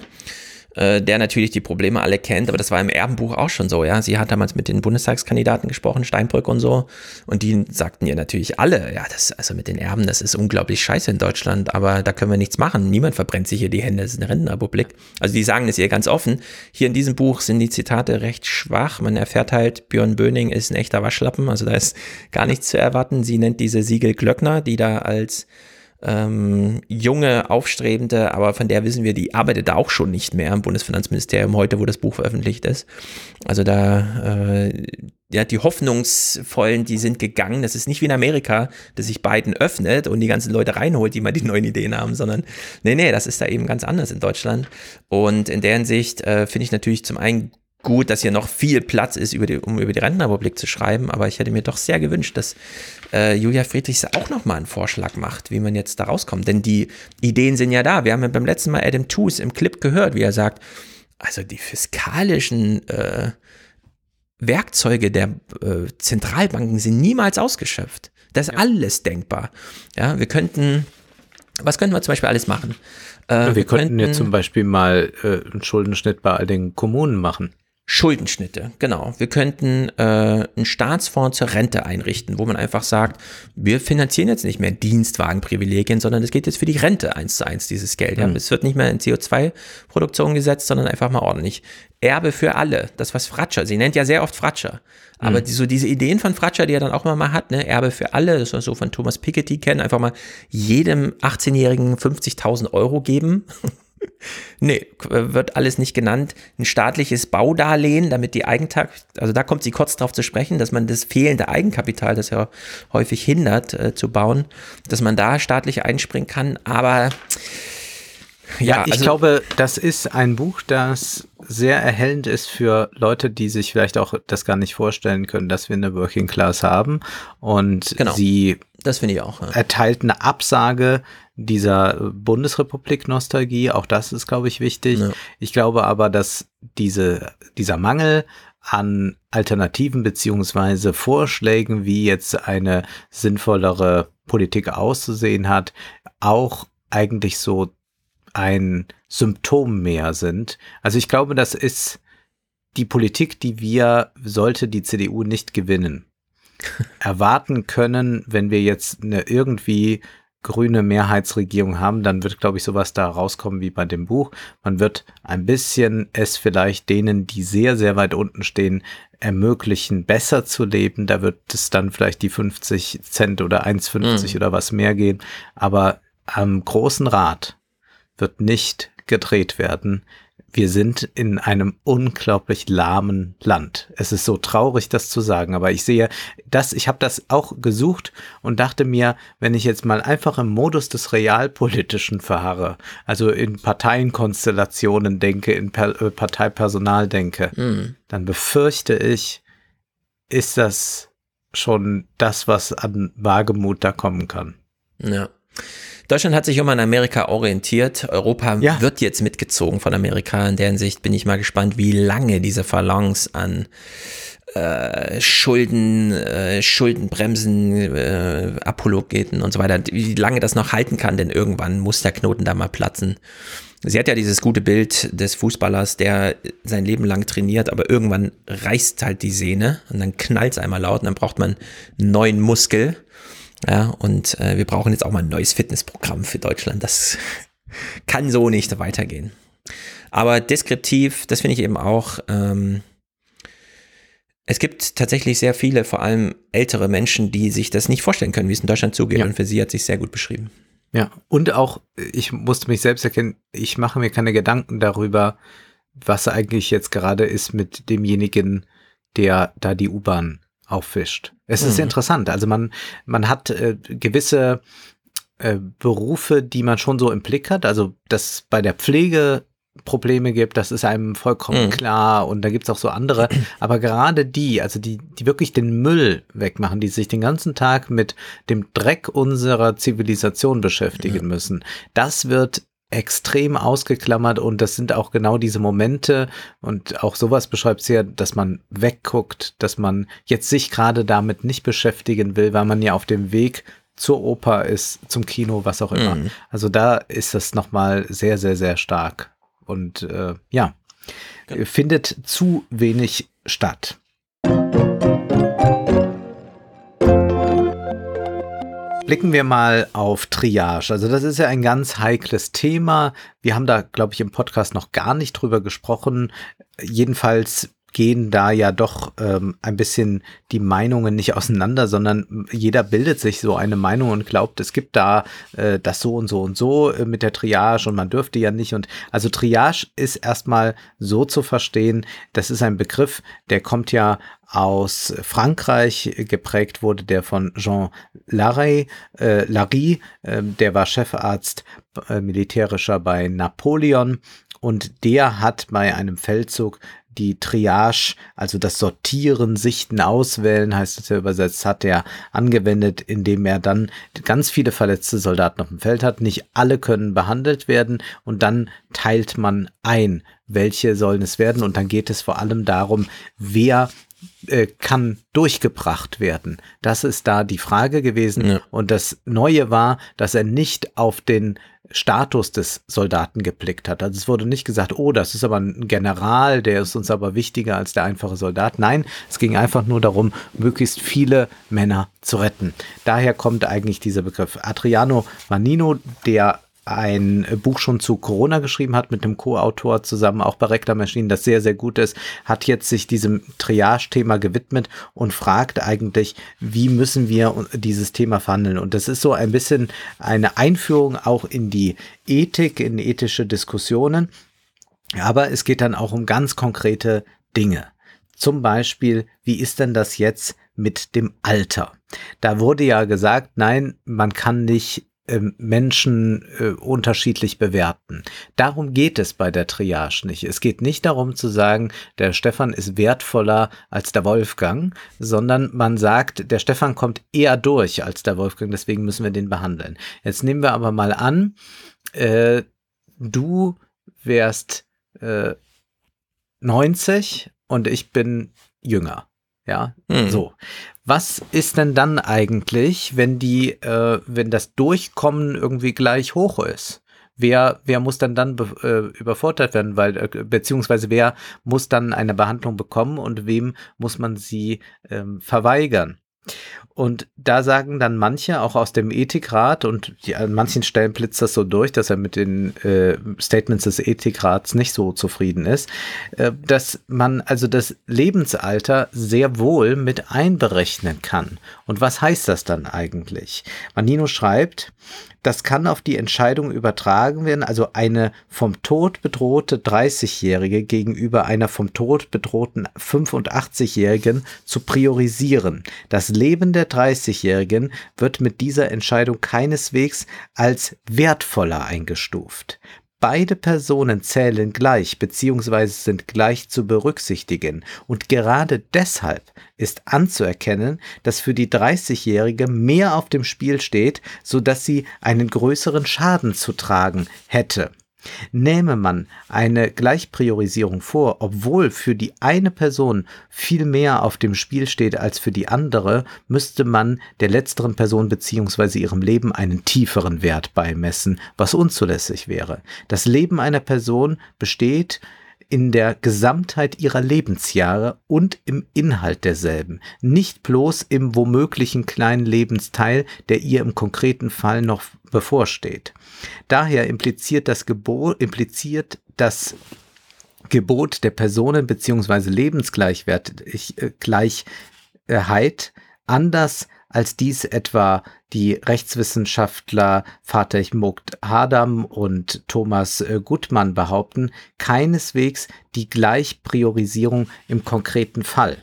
der natürlich die Probleme alle kennt, aber das war im Erbenbuch auch schon so, ja. Sie hat damals mit den Bundestagskandidaten gesprochen, Steinbrück und so, und die sagten ihr natürlich alle, ja, das, also mit den Erben, das ist unglaublich scheiße in Deutschland, aber da können wir nichts machen, niemand verbrennt sich hier die Hände, das ist eine Rentenrepublik. Also die sagen es ihr ganz offen. Hier in diesem Buch sind die Zitate recht schwach, man erfährt halt, Björn Böning ist ein echter Waschlappen, also da ist gar nichts zu erwarten. Sie nennt diese Sigel Glöckner, die da als junge, aufstrebende, aber von der wissen wir, die arbeitet da auch schon nicht mehr im Bundesfinanzministerium heute, wo das Buch veröffentlicht ist. Also da, ja, die Hoffnungsvollen, die sind gegangen. Das ist nicht wie in Amerika, dass sich Biden öffnet und die ganzen Leute reinholt, die mal die neuen Ideen haben, sondern nee, das ist da eben ganz anders in Deutschland. Und in der Hinsicht finde ich natürlich zum einen gut, dass hier noch viel Platz ist, um über die Rentenrepublik zu schreiben, aber ich hätte mir doch sehr gewünscht, dass Julia Friedrichs auch nochmal einen Vorschlag macht, wie man jetzt da rauskommt, denn die Ideen sind ja da. Wir haben ja beim letzten Mal Adam Tooze im Clip gehört, wie er sagt, also die fiskalischen Werkzeuge der Zentralbanken sind niemals ausgeschöpft. Das ist alles denkbar. Ja, wir könnten, was könnten wir zum Beispiel alles machen? Wir könnten jetzt zum Beispiel mal einen Schuldenschnitt bei all den Kommunen machen. Schuldenschnitte, genau. Wir könnten einen Staatsfonds zur Rente einrichten, wo man einfach sagt, wir finanzieren jetzt nicht mehr Dienstwagenprivilegien, sondern es geht jetzt für die Rente 1:1, dieses Geld. Ja? Es wird nicht mehr in CO2-Produktion gesetzt, sondern einfach mal ordentlich. Erbe für alle, das was Fratscher, sie nennt ja sehr oft Fratscher, aber so diese Ideen von Fratscher, die er dann auch mal hat, ne? Erbe für alle, das wir so von Thomas Piketty kennen, einfach mal jedem 18-Jährigen 50.000 Euro geben. Nee, wird alles nicht genannt. Ein staatliches Baudarlehen, damit die also da kommt sie kurz drauf zu sprechen, dass man das fehlende Eigenkapital, das ja häufig hindert zu bauen, dass man da staatlich einspringen kann, aber ja. Ich glaube, das ist ein Buch, das sehr erhellend ist für Leute, die sich vielleicht auch das gar nicht vorstellen können, dass wir eine Working Class haben und genau, sie das finde ich auch, ja, erteilt eine Absage dieser Bundesrepublik-Nostalgie, auch das ist, glaube ich, wichtig. Ja. Ich glaube aber, dass dieser Mangel an Alternativen beziehungsweise Vorschlägen, wie jetzt eine sinnvollere Politik auszusehen hat, auch eigentlich so ein Symptom mehr sind. Also ich glaube, das ist die Politik, sollte die CDU nicht gewinnen, erwarten können, wenn wir jetzt eine irgendwie grüne Mehrheitsregierung haben, dann wird, glaube ich, sowas da rauskommen wie bei dem Buch. Man wird ein bisschen es vielleicht denen, die sehr, sehr weit unten stehen, ermöglichen, besser zu leben. Da wird es dann vielleicht die 50 Cent oder 1,50 oder was mehr gehen. Aber am großen Rad wird nicht gedreht werden. Wir sind in einem unglaublich lahmen Land. Es ist so traurig, das zu sagen, aber ich sehe das, ich habe das auch gesucht und dachte mir, wenn ich jetzt mal einfach im Modus des Realpolitischen verharre, also in Parteienkonstellationen denke, in Parteipersonal denke, dann befürchte ich, ist das schon das, was an Wagemut da kommen kann. Ja. Deutschland hat sich immer an Amerika orientiert. Europa wird jetzt mitgezogen von Amerika. In der Hinsicht bin ich mal gespannt, wie lange diese Phalanx an Schuldenbremsen, Apologeten und so weiter, wie lange das noch halten kann, denn irgendwann muss der Knoten da mal platzen. Sie hat ja dieses gute Bild des Fußballers, der sein Leben lang trainiert, aber irgendwann reißt halt die Sehne und dann knallt es einmal laut und dann braucht man einen neuen Muskel. Ja, und wir brauchen jetzt auch mal ein neues Fitnessprogramm für Deutschland. Das kann so nicht weitergehen. Aber deskriptiv, das finde ich eben auch, es gibt tatsächlich sehr viele, vor allem ältere Menschen, die sich das nicht vorstellen können, wie es in Deutschland zugeht. Ja. Und für sie hat sich sehr gut beschrieben. Ja, und auch, ich musste mich selbst erkennen, ich mache mir keine Gedanken darüber, was eigentlich jetzt gerade ist mit demjenigen, der da die U-Bahn auffischt. Es ist interessant. Also man hat gewisse Berufe, die man schon so im Blick hat. Also dass bei der Pflege Probleme gibt, das ist einem vollkommen klar. Und da gibt es auch so andere. Aber gerade die wirklich den Müll wegmachen, die sich den ganzen Tag mit dem Dreck unserer Zivilisation beschäftigen müssen, das wird extrem ausgeklammert und das sind auch genau diese Momente und auch sowas beschreibt sie ja, dass man wegguckt, dass man jetzt sich gerade damit nicht beschäftigen will, weil man ja auf dem Weg zur Oper ist, zum Kino, was auch immer. Also da ist das nochmal sehr, sehr, sehr stark und findet zu wenig statt. Blicken wir mal auf Triage. Also das ist ja ein ganz heikles Thema. Wir haben da, glaube ich, im Podcast noch gar nicht drüber gesprochen. Jedenfalls gehen da ja doch ein bisschen die Meinungen nicht auseinander, sondern jeder bildet sich so eine Meinung und glaubt, es gibt da das so und so und so mit der Triage und man dürfte ja nicht. Und also Triage ist erstmal so zu verstehen, das ist ein Begriff, der kommt ja aus Frankreich, geprägt wurde der von Jean Larry, der war Chefarzt militärischer bei Napoleon und der hat bei einem Feldzug die Triage, also das Sortieren, Sichten, Auswählen, heißt es ja übersetzt, hat er angewendet, indem er dann ganz viele verletzte Soldaten auf dem Feld hat. Nicht alle können behandelt werden und dann teilt man ein, welche sollen es werden und dann geht es vor allem darum, wer kann durchgebracht werden. Das ist da die Frage gewesen. Ja. Und das Neue war, dass er nicht auf den Status des Soldaten geblickt hat. Also es wurde nicht gesagt, oh, das ist aber ein General, der ist uns aber wichtiger als der einfache Soldat. Nein, es ging einfach nur darum, möglichst viele Männer zu retten. Daher kommt eigentlich dieser Begriff. Adriano Mannino, der ein Buch schon zu Corona geschrieben hat, mit einem Co-Autor zusammen, auch bei Rektor Maschinen, das sehr, sehr gut ist, hat jetzt sich diesem Triage-Thema gewidmet und fragt eigentlich, wie müssen wir dieses Thema verhandeln? Und das ist so ein bisschen eine Einführung auch in die Ethik, in ethische Diskussionen. Aber es geht dann auch um ganz konkrete Dinge. Zum Beispiel, wie ist denn das jetzt mit dem Alter? Da wurde ja gesagt, nein, man kann nicht Menschen unterschiedlich bewerten. Darum geht es bei der Triage nicht. Es geht nicht darum zu sagen, der Stefan ist wertvoller als der Wolfgang, sondern man sagt, der Stefan kommt eher durch als der Wolfgang, deswegen müssen wir den behandeln. Jetzt nehmen wir aber mal an, du wärst 90 und ich bin jünger. Ja, so. Was ist denn dann eigentlich, wenn wenn das Durchkommen irgendwie gleich hoch ist? Wer muss dann übervorteilt werden, beziehungsweise wer muss dann eine Behandlung bekommen und wem muss man sie verweigern? Und da sagen dann manche, auch aus dem Ethikrat, und an manchen Stellen blitzt das so durch, dass er mit den Statements des Ethikrats nicht so zufrieden ist, dass man also das Lebensalter sehr wohl mit einberechnen kann. Und was heißt das dann eigentlich? Mannino schreibt, das kann auf die Entscheidung übertragen werden, also eine vom Tod bedrohte 30-Jährige gegenüber einer vom Tod bedrohten 85-Jährigen zu priorisieren. Das Leben der 30-Jährigen wird mit dieser Entscheidung keineswegs als wertvoller eingestuft. Beide Personen zählen gleich bzw. sind gleich zu berücksichtigen und gerade deshalb ist anzuerkennen, dass für die 30-Jährige mehr auf dem Spiel steht, sodass sie einen größeren Schaden zu tragen hätte. Nähme man eine Gleichpriorisierung vor, obwohl für die eine Person viel mehr auf dem Spiel steht als für die andere, müsste man der letzteren Person bzw. ihrem Leben einen tieferen Wert beimessen, was unzulässig wäre. Das Leben einer Person besteht in der Gesamtheit ihrer Lebensjahre und im Inhalt derselben, nicht bloß im womöglichen kleinen Lebensteil, der ihr im konkreten Fall noch bevorsteht. Daher impliziert das Gebot der Personen- bzw. Lebensgleichheit anders als dies etwa die Rechtswissenschaftler Fatih Moghadam und Thomas Gutmann behaupten, keineswegs die Gleichpriorisierung im konkreten Fall.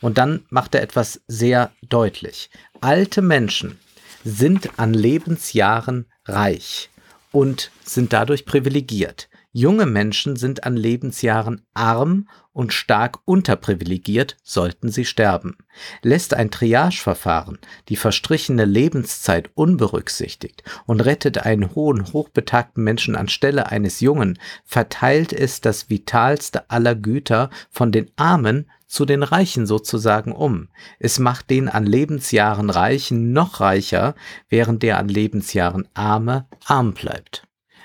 Und dann macht er etwas sehr deutlich. Alte Menschen sind an Lebensjahren reich und sind dadurch privilegiert. Junge Menschen sind an Lebensjahren arm und stark unterprivilegiert, sollten sie sterben. Lässt ein Triageverfahren die verstrichene Lebenszeit unberücksichtigt und rettet einen hohen, hochbetagten Menschen anstelle eines Jungen, verteilt es das vitalste aller Güter von den Armen zu den Reichen sozusagen um. Es macht den an Lebensjahren Reichen noch reicher, während der an Lebensjahren Arme arm bleibt.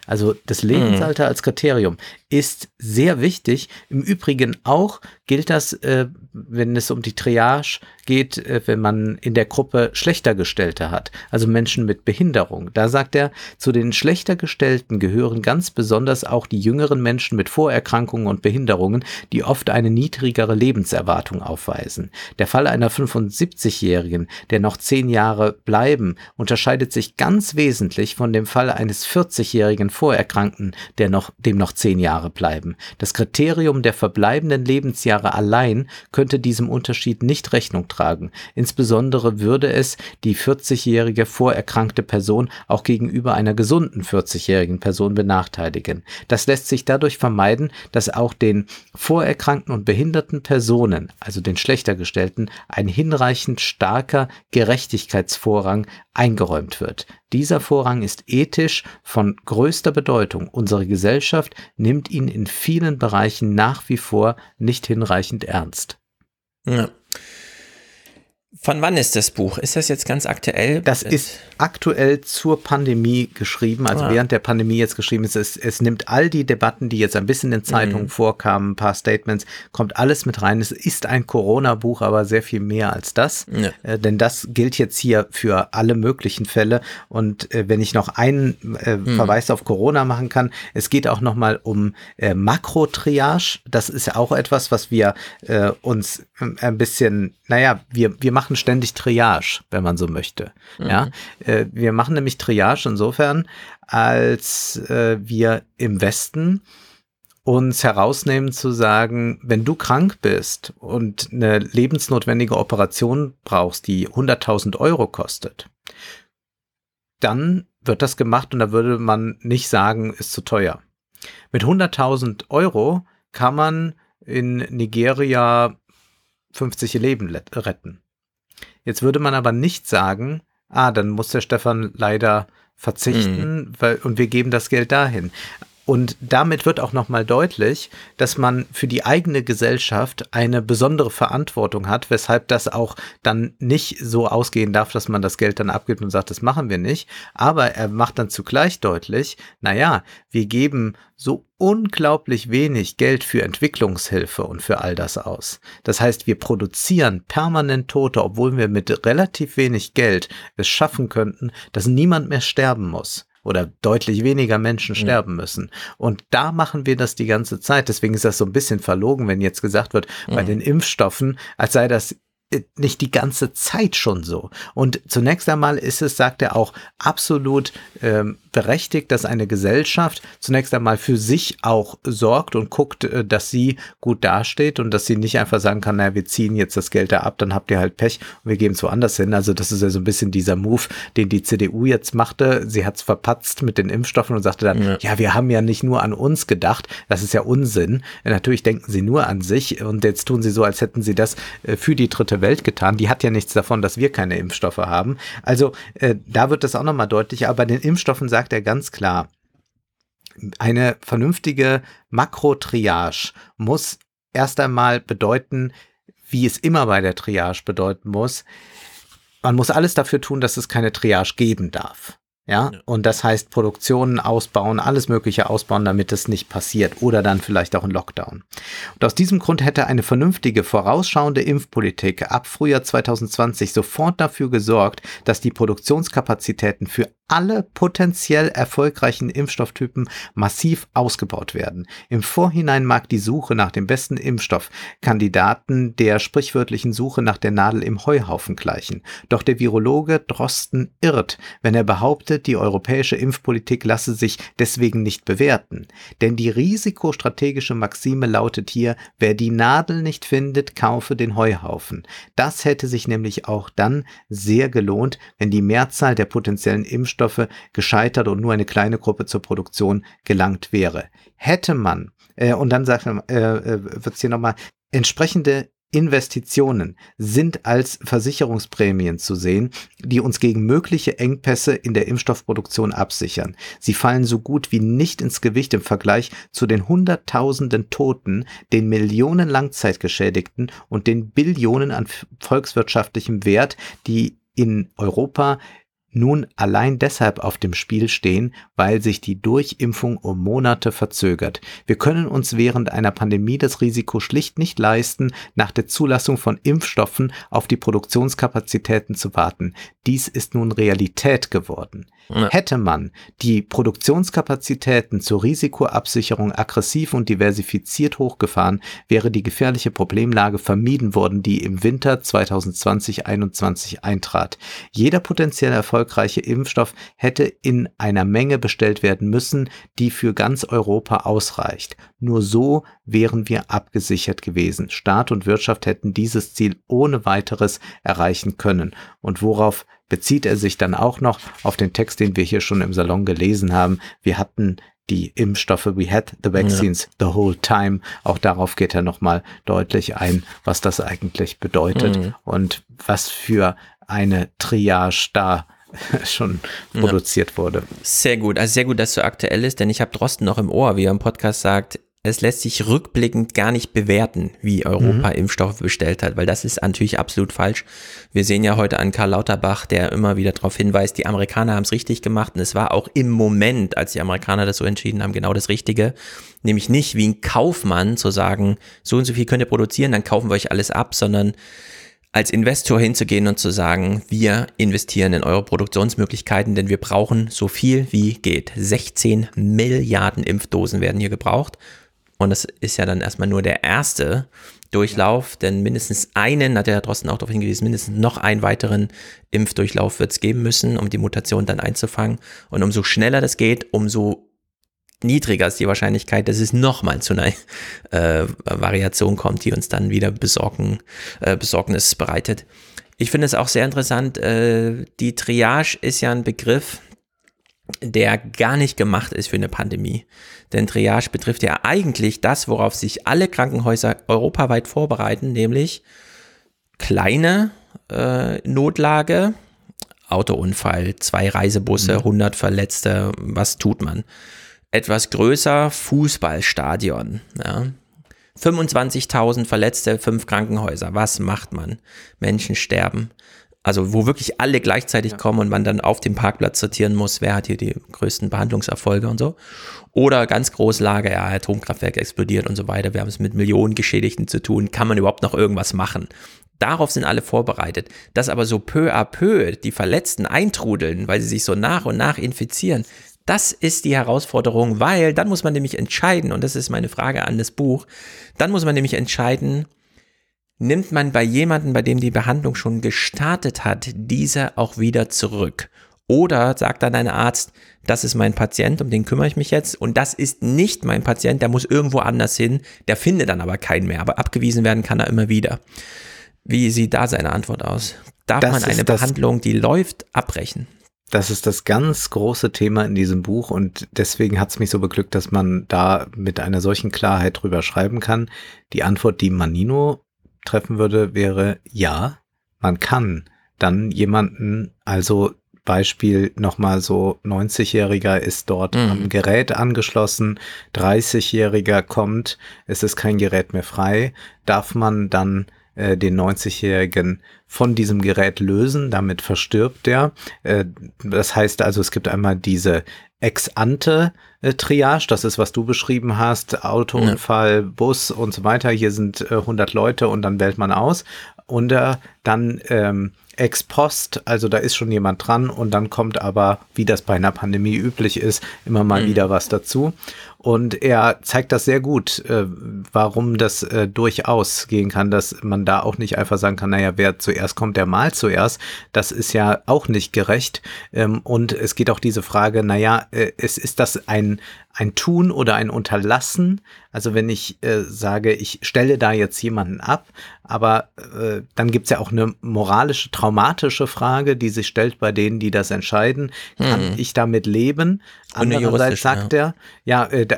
Also das Lebensalter als Kriterium ist sehr wichtig. Im Übrigen auch gilt das, wenn es um die Triage geht, wenn man in der Gruppe Schlechtergestellte hat, also Menschen mit Behinderung. Da sagt er, zu den Schlechtergestellten gehören ganz besonders auch die jüngeren Menschen mit Vorerkrankungen und Behinderungen, die oft eine niedrigere Lebenserwartung aufweisen. Der Fall einer 75-Jährigen, der noch 10 Jahre bleiben, unterscheidet sich ganz wesentlich von dem Fall eines 40-Jährigen Vorerkrankten, dem noch 10 Jahre bleiben. Das Kriterium der verbleibenden Lebensjahre allein könnte diesem Unterschied nicht Rechnung tragen. Insbesondere würde es die 40-jährige vorerkrankte Person auch gegenüber einer gesunden 40-jährigen Person benachteiligen. Das lässt sich dadurch vermeiden, dass auch den vorerkrankten und behinderten Personen, also den Schlechtergestellten, ein hinreichend starker Gerechtigkeitsvorrang eingeräumt wird. Dieser Vorrang ist ethisch von größter Bedeutung. Unsere Gesellschaft nimmt ihn in vielen Bereichen nach wie vor nicht hinreichend ernst. Ja. Von wann ist das Buch? Ist das jetzt ganz aktuell? Das ist aktuell zur Pandemie geschrieben, also während der Pandemie jetzt geschrieben ist. Es nimmt all die Debatten, die jetzt ein bisschen in Zeitungen vorkamen, ein paar Statements, kommt alles mit rein. Es ist ein Corona-Buch, aber sehr viel mehr als das, denn das gilt jetzt hier für alle möglichen Fälle. Und wenn ich noch einen Verweis auf Corona machen kann, es geht auch nochmal um Makrotriage. Das ist ja auch etwas, was wir uns ein bisschen, wir machen ständig Triage, wenn man so möchte. Mhm. Ja? Wir machen nämlich Triage insofern, als wir im Westen uns herausnehmen zu sagen, wenn du krank bist und eine lebensnotwendige Operation brauchst, die 100.000 Euro kostet, dann wird das gemacht und da würde man nicht sagen, ist zu teuer. Mit 100.000 Euro kann man in Nigeria 50 Leben retten. Jetzt würde man aber nicht sagen, dann muss der Stefan leider verzichten und wir geben das Geld dahin. Und damit wird auch nochmal deutlich, dass man für die eigene Gesellschaft eine besondere Verantwortung hat, weshalb das auch dann nicht so ausgehen darf, dass man das Geld dann abgibt und sagt, das machen wir nicht. Aber er macht dann zugleich deutlich, wir geben so unglaublich wenig Geld für Entwicklungshilfe und für all das aus. Das heißt, wir produzieren permanent Tote, obwohl wir mit relativ wenig Geld es schaffen könnten, dass niemand mehr sterben muss. Oder deutlich weniger Menschen sterben müssen. Und da machen wir das die ganze Zeit. Deswegen ist das so ein bisschen verlogen, wenn jetzt gesagt wird, bei den Impfstoffen, als sei das nicht die ganze Zeit schon so. Und zunächst einmal ist es, sagt er auch, absolut berechtigt, dass eine Gesellschaft zunächst einmal für sich auch sorgt und guckt, dass sie gut dasteht und dass sie nicht einfach sagen kann, wir ziehen jetzt das Geld da ab, dann habt ihr halt Pech und wir geben es woanders hin. Also das ist ja so ein bisschen dieser Move, den die CDU jetzt machte. Sie hat es verpatzt mit den Impfstoffen und sagte dann, wir haben ja nicht nur an uns gedacht, das ist ja Unsinn. Natürlich denken sie nur an sich und jetzt tun sie so, als hätten sie das für die dritte Welt getan, die hat ja nichts davon, dass wir keine Impfstoffe haben. Also da wird das auch nochmal deutlicher, aber bei den Impfstoffen sagt er ganz klar, eine vernünftige Makrotriage muss erst einmal bedeuten, wie es immer bei der Triage bedeuten muss, man muss alles dafür tun, dass es keine Triage geben darf. Ja, und das heißt Produktionen ausbauen, alles Mögliche ausbauen, damit das nicht passiert oder dann vielleicht auch ein Lockdown. Und aus diesem Grund hätte eine vernünftige, vorausschauende Impfpolitik ab Frühjahr 2020 sofort dafür gesorgt, dass die Produktionskapazitäten für alle potenziell erfolgreichen Impfstofftypen massiv ausgebaut werden. Im Vorhinein mag die Suche nach dem besten Impfstoffkandidaten der sprichwörtlichen Suche nach der Nadel im Heuhaufen gleichen. Doch der Virologe Drosten irrt, wenn er behauptet, die europäische Impfpolitik lasse sich deswegen nicht bewerten. Denn die risikostrategische Maxime lautet hier, wer die Nadel nicht findet, kaufe den Heuhaufen. Das hätte sich nämlich auch dann sehr gelohnt, wenn die Mehrzahl der potenziellen Impfstoffe gescheitert und nur eine kleine Gruppe zur Produktion gelangt wäre. Hätte man, und dann sagt man, wird es hier nochmal, entsprechende Investitionen sind als Versicherungsprämien zu sehen, die uns gegen mögliche Engpässe in der Impfstoffproduktion absichern. Sie fallen so gut wie nicht ins Gewicht im Vergleich zu den Hunderttausenden Toten, den Millionen Langzeitgeschädigten und den Billionen an volkswirtschaftlichem Wert, die in Europa nun allein deshalb auf dem Spiel stehen, weil sich die Durchimpfung um Monate verzögert. Wir können uns während einer Pandemie das Risiko schlicht nicht leisten, nach der Zulassung von Impfstoffen auf die Produktionskapazitäten zu warten. Dies ist nun Realität geworden. Ja. Hätte man die Produktionskapazitäten zur Risikoabsicherung aggressiv und diversifiziert hochgefahren, wäre die gefährliche Problemlage vermieden worden, die im Winter 2020-21 eintrat. Jeder potenzielle erfolgreiche Impfstoff hätte in einer Menge bestellt werden müssen, die für ganz Europa ausreicht. Nur so wären wir abgesichert gewesen. Staat und Wirtschaft hätten dieses Ziel ohne weiteres erreichen können. Und worauf bezieht er sich dann auch noch? Auf den Text, den wir hier schon im Salon gelesen haben. Wir hatten die Impfstoffe, we had the vaccines the whole time. Auch darauf geht er nochmal deutlich ein, was das eigentlich bedeutet und was für eine Triage da schon produziert wurde. Sehr gut, also sehr gut, dass es so aktuell ist, denn ich habe Drosten noch im Ohr, wie er im Podcast sagt, es lässt sich rückblickend gar nicht bewerten, wie Europa Impfstoffe bestellt hat, weil das ist natürlich absolut falsch. Wir sehen ja heute an Karl Lauterbach, der immer wieder darauf hinweist, die Amerikaner haben es richtig gemacht und es war auch im Moment, als die Amerikaner das so entschieden haben, genau das Richtige, nämlich nicht wie ein Kaufmann zu sagen, so und so viel könnt ihr produzieren, dann kaufen wir euch alles ab, sondern als Investor hinzugehen und zu sagen, wir investieren in eure Produktionsmöglichkeiten, denn wir brauchen so viel wie geht. 16 Milliarden Impfdosen werden hier gebraucht. Und das ist ja dann erstmal nur der erste Durchlauf, denn mindestens einen, hat der Herr Drosten auch darauf hingewiesen, mindestens noch einen weiteren Impfdurchlauf wird es geben müssen, um die Mutation dann einzufangen. Und umso schneller das geht, umso niedriger ist die Wahrscheinlichkeit, dass es nochmal zu einer Variation kommt, die uns dann wieder Besorgnis bereitet. Ich finde es auch sehr interessant, die Triage ist ja ein Begriff, der gar nicht gemacht ist für eine Pandemie. Denn Triage betrifft ja eigentlich das, worauf sich alle Krankenhäuser europaweit vorbereiten, nämlich kleine Notlage, Autounfall, 2 Reisebusse, 100 Verletzte, was tut man? Etwas größer, Fußballstadion, ja. 25.000 Verletzte, 5 Krankenhäuser, was macht man? Menschen sterben. Also wo wirklich alle gleichzeitig kommen und man dann auf dem Parkplatz sortieren muss, wer hat hier die größten Behandlungserfolge und so. Oder ganz groß Lager, ja, Atomkraftwerk explodiert und so weiter. Wir haben es mit Millionen Geschädigten zu tun. Kann man überhaupt noch irgendwas machen? Darauf sind alle vorbereitet. Dass aber so peu à peu die Verletzten eintrudeln, weil sie sich so nach und nach infizieren, das ist die Herausforderung, weil dann muss man nämlich entscheiden, und das ist meine Frage an das Buch, dann muss man nämlich entscheiden, nimmt man bei jemandem, bei dem die Behandlung schon gestartet hat, diese auch wieder zurück? Oder sagt dann ein Arzt, das ist mein Patient, um den kümmere ich mich jetzt, und das ist nicht mein Patient, der muss irgendwo anders hin, der findet dann aber keinen mehr, aber abgewiesen werden kann er immer wieder. Wie sieht da seine Antwort aus? Darf man eine Behandlung, die läuft, abbrechen? Das ist das ganz große Thema in diesem Buch und deswegen hat es mich so beglückt, dass man da mit einer solchen Klarheit drüber schreiben kann. Die Antwort, die Manino treffen würde, wäre ja, man kann dann jemanden, also Beispiel nochmal so 90-Jähriger ist dort am Gerät angeschlossen, 30-Jähriger kommt, es ist kein Gerät mehr frei, darf man dann den 90-Jährigen von diesem Gerät lösen, damit verstirbt er. Das heißt also, es gibt einmal diese Ex-ante-Triage, das ist, was du beschrieben hast, Autounfall, Bus und so weiter, hier sind 100 Leute und dann wählt man aus. Und dann Ex-Post, also da ist schon jemand dran und dann kommt aber, wie das bei einer Pandemie üblich ist, immer mal wieder was dazu. Und er zeigt das sehr gut, warum das durchaus gehen kann, dass man da auch nicht einfach sagen kann, naja, wer zuerst kommt, der malt zuerst. Das ist ja auch nicht gerecht. Und es geht auch diese Frage, naja, ist das ein Tun oder ein Unterlassen? Also wenn ich sage, ich stelle da jetzt jemanden ab, aber dann gibt's ja auch eine moralische, traumatische Frage, die sich stellt bei denen, die das entscheiden. Kann ich damit leben? Andererseits sagt er,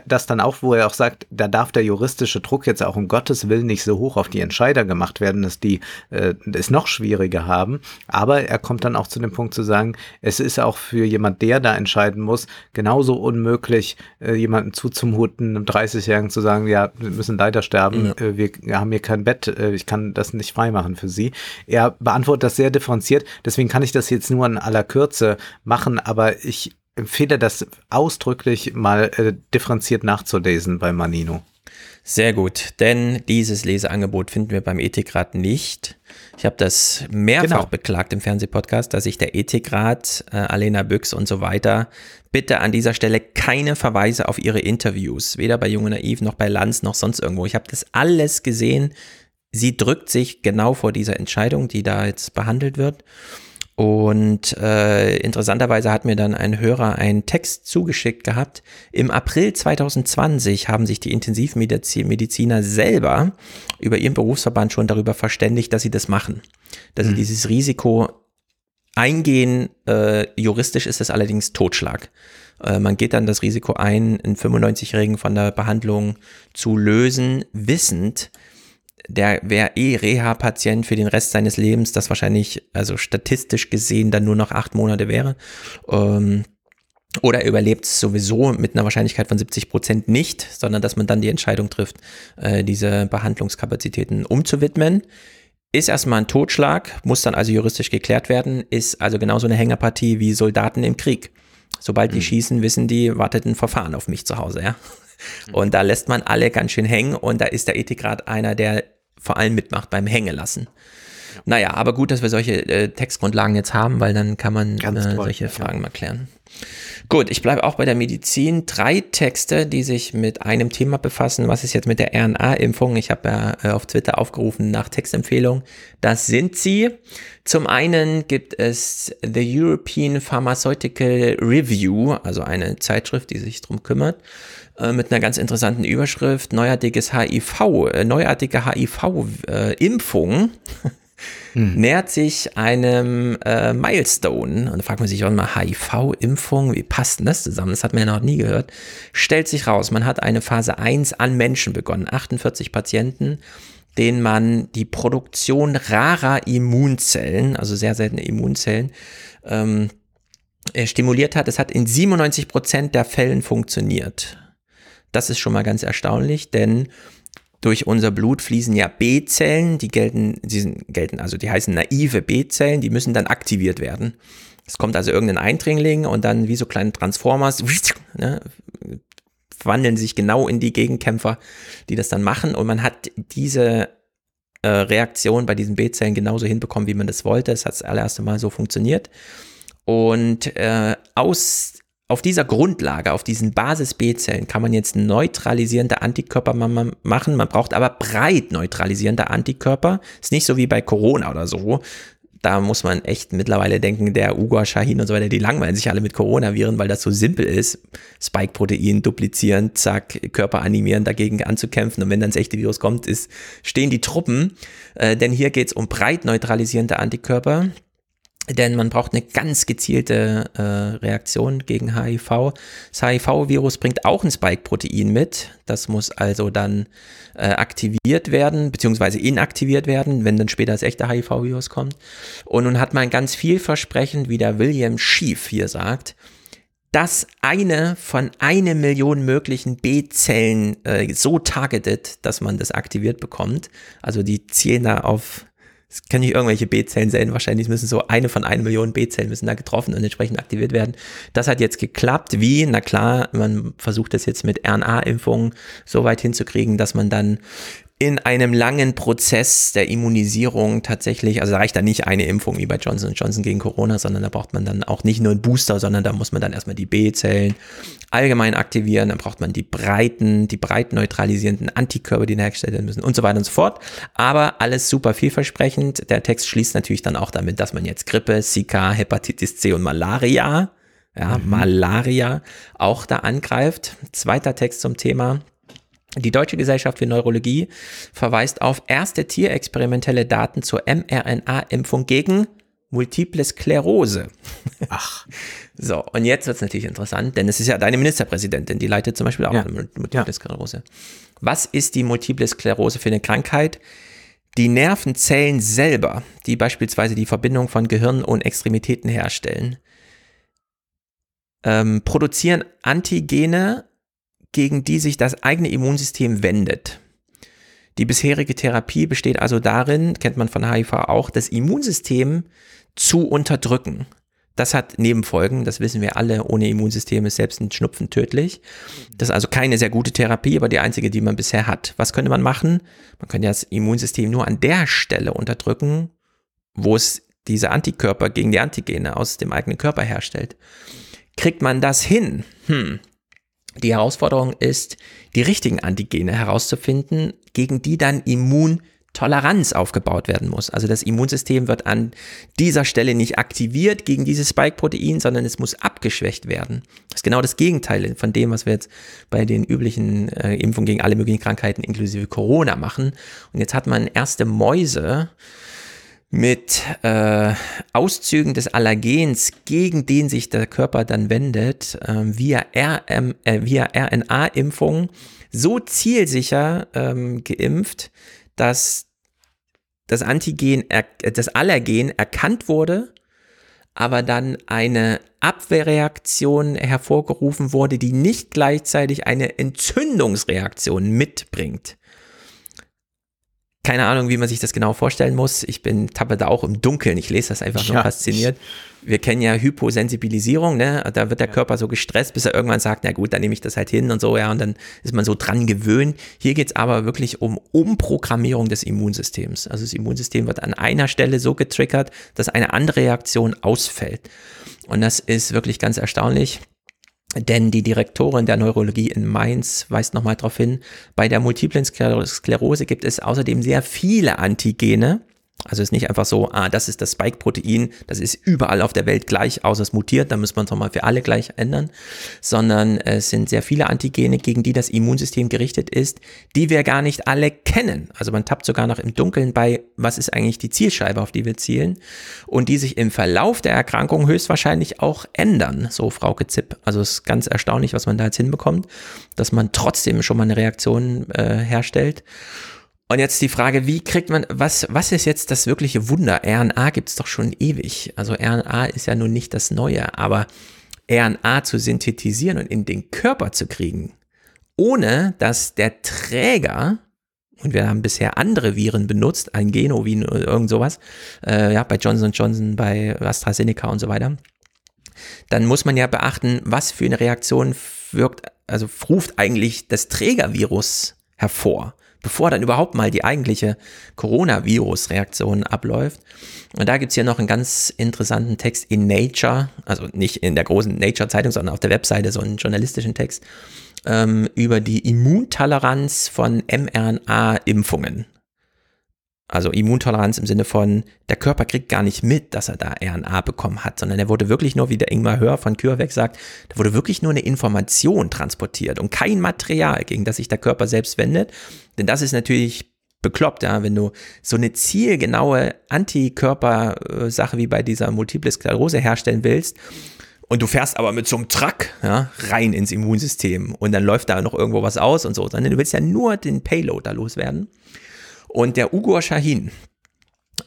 das dann auch, wo er auch sagt, da darf der juristische Druck jetzt auch um Gottes Willen nicht so hoch auf die Entscheider gemacht werden, dass die es noch schwieriger haben. Aber er kommt dann auch zu dem Punkt zu sagen, es ist auch für jemand, der da entscheiden muss, genauso unmöglich, jemanden zuzumuten, einem 30-Jährigen zu sagen, ja, wir müssen leider sterben, wir haben hier kein Bett, ich kann das nicht freimachen für Sie. Er beantwortet das sehr differenziert, deswegen kann ich das jetzt nur in aller Kürze machen, aber ich empfehle das ausdrücklich mal differenziert nachzulesen bei Manino. Sehr gut, denn dieses Leseangebot finden wir beim Ethikrat nicht. Ich habe das mehrfach beklagt im Fernsehpodcast, dass sich der Ethikrat, Alena Büchs und so weiter, bitte an dieser Stelle keine Verweise auf ihre Interviews, weder bei Junge Naiv noch bei Lanz noch sonst irgendwo. Ich habe das alles gesehen. Sie drückt sich genau vor dieser Entscheidung, die da jetzt behandelt wird. Und interessanterweise hat mir dann ein Hörer einen Text zugeschickt gehabt. Im April 2020 haben sich die Intensivmediziner selber über ihren Berufsverband schon darüber verständigt, dass sie das machen. Dass sie dieses Risiko eingehen, juristisch ist das allerdings Totschlag. Man geht dann das Risiko ein, einen 95-Jährigen von der Behandlung zu lösen, wissend, der wäre Reha-Patient für den Rest seines Lebens, das wahrscheinlich, also statistisch gesehen, dann nur noch 8 Monate wäre. Oder überlebt es sowieso mit einer Wahrscheinlichkeit von 70% nicht, sondern dass man dann die Entscheidung trifft, diese Behandlungskapazitäten umzuwidmen. Ist erstmal ein Totschlag, muss dann also juristisch geklärt werden, ist also genauso eine Hängerpartie wie Soldaten im Krieg. Sobald die schießen, wissen die, wartet ein Verfahren auf mich zu Hause, ja. Und da lässt man alle ganz schön hängen und da ist der Ethikrat einer, der vor allem mitmacht beim Hängelassen. Ja. Naja, aber gut, dass wir solche Textgrundlagen jetzt haben, weil dann kann man solche Fragen mal klären. Gut, ich bleibe auch bei der Medizin. 3 Texte, die sich mit einem Thema befassen. Was ist jetzt mit der RNA-Impfung? Ich habe ja auf Twitter aufgerufen nach Textempfehlungen. Das sind sie. Zum einen gibt es The European Pharmaceutical Review, also eine Zeitschrift, die sich darum kümmert, mit einer ganz interessanten Überschrift. Neuartige HIV-Impfung. Nähert sich einem Milestone. Und da fragt man sich auch mal, HIV-Impfung, wie passt denn das zusammen? Das hat man ja noch nie gehört. Stellt sich raus, man hat eine Phase 1 an Menschen begonnen, 48 Patienten, denen man die Produktion rarer Immunzellen, also sehr seltene Immunzellen, stimuliert hat. Es hat in 97% der Fällen funktioniert. Das ist schon mal ganz erstaunlich, denn durch unser Blut fließen ja B-Zellen, die heißen naive B-Zellen, die müssen dann aktiviert werden. Es kommt also irgendein Eindringling und dann wie so kleine Transformers, ne, wandeln sich genau in die Gegenkämpfer, die das dann machen. Und man hat diese Reaktion bei diesen B-Zellen genauso hinbekommen, wie man das wollte. Es hat das allererste Mal so funktioniert. Und auf dieser Grundlage, auf diesen Basis-B-Zellen kann man jetzt neutralisierende Antikörper machen. Man braucht aber breit neutralisierende Antikörper. Ist nicht so wie bei Corona oder so. Da muss man echt mittlerweile denken, der Uğur Şahin und so weiter, die langweilen sich alle mit Coronaviren, weil das so simpel ist. Spike-Protein duplizieren, zack, Körper animieren, dagegen anzukämpfen. Und wenn dann das echte Virus kommt, stehen die Truppen. Denn hier geht es um breit neutralisierende Antikörper. Denn man braucht eine ganz gezielte Reaktion gegen HIV. Das HIV-Virus bringt auch ein Spike-Protein mit. Das muss also dann aktiviert werden, beziehungsweise inaktiviert werden, wenn dann später das echte HIV-Virus kommt. Und nun hat man ganz vielversprechend, wie der William Schief hier sagt, dass eine von 1 Million möglichen B-Zellen so targeted, dass man das aktiviert bekommt. Also die zielen da auf... Es können nicht irgendwelche B-Zellen sein, wahrscheinlich müssen so 1 von 1 Million B-Zellen müssen da getroffen und entsprechend aktiviert werden. Das hat jetzt geklappt. Wie? Na klar, man versucht das jetzt mit RNA-Impfungen so weit hinzukriegen, dass man dann in einem langen Prozess der Immunisierung tatsächlich, also da reicht dann nicht eine Impfung wie bei Johnson & Johnson gegen Corona, sondern da braucht man dann auch nicht nur einen Booster, sondern da muss man dann erstmal die B-Zellen allgemein aktivieren, dann braucht man die breit neutralisierenden Antikörper, die hergestellt werden müssen und so weiter und so fort. Aber alles super vielversprechend. Der Text schließt natürlich dann auch damit, dass man jetzt Grippe, Zika, Hepatitis C und Malaria, Malaria auch da angreift. Zweiter Text zum Thema. Die Deutsche Gesellschaft für Neurologie verweist auf erste tierexperimentelle Daten zur mRNA-Impfung gegen Multiple Sklerose. Ach. So, und jetzt wird es natürlich interessant, denn es ist ja deine Ministerpräsidentin, die leitet zum Beispiel auch an Multiple Sklerose. Was ist die Multiple Sklerose für eine Krankheit? Die Nervenzellen selber, die beispielsweise die Verbindung von Gehirn und Extremitäten herstellen, produzieren Antigene, gegen die sich das eigene Immunsystem wendet. Die bisherige Therapie besteht also darin, kennt man von HIV auch, das Immunsystem zu unterdrücken. Das hat Nebenfolgen, das wissen wir alle. Ohne Immunsystem ist selbst ein Schnupfen tödlich. Das ist also keine sehr gute Therapie, aber die einzige, die man bisher hat. Was könnte man machen? Man könnte das Immunsystem nur an der Stelle unterdrücken, wo es diese Antikörper gegen die Antigene aus dem eigenen Körper herstellt. Kriegt man das hin? Die Herausforderung ist, die richtigen Antigene herauszufinden, gegen die dann Immuntoleranz aufgebaut werden muss. Also das Immunsystem wird an dieser Stelle nicht aktiviert gegen dieses Spike-Protein, sondern es muss abgeschwächt werden. Das ist genau das Gegenteil von dem, was wir jetzt bei den üblichen Impfungen gegen alle möglichen Krankheiten inklusive Corona machen. Und jetzt hat man erste Mäuse mit Auszügen des Allergens, gegen den sich der Körper dann wendet, via RNA-Impfung so zielsicher geimpft, dass das Allergen erkannt wurde, aber dann eine Abwehrreaktion hervorgerufen wurde, die nicht gleichzeitig eine Entzündungsreaktion mitbringt. Keine Ahnung, wie man sich das genau vorstellen muss. Ich tappe da auch im Dunkeln. Ich lese das einfach nur fasziniert. Wir kennen ja Hyposensibilisierung, ne? Da wird der Körper so gestresst, bis er irgendwann sagt, na gut, dann nehme ich das halt hin und so, ja, und dann ist man so dran gewöhnt. Hier geht es aber wirklich um Umprogrammierung des Immunsystems. Also das Immunsystem wird an einer Stelle so getriggert, dass eine andere Reaktion ausfällt. Und das ist wirklich ganz erstaunlich. Denn die Direktorin der Neurologie in Mainz weist nochmal darauf hin, bei der multiplen Sklerose gibt es außerdem sehr viele Antigene. Also es ist nicht einfach so, das ist das Spike-Protein, das ist überall auf der Welt gleich, außer es mutiert, dann müssen wir es nochmal für alle gleich ändern. Sondern es sind sehr viele Antigene, gegen die das Immunsystem gerichtet ist, die wir gar nicht alle kennen. Also man tappt sogar noch im Dunkeln bei, was ist eigentlich die Zielscheibe, auf die wir zielen. Und die sich im Verlauf der Erkrankung höchstwahrscheinlich auch ändern, so Frauke Zipp. Also es ist ganz erstaunlich, was man da jetzt hinbekommt, dass man trotzdem schon mal eine Reaktion herstellt. Und jetzt die Frage, wie kriegt man, was ist jetzt das wirkliche Wunder? RNA gibt es doch schon ewig. Also RNA ist ja nun nicht das Neue, aber RNA zu synthetisieren und in den Körper zu kriegen, ohne dass der Träger, und wir haben bisher andere Viren benutzt, ein Genoviren oder irgend sowas, bei Johnson & Johnson, bei AstraZeneca und so weiter, dann muss man ja beachten, was für eine Reaktion ruft eigentlich das Trägervirus hervor, bevor dann überhaupt mal die eigentliche Coronavirus-Reaktion abläuft. Und da gibt es hier noch einen ganz interessanten Text in Nature, also nicht in der großen Nature-Zeitung, sondern auf der Webseite so einen journalistischen Text, über die Immuntoleranz von mRNA-Impfungen. Also Immuntoleranz im Sinne von, der Körper kriegt gar nicht mit, dass er da RNA bekommen hat, sondern er wurde wirklich nur, wie der Ingmar Hör von CureVac sagt, da wurde wirklich nur eine Information transportiert und kein Material, gegen das sich der Körper selbst wendet. Denn das ist natürlich bekloppt, ja, wenn du so eine zielgenaue Antikörpersache wie bei dieser Multiple Sklerose herstellen willst und du fährst aber mit so einem Truck rein ins Immunsystem und dann läuft da noch irgendwo was aus und so, sondern du willst ja nur den Payload da loswerden. Und der Uğur Şahin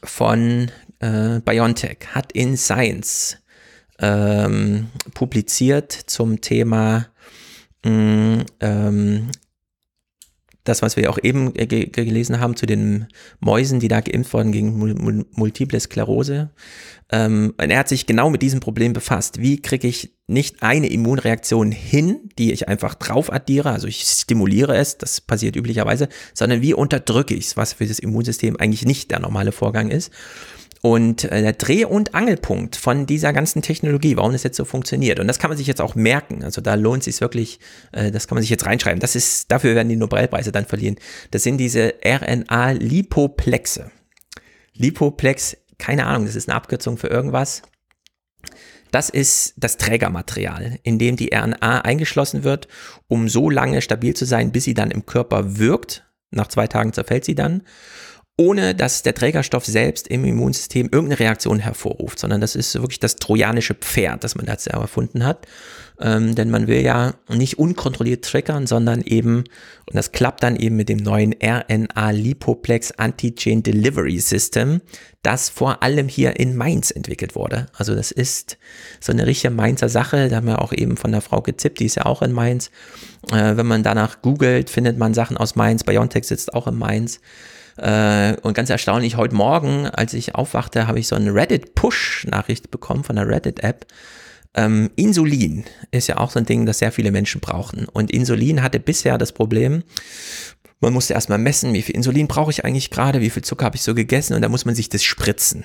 von BioNTech hat in Science publiziert zum Thema das, was wir auch eben gelesen haben, zu den Mäusen, die da geimpft wurden gegen multiple Sklerose. Und er hat sich genau mit diesem Problem befasst. Wie kriege ich nicht eine Immunreaktion hin, die ich einfach drauf addiere, also ich stimuliere es, das passiert üblicherweise, sondern wie unterdrücke ich es, was für das Immunsystem eigentlich nicht der normale Vorgang ist. Und der Dreh- und Angelpunkt von dieser ganzen Technologie, warum das jetzt so funktioniert. Und das kann man sich jetzt auch merken. Also da lohnt es sich wirklich, das kann man sich jetzt reinschreiben. Dafür werden die Nobelpreise dann verliehen. Das sind diese RNA-Lipoplexe. Lipoplex, keine Ahnung, das ist eine Abkürzung für irgendwas. Das ist das Trägermaterial, in dem die RNA eingeschlossen wird, um so lange stabil zu sein, bis sie dann im Körper wirkt. Nach 2 Tagen zerfällt sie dann. Ohne dass der Trägerstoff selbst im Immunsystem irgendeine Reaktion hervorruft, sondern das ist wirklich das trojanische Pferd, das man dazu erfunden hat. Denn man will ja nicht unkontrolliert triggern, sondern eben, und das klappt dann eben mit dem neuen RNA-Lipoplex Antigen Delivery System, das vor allem hier in Mainz entwickelt wurde. Also das ist so eine richtige Mainzer Sache, da haben wir auch eben von der Frauke Zipp, die ist ja auch in Mainz. Wenn man danach googelt, findet man Sachen aus Mainz, BioNTech sitzt auch in Mainz. Und ganz erstaunlich, heute Morgen, als ich aufwachte, habe ich so eine Reddit-Push-Nachricht bekommen von der Reddit-App. Insulin ist ja auch so ein Ding, das sehr viele Menschen brauchen. Und Insulin hatte bisher das Problem, man musste erstmal messen, wie viel Insulin brauche ich eigentlich gerade, wie viel Zucker habe ich so gegessen und da muss man sich das spritzen.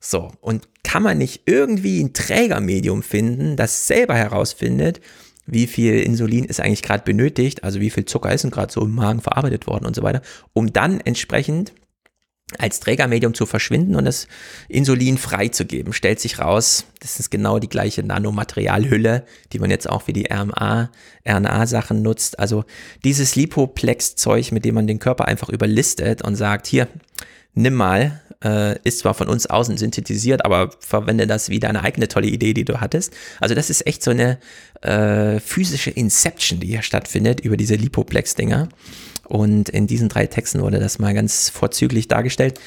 So, und kann man nicht irgendwie ein Trägermedium finden, das selber herausfindet, wie viel Insulin ist eigentlich gerade benötigt, also wie viel Zucker ist denn gerade so im Magen verarbeitet worden und so weiter, um dann entsprechend als Trägermedium zu verschwinden und das Insulin freizugeben. Stellt sich raus, das ist genau die gleiche Nanomaterialhülle, die man jetzt auch für die RNA-Sachen nutzt. Also dieses Lipoplex-Zeug, mit dem man den Körper einfach überlistet und sagt, hier, nimm mal, ist zwar von uns außen synthetisiert, aber verwende das wie deine eigene tolle Idee, die du hattest. Also das ist echt so eine physische Inception, die hier stattfindet über diese Lipoplex-Dinger. Und in diesen 3 Texten wurde das mal ganz vorzüglich dargestellt.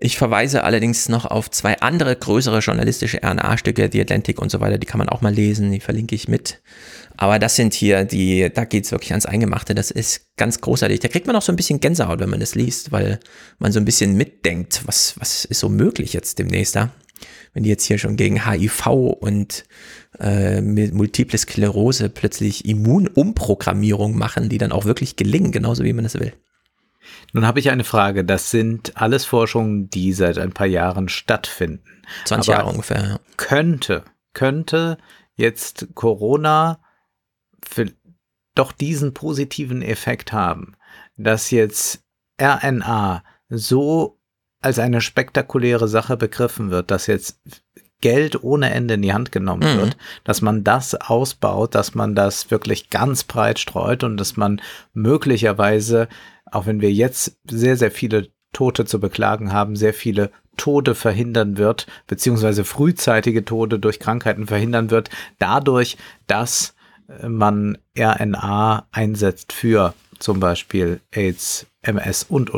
Ich verweise allerdings noch auf zwei andere größere journalistische R&A-Stücke, The Atlantic und so weiter, die kann man auch mal lesen, die verlinke ich mit. Aber das sind hier die, da geht's wirklich ans Eingemachte, das ist ganz großartig. Da kriegt man auch so ein bisschen Gänsehaut, wenn man das liest, weil man so ein bisschen mitdenkt, was ist so möglich jetzt demnächst da? Wenn die jetzt hier schon gegen HIV und Multiple Sklerose plötzlich Immunumprogrammierung machen, die dann auch wirklich gelingen, genauso wie man das will. Nun habe ich eine Frage. Das sind alles Forschungen, die seit ein paar Jahren stattfinden. 20 Jahre ungefähr. Ja. Könnte jetzt Corona doch diesen positiven Effekt haben, dass jetzt RNA so als eine spektakuläre Sache begriffen wird, dass jetzt Geld ohne Ende in die Hand genommen wird, dass man das ausbaut, dass man das wirklich ganz breit streut und dass man möglicherweise, auch wenn wir jetzt sehr, sehr viele Tote zu beklagen haben, sehr viele Tode verhindern wird, beziehungsweise frühzeitige Tode durch Krankheiten verhindern wird, dadurch, dass man RNA einsetzt für zum Beispiel AIDS, MS und.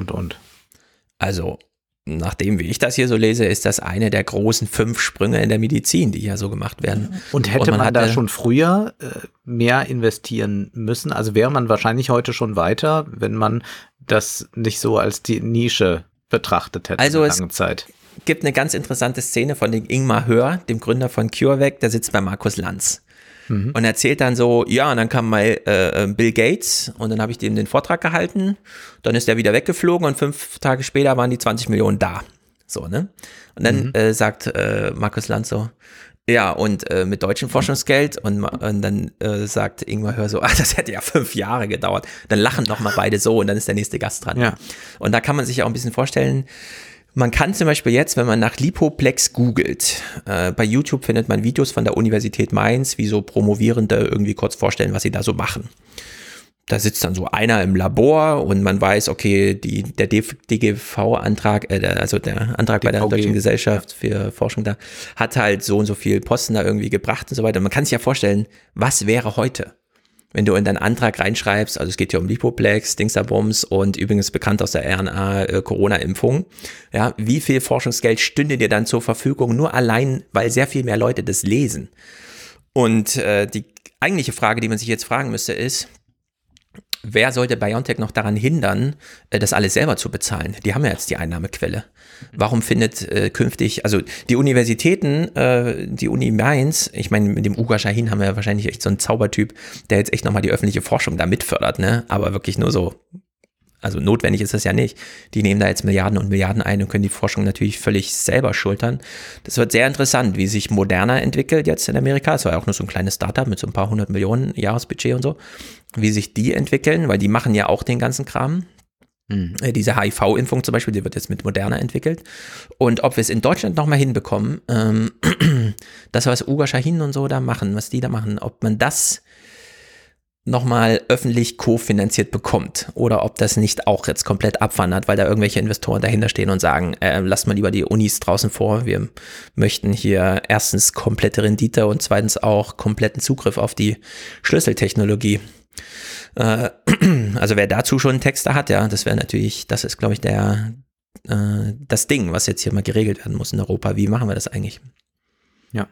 Also, nachdem, wie ich das hier so lese, ist das eine der großen 5 Sprünge in der Medizin, die ja so gemacht werden. Und hätte man da schon früher mehr investieren müssen? Also wäre man wahrscheinlich heute schon weiter, wenn man das nicht so als die Nische betrachtet hätte also lange Zeit. Es gibt eine ganz interessante Szene von dem Ingmar Höhr, dem Gründer von CureVac, der sitzt bei Markus Lanz. Und erzählt dann so, ja, und dann kam mal Bill Gates und dann habe ich dem den Vortrag gehalten, dann ist er wieder weggeflogen und 5 Tage später waren die 20 Millionen da. So, ne? Und dann sagt Markus Lanz so, ja, und mit deutschem Forschungsgeld und dann sagt Ingmar Höhr so, das hätte ja 5 Jahre gedauert. Dann lachen nochmal beide so und dann ist der nächste Gast dran. Ja. Und da kann man sich auch ein bisschen vorstellen, man kann zum Beispiel jetzt, wenn man nach Lipoplex googelt, bei YouTube findet man Videos von der Universität Mainz, wie so Promovierende irgendwie kurz vorstellen, was sie da so machen. Da sitzt dann so einer im Labor und man weiß, okay, der DGV-Antrag, also der Antrag bei der Deutschen Gesellschaft für Forschung da, hat halt so und so viel Posten da irgendwie gebracht und so weiter. Und man kann sich ja vorstellen, was wäre heute, wenn du in deinen Antrag reinschreibst, also es geht hier um Lipoplex, Dingsabums und übrigens bekannt aus der RNA-Corona-Impfung, ja, wie viel Forschungsgeld stünde dir dann zur Verfügung, nur allein, weil sehr viel mehr Leute das lesen. Und die eigentliche Frage, die man sich jetzt fragen müsste, ist, wer sollte BioNTech noch daran hindern, das alles selber zu bezahlen? Die haben ja jetzt die Einnahmequelle. Warum findet künftig, also die Universitäten, die Uni Mainz, ich meine, mit dem Uğur Şahin haben wir ja wahrscheinlich echt so einen Zaubertyp, der jetzt echt nochmal die öffentliche Forschung da mitfördert, ne? Aber wirklich nur so, also notwendig ist das ja nicht. Die nehmen da jetzt Milliarden und Milliarden ein und können die Forschung natürlich völlig selber schultern. Das wird sehr interessant, wie sich Moderna entwickelt jetzt in Amerika. Es war ja auch nur so ein kleines Startup mit so ein paar 100 Millionen Jahresbudget und so. Wie sich die entwickeln, weil die machen ja auch den ganzen Kram. Diese HIV-Impfung zum Beispiel, die wird jetzt mit Moderna entwickelt. Und ob wir es in Deutschland nochmal hinbekommen, das, was Uğur Şahin und so da machen, was die da machen, ob man das nochmal öffentlich kofinanziert bekommt oder ob das nicht auch jetzt komplett abwandert, weil da irgendwelche Investoren dahinter stehen und sagen, lasst mal lieber die Unis draußen vor, wir möchten hier erstens komplette Rendite und zweitens auch kompletten Zugriff auf die Schlüsseltechnologie. Also wer dazu schon einen Text da hat, ja, das wäre natürlich, das ist glaube ich das Ding, was jetzt hier mal geregelt werden muss in Europa. Wie machen wir das eigentlich? Ja.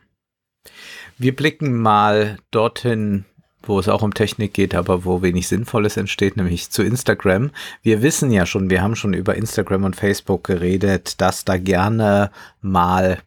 Wir blicken mal dorthin, wo es auch um Technik geht, aber wo wenig Sinnvolles entsteht, nämlich zu Instagram. Wir wissen ja schon, wir haben schon über Instagram und Facebook geredet, dass da gerne mal,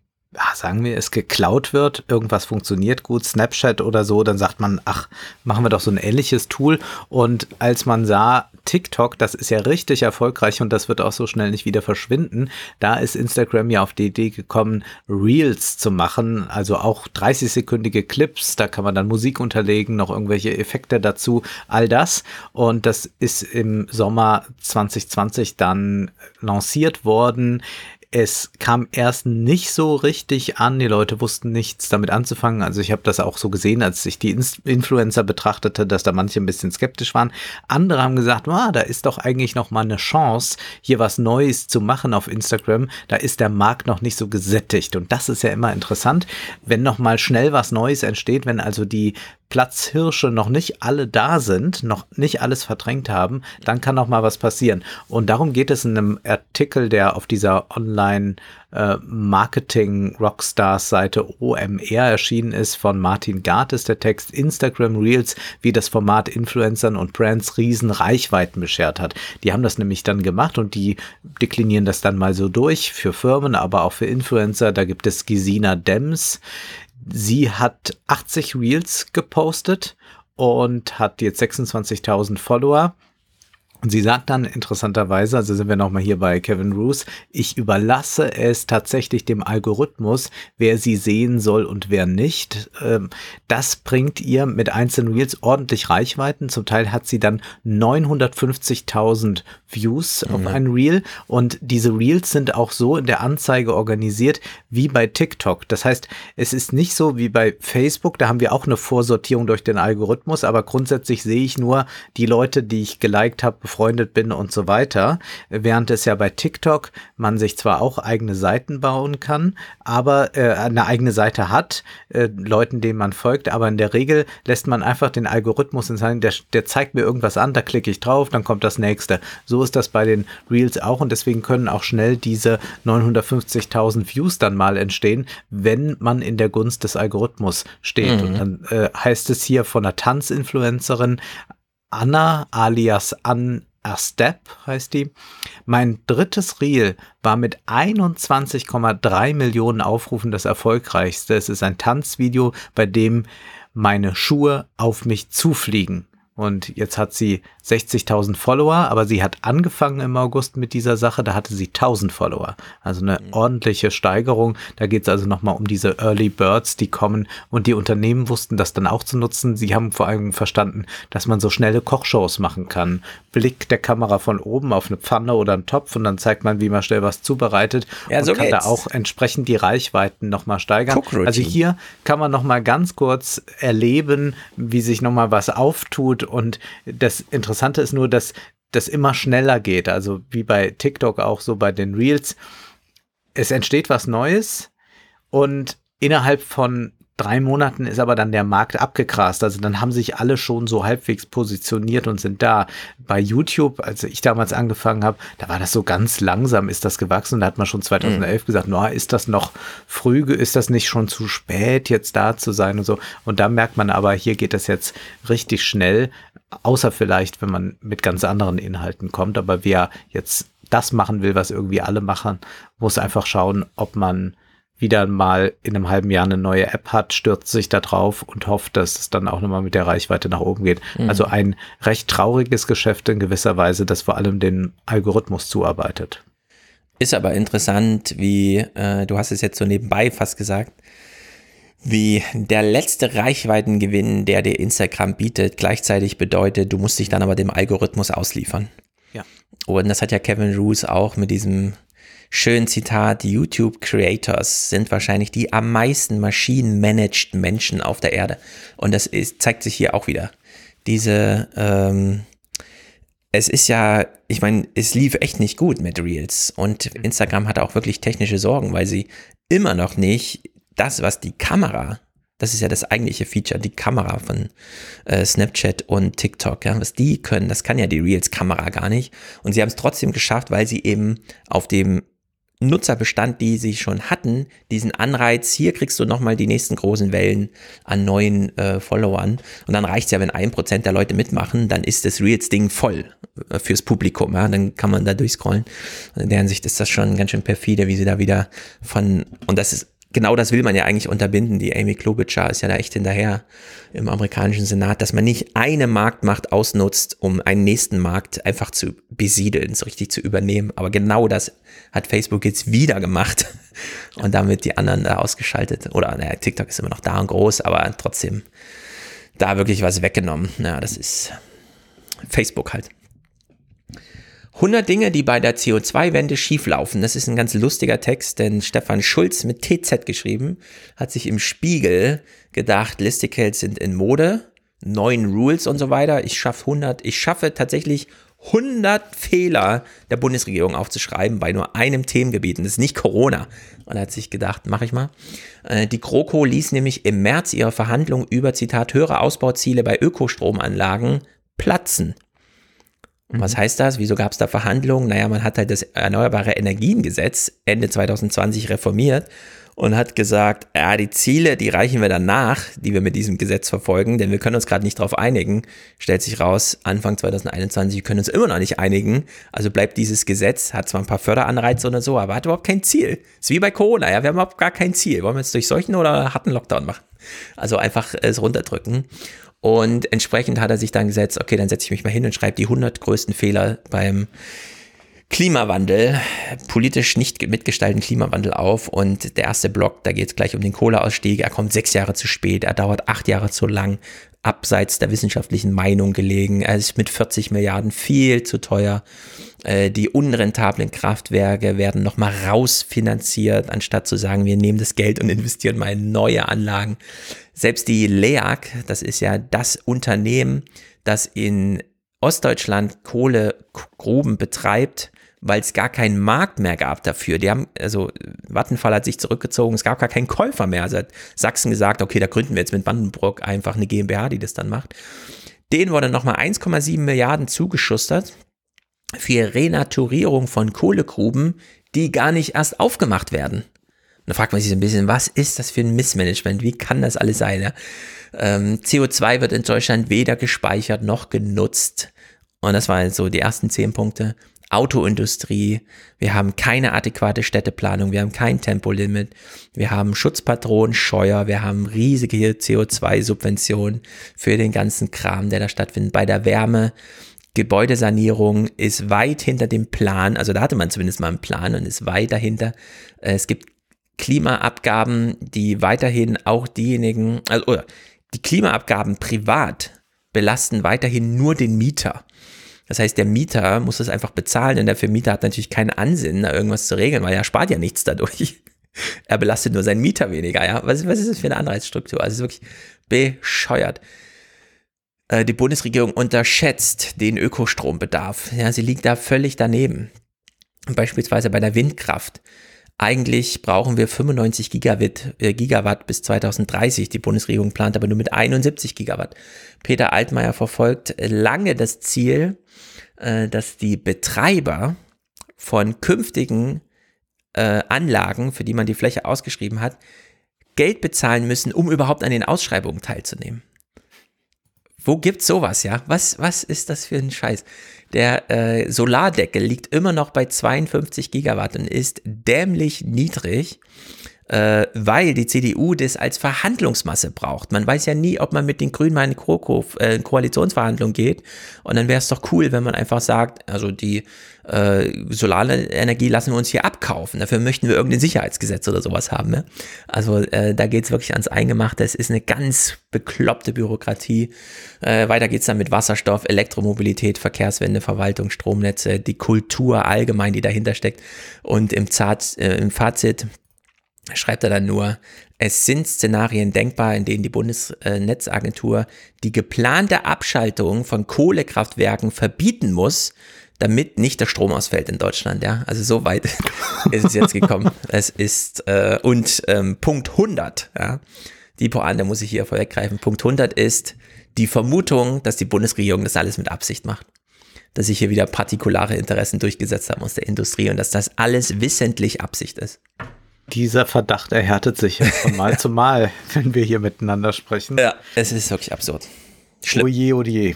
sagen wir, es geklaut wird, irgendwas funktioniert gut, Snapchat oder so, dann sagt man, ach, machen wir doch so ein ähnliches Tool. Und als man sah, TikTok, das ist ja richtig erfolgreich und das wird auch so schnell nicht wieder verschwinden, da ist Instagram ja auf die Idee gekommen, Reels zu machen, also auch 30-sekündige Clips, da kann man dann Musik unterlegen, noch irgendwelche Effekte dazu, all das. Und das ist im Sommer 2020 dann lanciert worden. Es kam erst nicht so richtig an, die Leute wussten nichts damit anzufangen, also ich habe das auch so gesehen, als ich die Influencer betrachtete, dass da manche ein bisschen skeptisch waren. Andere haben gesagt, da ist doch eigentlich noch mal eine Chance, hier was Neues zu machen auf Instagram, da ist der Markt noch nicht so gesättigt und das ist ja immer interessant, wenn noch mal schnell was Neues entsteht, wenn also die Platzhirsche noch nicht alle da sind, noch nicht alles verdrängt haben, dann kann noch mal was passieren und darum geht es in einem Artikel, der auf dieser Online Online-Marketing-Rockstars-Seite OMR erschienen ist. Von Martin Gart ist der Text: Instagram Reels, wie das Format Influencern und Brands riesen Reichweiten beschert hat. Die haben das nämlich dann gemacht und die deklinieren das dann mal so durch für Firmen, aber auch für Influencer. Da gibt es Gesina Dems. Sie hat 80 Reels gepostet und hat jetzt 26.000 Follower. Und sie sagt dann interessanterweise, also sind wir nochmal hier bei Kevin Roose, ich überlasse es tatsächlich dem Algorithmus, wer sie sehen soll und wer nicht. Das bringt ihr mit einzelnen Reels ordentlich Reichweiten. Zum Teil hat sie dann 950.000 Views auf ein Reel. Und diese Reels sind auch so in der Anzeige organisiert wie bei TikTok. Das heißt, es ist nicht so wie bei Facebook, da haben wir auch eine Vorsortierung durch den Algorithmus, aber grundsätzlich sehe ich nur die Leute, die ich geliked habe, befreundet bin und so weiter, während es ja bei TikTok man sich zwar auch eigene Seiten bauen kann, aber eine eigene Seite hat, Leuten, denen man folgt, aber in der Regel lässt man einfach den Algorithmus in seinen, der zeigt mir irgendwas an, da klicke ich drauf, dann kommt das nächste. So ist das bei den Reels auch und deswegen können auch schnell diese 950.000 Views dann mal entstehen, wenn man in der Gunst des Algorithmus steht. Und dann heißt es hier von einer Tanzinfluencerin, Anna alias An Astep heißt die. Mein drittes Reel war mit 21,3 Millionen Aufrufen das erfolgreichste. Es ist ein Tanzvideo, bei dem meine Schuhe auf mich zufliegen. Und jetzt hat sie 60.000 Follower, aber sie hat angefangen im August mit dieser Sache, da hatte sie 1.000 Follower. Also eine ordentliche Steigerung. Da geht es also nochmal um diese Early Birds, die kommen und die Unternehmen wussten das dann auch zu nutzen. Sie haben vor allem verstanden, dass man so schnelle Kochshows machen kann. Blick der Kamera von oben auf eine Pfanne oder einen Topf und dann zeigt man, wie man schnell was zubereitet und so kann geht's. Da auch entsprechend die Reichweiten nochmal steigern. Also hier kann man nochmal ganz kurz erleben, wie sich nochmal was auftut. Und das Interessante ist nur, dass das immer schneller geht, also wie bei TikTok auch so bei den Reels. Es entsteht was Neues und innerhalb von 3 Monaten ist aber dann der Markt abgegrast. Also dann haben sich alle schon so halbwegs positioniert und sind da. Bei YouTube, als ich damals angefangen habe, da war das so ganz langsam, ist das gewachsen. Da hat man schon 2011 gesagt, no, ist das noch früh, ist das nicht schon zu spät, jetzt da zu sein und so. Und da merkt man aber, hier geht das jetzt richtig schnell, außer vielleicht, wenn man mit ganz anderen Inhalten kommt. Aber wer jetzt das machen will, was irgendwie alle machen, muss einfach schauen, ob man wieder mal in einem halben Jahr eine neue App hat, stürzt sich da drauf und hofft, dass es dann auch nochmal mit der Reichweite nach oben geht. Also ein recht trauriges Geschäft in gewisser Weise, das vor allem dem Algorithmus zuarbeitet. Ist aber interessant, wie, du hast es jetzt so nebenbei fast gesagt, wie der letzte Reichweitengewinn, der dir Instagram bietet, gleichzeitig bedeutet, du musst dich dann aber dem Algorithmus ausliefern. Ja. Und das hat ja Kevin Roose auch mit diesem schön Zitat, YouTube-Creators sind wahrscheinlich die am meisten maschinenmanagten Menschen auf der Erde. Und das ist, zeigt sich hier auch wieder. Diese, es ist ja, ich meine, es lief echt nicht gut mit Reels. Und Instagram hat auch wirklich technische Sorgen, weil sie immer noch nicht das, was die Kamera, das ist ja das eigentliche Feature, die Kamera von Snapchat und TikTok, ja, was die können, das kann ja die Reels-Kamera gar nicht. Und sie haben es trotzdem geschafft, weil sie eben auf dem Nutzerbestand, die sie schon hatten, diesen Anreiz, hier kriegst du nochmal die nächsten großen Wellen an neuen Followern und dann reicht es ja, wenn 1% der Leute mitmachen, dann ist das Reels-Ding voll fürs Publikum, ja? Dann kann man da durchscrollen. In der Hinsicht ist das schon ganz schön perfide, wie sie da wieder von, und das ist, genau das will man ja eigentlich unterbinden, die Amy Klobuchar ist ja da echt hinterher im amerikanischen Senat, dass man nicht eine Marktmacht ausnutzt, um einen nächsten Markt einfach zu besiedeln, so richtig zu übernehmen, aber genau das hat Facebook jetzt wieder gemacht und damit die anderen da ausgeschaltet oder naja, TikTok ist immer noch da und groß, aber trotzdem da wirklich was weggenommen, ja, das ist Facebook halt. 100 Dinge, die bei der CO2-Wende schieflaufen. Das ist ein ganz lustiger Text, denn Stefan Schulz mit TZ geschrieben, hat sich im Spiegel gedacht, Listicles sind in Mode, 9 Rules und so weiter. Ich schaffe tatsächlich 100 Fehler der Bundesregierung aufzuschreiben bei nur einem Themengebiet. Und das ist nicht Corona. Und er hat sich gedacht, mache ich mal. Die GroKo ließ nämlich im März ihre Verhandlungen über, Zitat, höhere Ausbauziele bei Ökostromanlagen platzen. Und was heißt das? Wieso gab es da Verhandlungen? Naja, man hat halt das Erneuerbare Energiengesetz Ende 2020 reformiert und hat gesagt, ja, die Ziele, die reichen wir dann nach, die wir mit diesem Gesetz verfolgen, denn wir können uns gerade nicht drauf einigen. Stellt sich raus, Anfang 2021, wir können uns immer noch nicht einigen. Also bleibt dieses Gesetz, hat zwar ein paar Förderanreize oder so, aber hat überhaupt kein Ziel. Ist wie bei Corona, ja, wir haben überhaupt gar kein Ziel. Wollen wir jetzt durchseuchen oder harten Lockdown machen? Also einfach es runterdrücken. Und entsprechend hat er sich dann gesetzt, okay, dann setze ich mich mal hin und schreibe die 100 größten Fehler beim Klimawandel, politisch nicht mitgestalteten Klimawandel auf. Und der erste Block, da geht es gleich um den Kohleausstieg. Er kommt 6 Jahre zu spät, er dauert 8 Jahre zu lang, abseits der wissenschaftlichen Meinung gelegen. Er ist mit 40 Milliarden viel zu teuer. Die unrentablen Kraftwerke werden nochmal rausfinanziert, anstatt zu sagen, wir nehmen das Geld und investieren mal in neue Anlagen. Selbst die LEAG, das ist ja das Unternehmen, das in Ostdeutschland Kohlegruben betreibt, weil es gar keinen Markt mehr gab dafür. Die haben, also Vattenfall hat sich zurückgezogen, es gab gar keinen Käufer mehr. Also hat Sachsen gesagt, okay, da gründen wir jetzt mit Brandenburg einfach eine GmbH, die das dann macht. Denen wurde nochmal 1,7 Milliarden zugeschustert für Renaturierung von Kohlegruben, die gar nicht erst aufgemacht werden. Und da fragt man sich so ein bisschen, was ist das für ein Missmanagement? Wie kann das alles sein? Ja? CO2 wird in Deutschland weder gespeichert noch genutzt. Und das waren so die ersten 10 Punkte. Autoindustrie, wir haben keine adäquate Städteplanung, wir haben kein Tempolimit, wir haben Schutzpatronenscheuer, wir haben riesige CO2-Subventionen für den ganzen Kram, der da stattfindet. Bei der Wärme, Gebäudesanierung ist weit hinter dem Plan, also da hatte man zumindest mal einen Plan und ist weit dahinter. Es gibt Klimaabgaben, die weiterhin auch diejenigen, also oder die Klimaabgaben privat belasten weiterhin nur den Mieter. Das heißt, der Mieter muss das einfach bezahlen und der Vermieter hat natürlich keinen Ansinnen, da irgendwas zu regeln, weil er spart ja nichts dadurch. Er belastet nur seinen Mieter weniger, ja. Was ist das für eine Anreizstruktur? Also es ist wirklich bescheuert. Die Bundesregierung unterschätzt den Ökostrombedarf. Ja, sie liegt da völlig daneben. Beispielsweise bei der Windkraft. Eigentlich brauchen wir 95 Gigawatt bis 2030. Die Bundesregierung plant aber nur mit 71 Gigawatt. Peter Altmaier verfolgt lange das Ziel, dass die Betreiber von künftigen Anlagen, für die man die Fläche ausgeschrieben hat, Geld bezahlen müssen, um überhaupt an den Ausschreibungen teilzunehmen. Wo gibt's sowas, ja? Was ist das für ein Scheiß? Der Solardeckel liegt immer noch bei 52 Gigawatt und ist dämlich niedrig, weil die CDU das als Verhandlungsmasse braucht. Man weiß ja nie, ob man mit den Grünen mal in Koalitionsverhandlungen geht. Und dann wäre es doch cool, wenn man einfach sagt, also die Solarenergie lassen wir uns hier abkaufen. Dafür möchten wir irgendein Sicherheitsgesetz oder sowas haben. Ne? Also da geht es wirklich ans Eingemachte. Es ist eine ganz bekloppte Bürokratie. Weiter geht es dann mit Wasserstoff, Elektromobilität, Verkehrswende, Verwaltung, Stromnetze, die Kultur allgemein, die dahinter steckt. Und im Fazit schreibt er dann nur, es sind Szenarien denkbar, in denen die Bundesnetzagentur die geplante Abschaltung von Kohlekraftwerken verbieten muss, damit nicht der Strom ausfällt in Deutschland. Ja, also so weit ist es jetzt gekommen. Es ist, Punkt 100, ja, die Pointe muss ich hier vorweggreifen. Punkt 100 ist die Vermutung, dass die Bundesregierung das alles mit Absicht macht. Dass sich hier wieder partikulare Interessen durchgesetzt haben aus der Industrie und dass das alles wissentlich Absicht ist. Dieser Verdacht erhärtet sich jetzt von Mal zu Mal, wenn wir hier miteinander sprechen. Ja, es ist wirklich absurd. Schlimm. Oje, oje.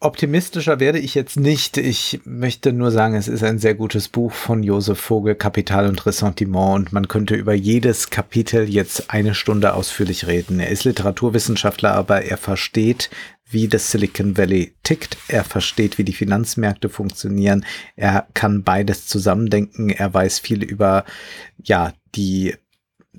Optimistischer werde ich jetzt nicht. Ich möchte nur sagen, es ist ein sehr gutes Buch von Josef Vogel, Kapital und Ressentiment. Und man könnte über jedes Kapitel jetzt 1 Stunde ausführlich reden. Er ist Literaturwissenschaftler, aber er versteht, wie das Silicon Valley tickt. Er versteht, wie die Finanzmärkte funktionieren. Er kann beides zusammendenken. Er weiß viel über, ja, die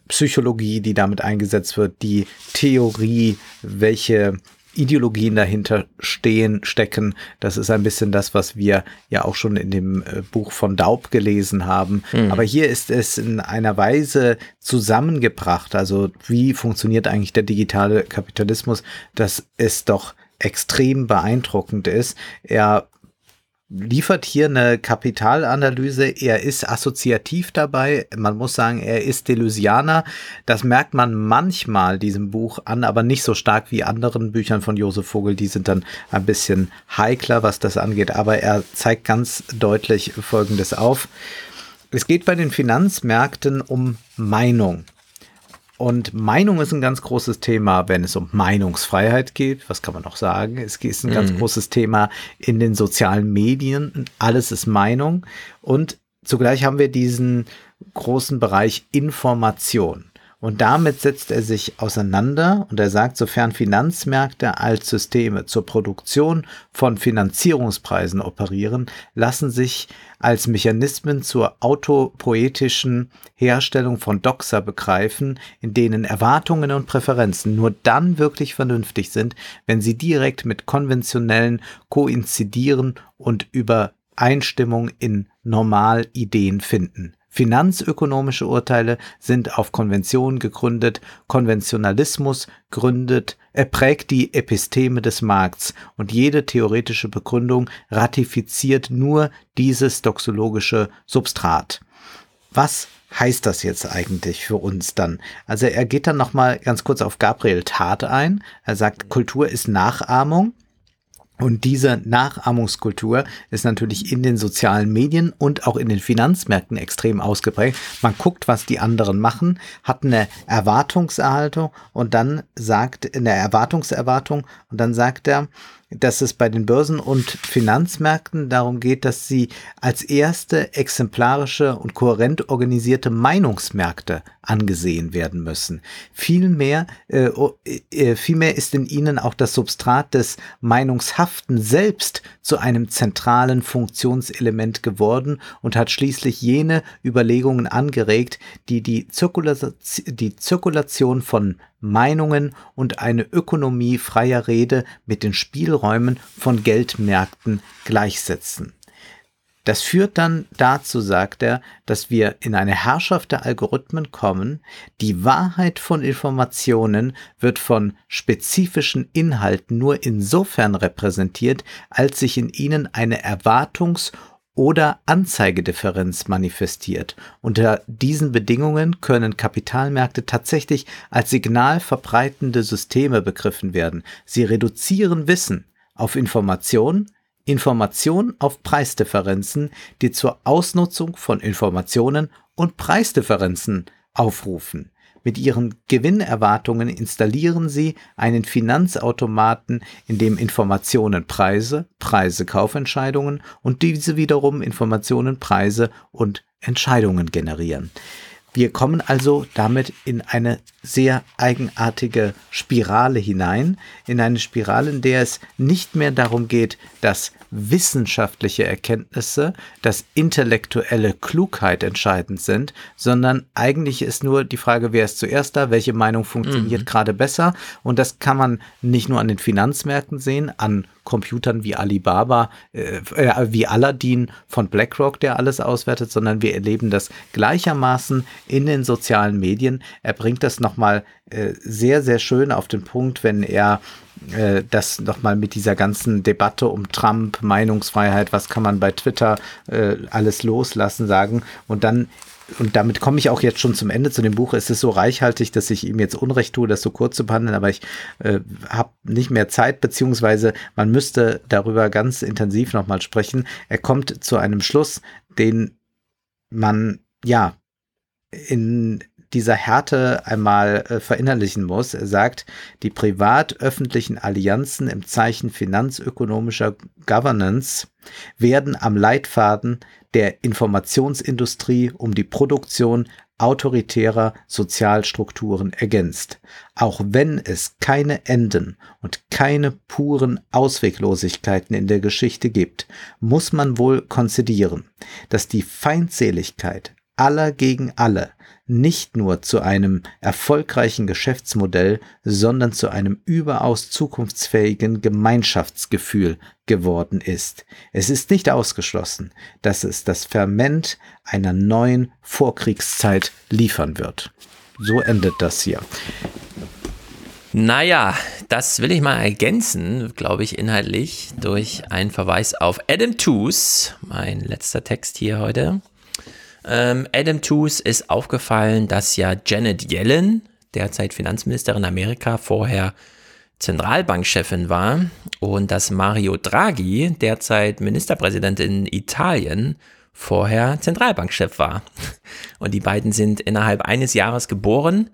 Psychologie, die damit eingesetzt wird, die Theorie, welche Ideologien dahinter stecken. Das ist ein bisschen das, was wir ja auch schon in dem Buch von Daub gelesen haben. Mhm. Aber hier ist es in einer Weise zusammengebracht. Also wie funktioniert eigentlich der digitale Kapitalismus? Das ist doch extrem beeindruckend ist. Er liefert hier eine Kapitalanalyse, er ist assoziativ dabei, man muss sagen, er ist Deleuzianer, das merkt man manchmal diesem Buch an, aber nicht so stark wie anderen Büchern von Josef Vogel, die sind dann ein bisschen heikler, was das angeht, aber er zeigt ganz deutlich Folgendes auf. Es geht bei den Finanzmärkten um Meinung. Und Meinung ist ein ganz großes Thema, wenn es um Meinungsfreiheit geht. Was kann man noch sagen? Es ist ein ganz großes Thema in den sozialen Medien. Alles ist Meinung. Und zugleich haben wir diesen großen Bereich Information. Und damit setzt er sich auseinander und er sagt, sofern Finanzmärkte als Systeme zur Produktion von Finanzierungspreisen operieren, lassen sich als Mechanismen zur autopoetischen Herstellung von Doxa begreifen, in denen Erwartungen und Präferenzen nur dann wirklich vernünftig sind, wenn sie direkt mit konventionellen koinzidieren und Übereinstimmung in Normalideen finden. Finanzökonomische Urteile sind auf Konventionen gegründet, Konventionalismus prägt die Episteme des Markts und jede theoretische Begründung ratifiziert nur dieses doxologische Substrat. Was heißt das jetzt eigentlich für uns dann? Also er geht dann nochmal ganz kurz auf Gabriel Tartt ein, er sagt, Kultur ist Nachahmung. Und diese Nachahmungskultur ist natürlich in den sozialen Medien und auch in den Finanzmärkten extrem ausgeprägt. Man guckt, was die anderen machen, hat eine Erwartungshaltung und dann sagt, eine Erwartungserwartung und dann sagt er, dass es bei den Börsen- und Finanzmärkten darum geht, dass sie als erste exemplarische und kohärent organisierte Meinungsmärkte angesehen werden müssen. Vielmehr ist in ihnen auch das Substrat des Meinungshaften selbst zu einem zentralen Funktionselement geworden und hat schließlich jene Überlegungen angeregt, die die Zirkulation von Meinungen und eine Ökonomie freier Rede mit den Spielräumen von Geldmärkten gleichsetzen. Das führt dann dazu, sagt er, dass wir in eine Herrschaft der Algorithmen kommen. Die Wahrheit von Informationen wird von spezifischen Inhalten nur insofern repräsentiert, als sich in ihnen eine Erwartungs- oder Anzeigedifferenz manifestiert. Unter diesen Bedingungen können Kapitalmärkte tatsächlich als signalverbreitende Systeme begriffen werden. Sie reduzieren Wissen auf Information, Information auf Preisdifferenzen, die zur Ausnutzung von Informationen und Preisdifferenzen aufrufen. Mit ihren Gewinnerwartungen installieren sie einen Finanzautomaten, in dem Informationen Preise, Kaufentscheidungen und diese wiederum Informationen, Preise und Entscheidungen generieren. Wir kommen also damit in eine sehr eigenartige Spirale hinein, in eine Spirale, in der es nicht mehr darum geht, dass wissenschaftliche Erkenntnisse, dass intellektuelle Klugheit entscheidend sind, sondern eigentlich ist nur die Frage, wer ist zuerst da, welche Meinung funktioniert gerade besser, und das kann man nicht nur an den Finanzmärkten sehen, an Computern wie Alibaba, wie Aladdin von BlackRock, der alles auswertet, sondern wir erleben das gleichermaßen in den sozialen Medien. Er bringt das nochmal sehr, sehr schön auf den Punkt, wenn er das nochmal mit dieser ganzen Debatte um Trump, Meinungsfreiheit, was kann man bei Twitter alles loslassen, sagen. Und damit komme ich auch jetzt schon zum Ende zu dem Buch. Es ist so reichhaltig, dass ich ihm jetzt Unrecht tue, das so kurz zu behandeln, aber ich habe nicht mehr Zeit, beziehungsweise man müsste darüber ganz intensiv nochmal sprechen. Er kommt zu einem Schluss, den man ja in dieser Härte einmal verinnerlichen muss. Er sagt, die privat-öffentlichen Allianzen im Zeichen finanzökonomischer Governance werden am Leitfaden der Informationsindustrie um die Produktion autoritärer Sozialstrukturen ergänzt. Auch wenn es keine Enden und keine puren Ausweglosigkeiten in der Geschichte gibt, muss man wohl konzedieren, dass die Feindseligkeit aller gegen alle nicht nur zu einem erfolgreichen Geschäftsmodell, sondern zu einem überaus zukunftsfähigen Gemeinschaftsgefühl geworden ist. Es ist nicht ausgeschlossen, dass es das Ferment einer neuen Vorkriegszeit liefern wird. So endet das hier. Naja, das will ich mal ergänzen, glaube ich, inhaltlich durch einen Verweis auf Adam Tooze, mein letzter Text hier heute. Adam Tooze ist aufgefallen, dass ja Janet Yellen, derzeit Finanzministerin Amerika, vorher Zentralbankchefin war und dass Mario Draghi, derzeit Ministerpräsident in Italien, vorher Zentralbankchef war. Und die beiden sind innerhalb eines Jahres geboren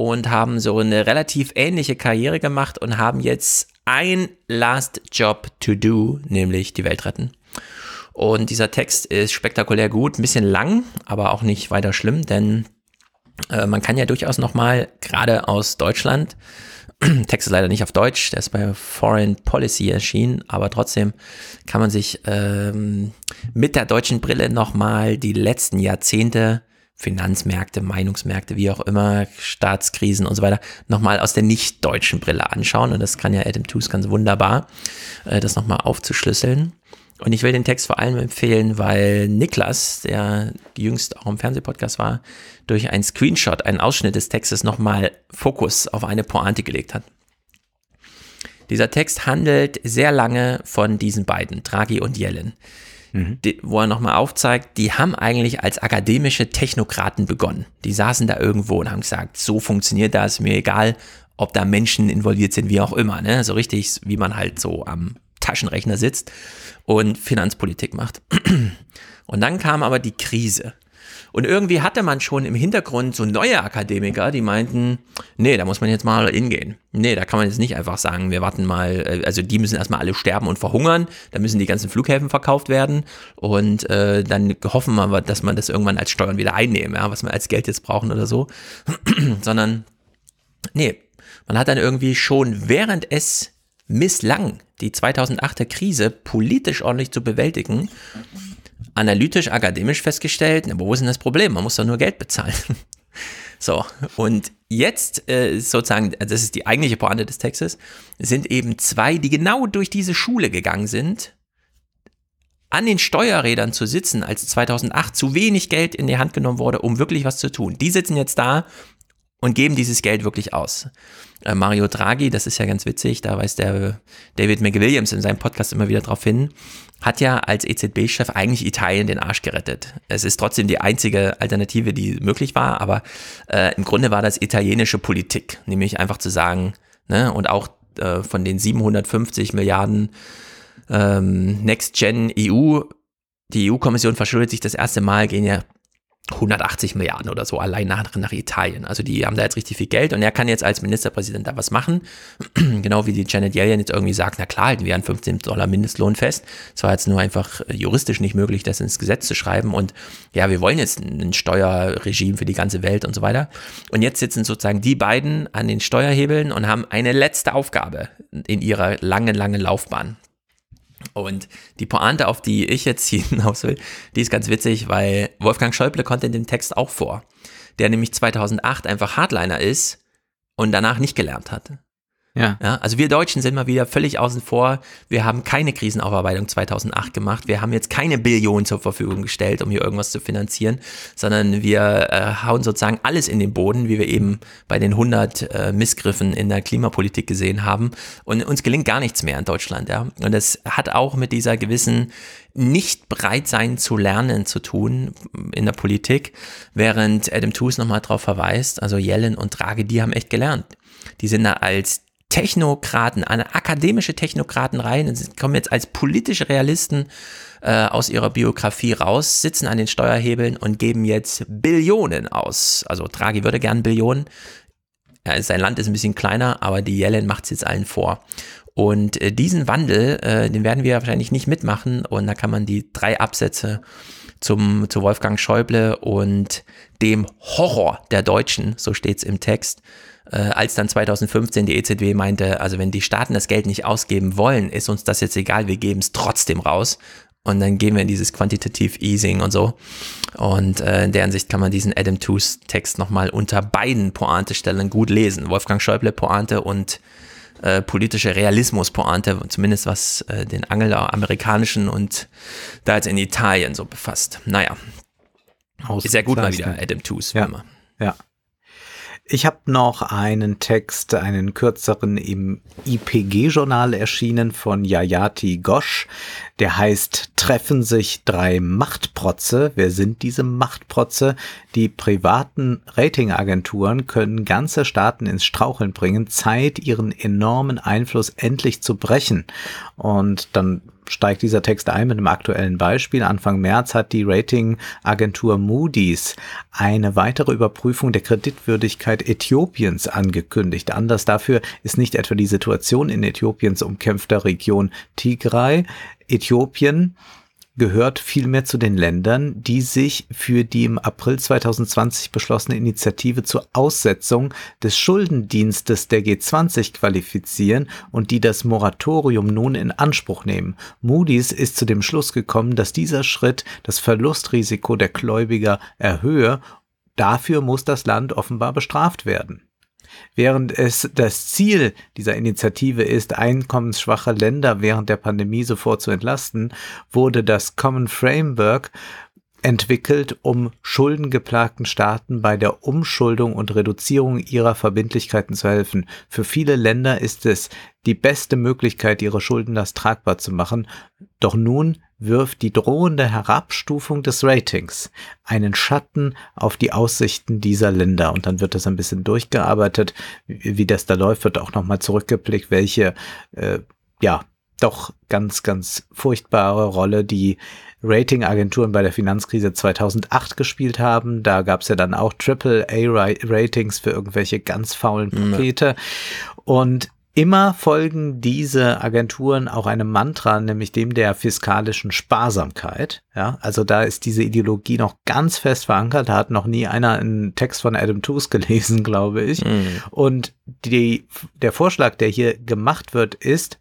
und haben so eine relativ ähnliche Karriere gemacht und haben jetzt ein last job to do, nämlich die Welt retten. Und dieser Text ist spektakulär gut, ein bisschen lang, aber auch nicht weiter schlimm, denn man kann ja durchaus nochmal, gerade aus Deutschland, Text ist leider nicht auf Deutsch, der ist bei Foreign Policy erschienen, aber trotzdem kann man sich mit der deutschen Brille nochmal die letzten Jahrzehnte, Finanzmärkte, Meinungsmärkte, wie auch immer, Staatskrisen und so weiter, nochmal aus der nicht deutschen Brille anschauen. Und das kann ja Adam Tooze ganz wunderbar, das nochmal aufzuschlüsseln. Und ich will den Text vor allem empfehlen, weil Niklas, der jüngst auch im Fernsehpodcast war, durch einen Screenshot, einen Ausschnitt des Textes nochmal Fokus auf eine Pointe gelegt hat. Dieser Text handelt sehr lange von diesen beiden, Draghi und Yellen, wo er nochmal aufzeigt, die haben eigentlich als akademische Technokraten begonnen. Die saßen da irgendwo und haben gesagt, so funktioniert das, mir egal, ob da Menschen involviert sind, wie auch immer, ne? So richtig, wie man halt so am Taschenrechner sitzt und Finanzpolitik macht. Und dann kam aber die Krise. Und irgendwie hatte man schon im Hintergrund so neue Akademiker, die meinten, nee, da muss man jetzt mal hingehen. Nee, da kann man jetzt nicht einfach sagen, wir warten mal, also die müssen erstmal alle sterben und verhungern, dann müssen die ganzen Flughäfen verkauft werden und dann hoffen wir, dass man das irgendwann als Steuern wieder einnehmen, ja, was wir als Geld jetzt brauchen oder so. Sondern, nee, man hat dann irgendwie schon, während es misslang, die 2008er Krise politisch ordentlich zu bewältigen, analytisch, akademisch festgestellt, na, wo ist denn das Problem? Man muss doch nur Geld bezahlen. So, und jetzt sozusagen, das ist die eigentliche Pointe des Textes, sind eben zwei, die genau durch diese Schule gegangen sind, an den Steuerrädern zu sitzen, als 2008 zu wenig Geld in die Hand genommen wurde, um wirklich was zu tun. Die sitzen jetzt da und geben dieses Geld wirklich aus. Mario Draghi, das ist ja ganz witzig, da weist der David McWilliams in seinem Podcast immer wieder drauf hin, hat ja als EZB-Chef eigentlich Italien den Arsch gerettet. Es ist trotzdem die einzige Alternative, die möglich war, aber im Grunde war das italienische Politik, nämlich einfach zu sagen, ne, und auch von den 750 Milliarden Next-Gen EU, die EU-Kommission verschuldet sich das erste Mal, gehen ja 180 Milliarden oder so allein nach Italien. Also die haben da jetzt richtig viel Geld und er kann jetzt als Ministerpräsident da was machen. Genau wie die Janet Yellen jetzt irgendwie sagt, na klar, halten wir an $15 Mindestlohn fest. Es war jetzt nur einfach juristisch nicht möglich, das ins Gesetz zu schreiben und ja, wir wollen jetzt ein Steuerregime für die ganze Welt und so weiter. Und jetzt sitzen sozusagen die beiden an den Steuerhebeln und haben eine letzte Aufgabe in ihrer langen, langen Laufbahn. Und die Pointe, auf die ich jetzt hinaus will, die ist ganz witzig, weil Wolfgang Schäuble kommt in dem Text auch vor, der nämlich 2008 einfach Hardliner ist und danach nicht gelernt hat. Ja, also wir Deutschen sind mal wieder völlig außen vor. Wir haben keine Krisenaufarbeitung 2008 gemacht. Wir haben jetzt keine Billionen zur Verfügung gestellt, um hier irgendwas zu finanzieren, sondern wir hauen sozusagen alles in den Boden, wie wir eben bei den 100 Missgriffen in der Klimapolitik gesehen haben. Und uns gelingt gar nichts mehr in Deutschland. Ja? Und das hat auch mit dieser gewissen nicht bereit sein zu lernen zu tun in der Politik, während Adam Tooze nochmal drauf verweist, also Yellen und Draghi, die haben echt gelernt. Die sind da als Technokraten, eine akademische Technokraten rein und sie kommen jetzt als politische Realisten aus ihrer Biografie raus, sitzen an den Steuerhebeln und geben jetzt Billionen aus. Also Draghi würde gern Billionen, sein Land ist ein bisschen kleiner, aber die Yellen macht es jetzt allen vor. Und diesen Wandel, den werden wir wahrscheinlich nicht mitmachen und da kann man die 3 Absätze zu Wolfgang Schäuble und dem Horror der Deutschen, so steht es im Text, als dann 2015 die EZB meinte, also wenn die Staaten das Geld nicht ausgeben wollen, ist uns das jetzt egal, wir geben es trotzdem raus und dann gehen wir in dieses Quantitative Easing und so. Und in der Hinsicht kann man diesen Adam Tooze Text nochmal unter beiden Pointe-Stellen gut lesen. Wolfgang Schäuble Pointe und politische Realismus Pointe, zumindest was den anglo-amerikanischen und da jetzt in Italien so befasst. Naja, ist ja gut mal wieder Adam Tooze. Ja, ja. Ich habe noch einen Text, einen kürzeren, im IPG-Journal erschienen von Yayati Ghosh. Der heißt "Treffen sich drei Machtprotze". Wer sind diese Machtprotze? Die privaten Ratingagenturen können ganze Staaten ins Straucheln bringen. Zeit, ihren enormen Einfluss endlich zu brechen. Und dann steigt dieser Text ein mit einem aktuellen Beispiel. Anfang März hat die Ratingagentur Moody's eine weitere Überprüfung der Kreditwürdigkeit Äthiopiens angekündigt. Anders dafür ist nicht etwa die Situation in Äthiopiens umkämpfter Region Tigray. Äthiopien gehört vielmehr zu den Ländern, die sich für die im April 2020 beschlossene Initiative zur Aussetzung des Schuldendienstes der G20 qualifizieren und die das Moratorium nun in Anspruch nehmen. Moody's ist zu dem Schluss gekommen, dass dieser Schritt das Verlustrisiko der Gläubiger erhöhe. Dafür muss das Land offenbar bestraft werden. Während es das Ziel dieser Initiative ist, einkommensschwache Länder während der Pandemie sofort zu entlasten, wurde das Common Framework entwickelt, um schuldengeplagten Staaten bei der Umschuldung und Reduzierung ihrer Verbindlichkeiten zu helfen. Für viele Länder ist es die beste Möglichkeit, ihre Schuldenlast tragbar zu machen. Doch nun wirft die drohende Herabstufung des Ratings einen Schatten auf die Aussichten dieser Länder. Und dann wird das ein bisschen durchgearbeitet. Wie das da läuft, wird auch nochmal zurückgeblickt, welche doch ganz, ganz furchtbare Rolle die Ratingagenturen bei der Finanzkrise 2008 gespielt haben. Da gab es ja dann auch AAA-Ratings für irgendwelche ganz faulen Pakete. Und immer folgen diese Agenturen auch einem Mantra, nämlich dem der fiskalischen Sparsamkeit. Ja, also da ist diese Ideologie noch ganz fest verankert. Da hat noch nie einer einen Text von Adam Tooze gelesen, glaube ich. Und der Vorschlag, der hier gemacht wird, ist,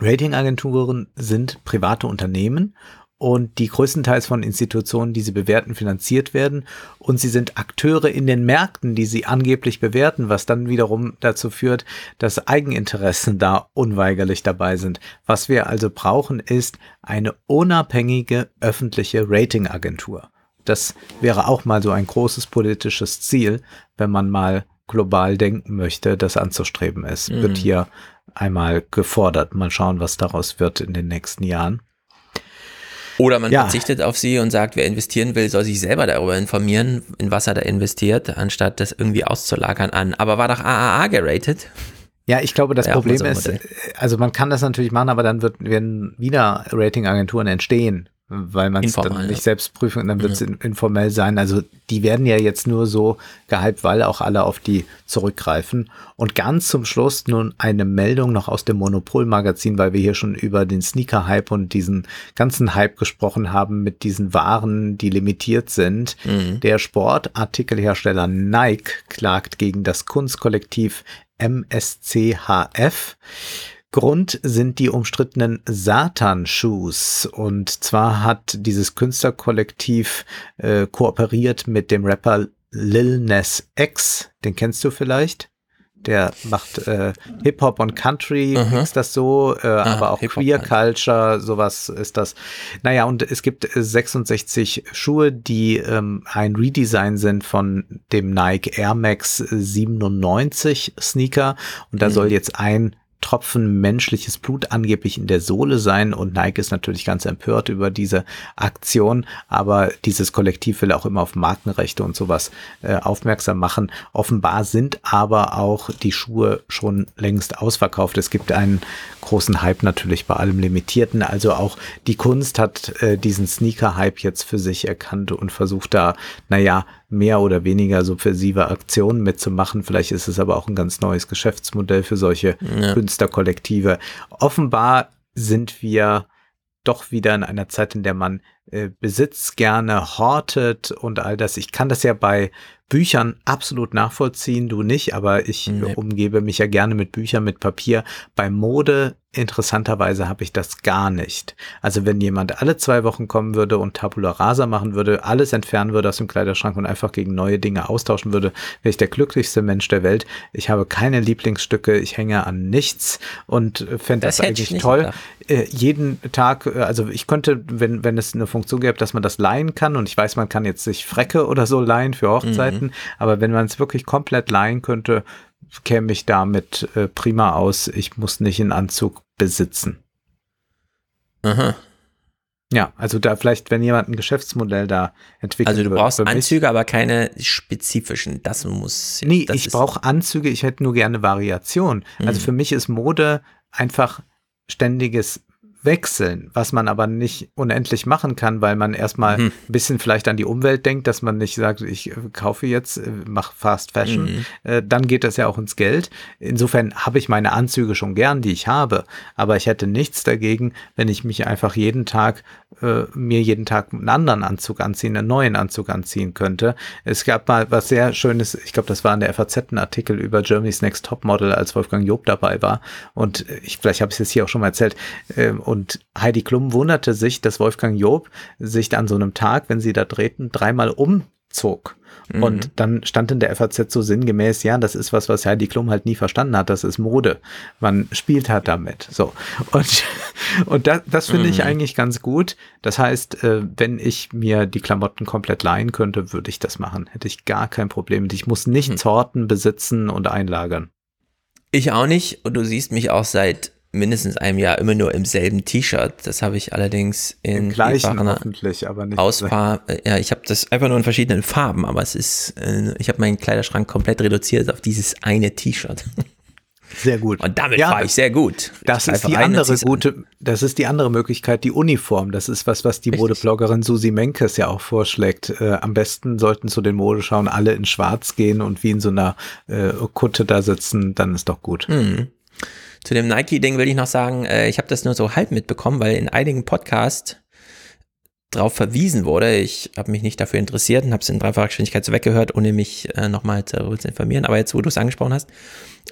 Ratingagenturen sind private Unternehmen und die größtenteils von Institutionen, die sie bewerten, finanziert werden. Und sie sind Akteure in den Märkten, die sie angeblich bewerten, was dann wiederum dazu führt, dass Eigeninteressen da unweigerlich dabei sind. Was wir also brauchen, ist eine unabhängige öffentliche Ratingagentur. Das wäre auch mal so ein großes politisches Ziel, wenn man mal global denken möchte, das anzustreben ist. Wird hier einmal gefordert. Mal schauen, was daraus wird in den nächsten Jahren. Oder man verzichtet auf sie und sagt, wer investieren will, soll sich selber darüber informieren, in was er da investiert, anstatt das irgendwie auszulagern an. Aber war doch AAA geratet? Ja, ich glaube, das Problem ist, also man kann das natürlich machen, aber dann werden wieder Ratingagenturen entstehen, weil man es dann nicht selbst prüfen und dann wird es informell sein. Also die werden ja jetzt nur so gehypt, weil auch alle auf die zurückgreifen. Und ganz zum Schluss nun eine Meldung noch aus dem Monopol-Magazin, weil wir hier schon über den Sneaker-Hype und diesen ganzen Hype gesprochen haben mit diesen Waren, die limitiert sind. Der Sportartikelhersteller Nike klagt gegen das Kunstkollektiv MSCHF. Grund sind die umstrittenen Satan-Shoes. Und zwar hat dieses Künstlerkollektiv kooperiert mit dem Rapper Lil Nas X. Den kennst du vielleicht. Der macht Hip-Hop und Country, mixt das so, aber auch Hip-Hop, Queer Culture, sowas ist das. Naja, und es gibt 66 Schuhe, die ein Redesign sind von dem Nike Air Max 97 Sneaker. Und da soll jetzt ein Tropfen menschliches Blut angeblich in der Sohle sein und Nike ist natürlich ganz empört über diese Aktion, aber dieses Kollektiv will auch immer auf Markenrechte und sowas aufmerksam machen. Offenbar sind aber auch die Schuhe schon längst ausverkauft. Es gibt einen großen Hype natürlich bei allem Limitierten, also auch die Kunst hat diesen Sneaker-Hype jetzt für sich erkannt und versucht da, mehr oder weniger subversive Aktionen mitzumachen. Vielleicht ist es aber auch ein ganz neues Geschäftsmodell für solche Künstlerkollektive. Offenbar sind wir doch wieder in einer Zeit, in der man Besitz gerne hortet und all das. Ich kann das ja bei Büchern absolut nachvollziehen, du nicht, aber ich umgebe mich ja gerne mit Büchern, mit Papier. Bei Mode interessanterweise habe ich das gar nicht. Also wenn jemand alle 2 Wochen kommen würde und Tabula Rasa machen würde, alles entfernen würde aus dem Kleiderschrank und einfach gegen neue Dinge austauschen würde, wäre ich der glücklichste Mensch der Welt. Ich habe keine Lieblingsstücke, ich hänge an nichts und fände das eigentlich toll. Jeden Tag, also ich könnte, wenn es eine Funktion gäbe, dass man das leihen kann und ich weiß, man kann jetzt sich Fräcke oder so leihen für Hochzeiten, reden, aber wenn man es wirklich komplett leihen könnte, käme ich damit prima aus. Ich muss nicht einen Anzug besitzen. Aha. Ja, also da vielleicht, wenn jemand ein Geschäftsmodell da entwickelt. Also du brauchst Anzüge, aber keine spezifischen, das muss... Nee, ich brauche Anzüge, ich hätte nur gerne Variation. Mhm. Also für mich ist Mode einfach ständiges Wechseln, was man aber nicht unendlich machen kann, weil man erstmal ein bisschen vielleicht an die Umwelt denkt, dass man nicht sagt, ich kaufe jetzt, mache Fast Fashion, dann geht das ja auch ins Geld. Insofern habe ich meine Anzüge schon gern, die ich habe, aber ich hätte nichts dagegen, wenn ich mich einfach jeden Tag, mir jeden Tag einen anderen Anzug anziehen, einen neuen Anzug anziehen könnte. Es gab mal was sehr Schönes, ich glaube, das war in der FAZ ein Artikel über Germany's Next Topmodel, als Wolfgang Joop dabei war, und ich, vielleicht habe ich es hier auch schon mal erzählt, und Heidi Klum wunderte sich, dass Wolfgang Joop sich an so einem Tag, wenn sie da drehten, dreimal umzog. Mhm. Und dann stand in der FAZ so sinngemäß, ja, das ist was, was Heidi Klum halt nie verstanden hat, das ist Mode. Man spielt halt damit. So. Und das finde ich eigentlich ganz gut. Das heißt, wenn ich mir die Klamotten komplett leihen könnte, würde ich das machen. Hätte ich gar kein Problem. Ich muss nichts horten, besitzen und einlagern. Ich auch nicht. Und du siehst mich auch seit mindestens einem Jahr immer nur im selben T-Shirt. Das habe ich allerdings in Auswahl. Ja, ich habe das einfach nur in verschiedenen Farben, aber es ist, ich habe meinen Kleiderschrank komplett reduziert auf dieses eine T-Shirt. Sehr gut. Und damit fahre ich sehr gut. Das ist die andere gute, das ist die andere Möglichkeit, die Uniform. Das ist was, was die Modebloggerin Susi Menkes ja auch vorschlägt. Am besten sollten zu den Modeschauen alle in Schwarz gehen und wie in so einer Kutte da sitzen, dann ist doch gut. Mhm. Zu dem Nike-Ding will ich noch sagen, ich habe das nur so halb mitbekommen, weil in einigen Podcasts drauf verwiesen wurde. Ich habe mich nicht dafür interessiert und habe es in dreifacher Geschwindigkeit so weggehört, ohne mich nochmal zu informieren. Aber jetzt, wo du es angesprochen hast,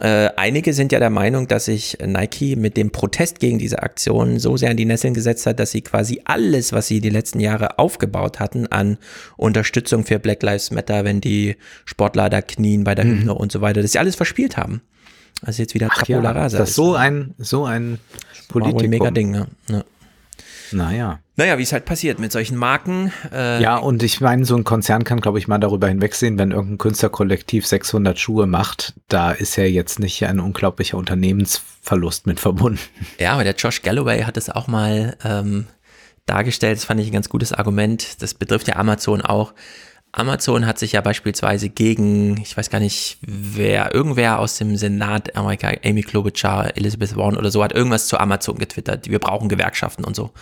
einige sind ja der Meinung, dass sich Nike mit dem Protest gegen diese Aktion so sehr an die Nesseln gesetzt hat, dass sie quasi alles, was sie die letzten Jahre aufgebaut hatten an Unterstützung für Black Lives Matter, wenn die Sportler da knien bei der Hymne und so weiter, dass sie alles verspielt haben. Also jetzt wieder Tabula Rasa. Das ist so ein Politikum. Ein mega Ding, ne? Ja. Naja, wie es halt passiert mit solchen Marken. Ja, und ich meine, so ein Konzern kann, glaube ich, mal darüber hinwegsehen, wenn irgendein Künstlerkollektiv 600 Schuhe macht, da ist ja jetzt nicht ein unglaublicher Unternehmensverlust mit verbunden. Ja, aber der Josh Galloway hat es auch mal dargestellt, das fand ich ein ganz gutes Argument, das betrifft ja Amazon auch. Amazon hat sich ja beispielsweise gegen, ich weiß gar nicht wer, irgendwer aus dem Senat Amerika, Amy Klobuchar, Elizabeth Warren oder so, hat irgendwas zu Amazon getwittert, wir brauchen Gewerkschaften und so.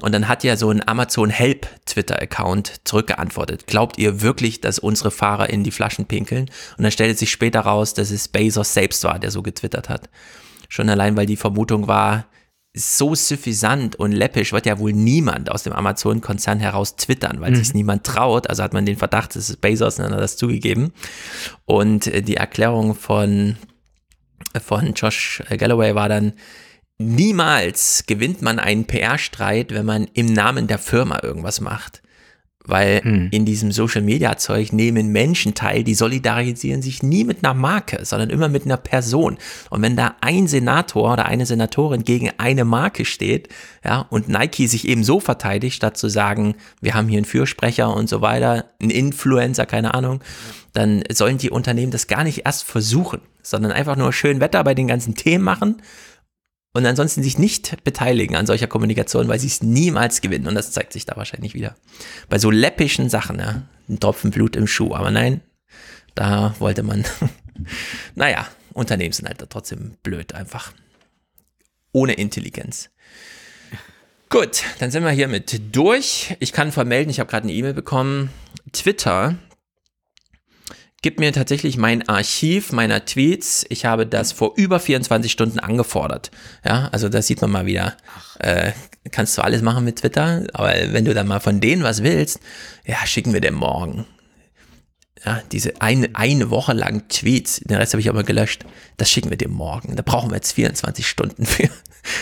Und dann hat ja so ein Amazon-Help-Twitter-Account zurückgeantwortet. Glaubt ihr wirklich, dass unsere Fahrer in die Flaschen pinkeln? Und dann stellte sich später raus, dass es Bezos selbst war, der so getwittert hat. Schon allein, weil die Vermutung war, so suffisant und läppisch wird ja wohl niemand aus dem Amazon-Konzern heraus twittern, weil sich niemand traut. Also hat man den Verdacht, es ist Bezos, und dann hat er das zugegeben. Und die Erklärung von Josh Galloway war dann, niemals gewinnt man einen PR-Streit, wenn man im Namen der Firma irgendwas macht. Weil in diesem Social-Media-Zeug nehmen Menschen teil, die solidarisieren sich nie mit einer Marke, sondern immer mit einer Person. Und wenn da ein Senator oder eine Senatorin gegen eine Marke steht, ja, und Nike sich eben so verteidigt, statt zu sagen, wir haben hier einen Fürsprecher und so weiter, einen Influencer, keine Ahnung, dann sollen die Unternehmen das gar nicht erst versuchen, sondern einfach nur schön Wetter bei den ganzen Themen machen und ansonsten sich nicht beteiligen an solcher Kommunikation, weil sie es niemals gewinnen. Und das zeigt sich da wahrscheinlich wieder. Bei so läppischen Sachen, ja, ein Tropfen Blut im Schuh. Aber nein, da wollte man, naja, Unternehmen sind halt trotzdem blöd einfach. Ohne Intelligenz. Gut, dann sind wir hiermit durch. Ich kann vermelden, ich habe gerade eine E-Mail bekommen. Twitter gibt mir tatsächlich mein Archiv meiner Tweets. Ich habe das vor über 24 Stunden angefordert. Ja, also das sieht man mal wieder. Kannst du alles machen mit Twitter, aber wenn du dann mal von denen was willst, ja, schicken wir dir morgen. Ja, diese eine Woche lang Tweets, den Rest habe ich aber gelöscht, das schicken wir dir morgen. Da brauchen wir jetzt 24 Stunden für.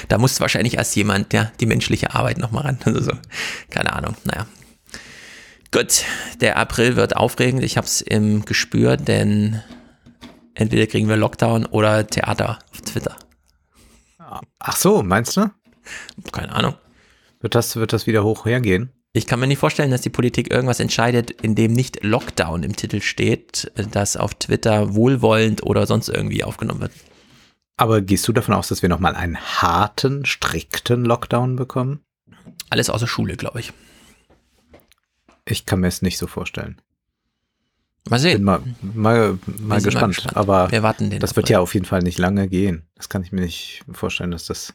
Da muss wahrscheinlich erst jemand, ja, die menschliche Arbeit nochmal ran. Also so. Keine Ahnung, naja. Gut, der April wird aufregend. Ich habe es im Gespür, denn entweder kriegen wir Lockdown oder Theater auf Twitter. Ach so, meinst du? Keine Ahnung. Wird das wieder hoch hergehen? Ich kann mir nicht vorstellen, dass die Politik irgendwas entscheidet, in dem nicht Lockdown im Titel steht, das auf Twitter wohlwollend oder sonst irgendwie aufgenommen wird. Aber gehst du davon aus, dass wir nochmal einen harten, strikten Lockdown bekommen? Alles außer Schule, glaube ich. Ich kann mir es nicht so vorstellen. Mal sehen. Bin mal gespannt. Aber wir warten den. Das wird ja auf jeden Fall nicht lange gehen. Das kann ich mir nicht vorstellen, dass das...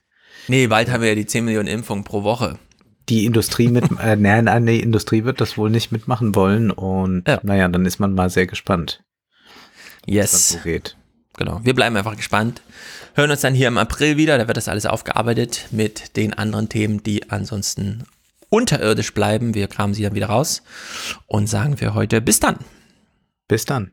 Nee, bald haben wir ja die 10 Millionen Impfungen pro Woche. Die Industrie die Industrie wird das wohl nicht mitmachen wollen und naja, dann ist man mal sehr gespannt. Yes. So geht. Genau, wir bleiben einfach gespannt. Hören uns dann hier im April wieder, da wird das alles aufgearbeitet mit den anderen Themen, die ansonsten unterirdisch bleiben. Wir kramen sie dann wieder raus und sagen für heute bis dann. Bis dann.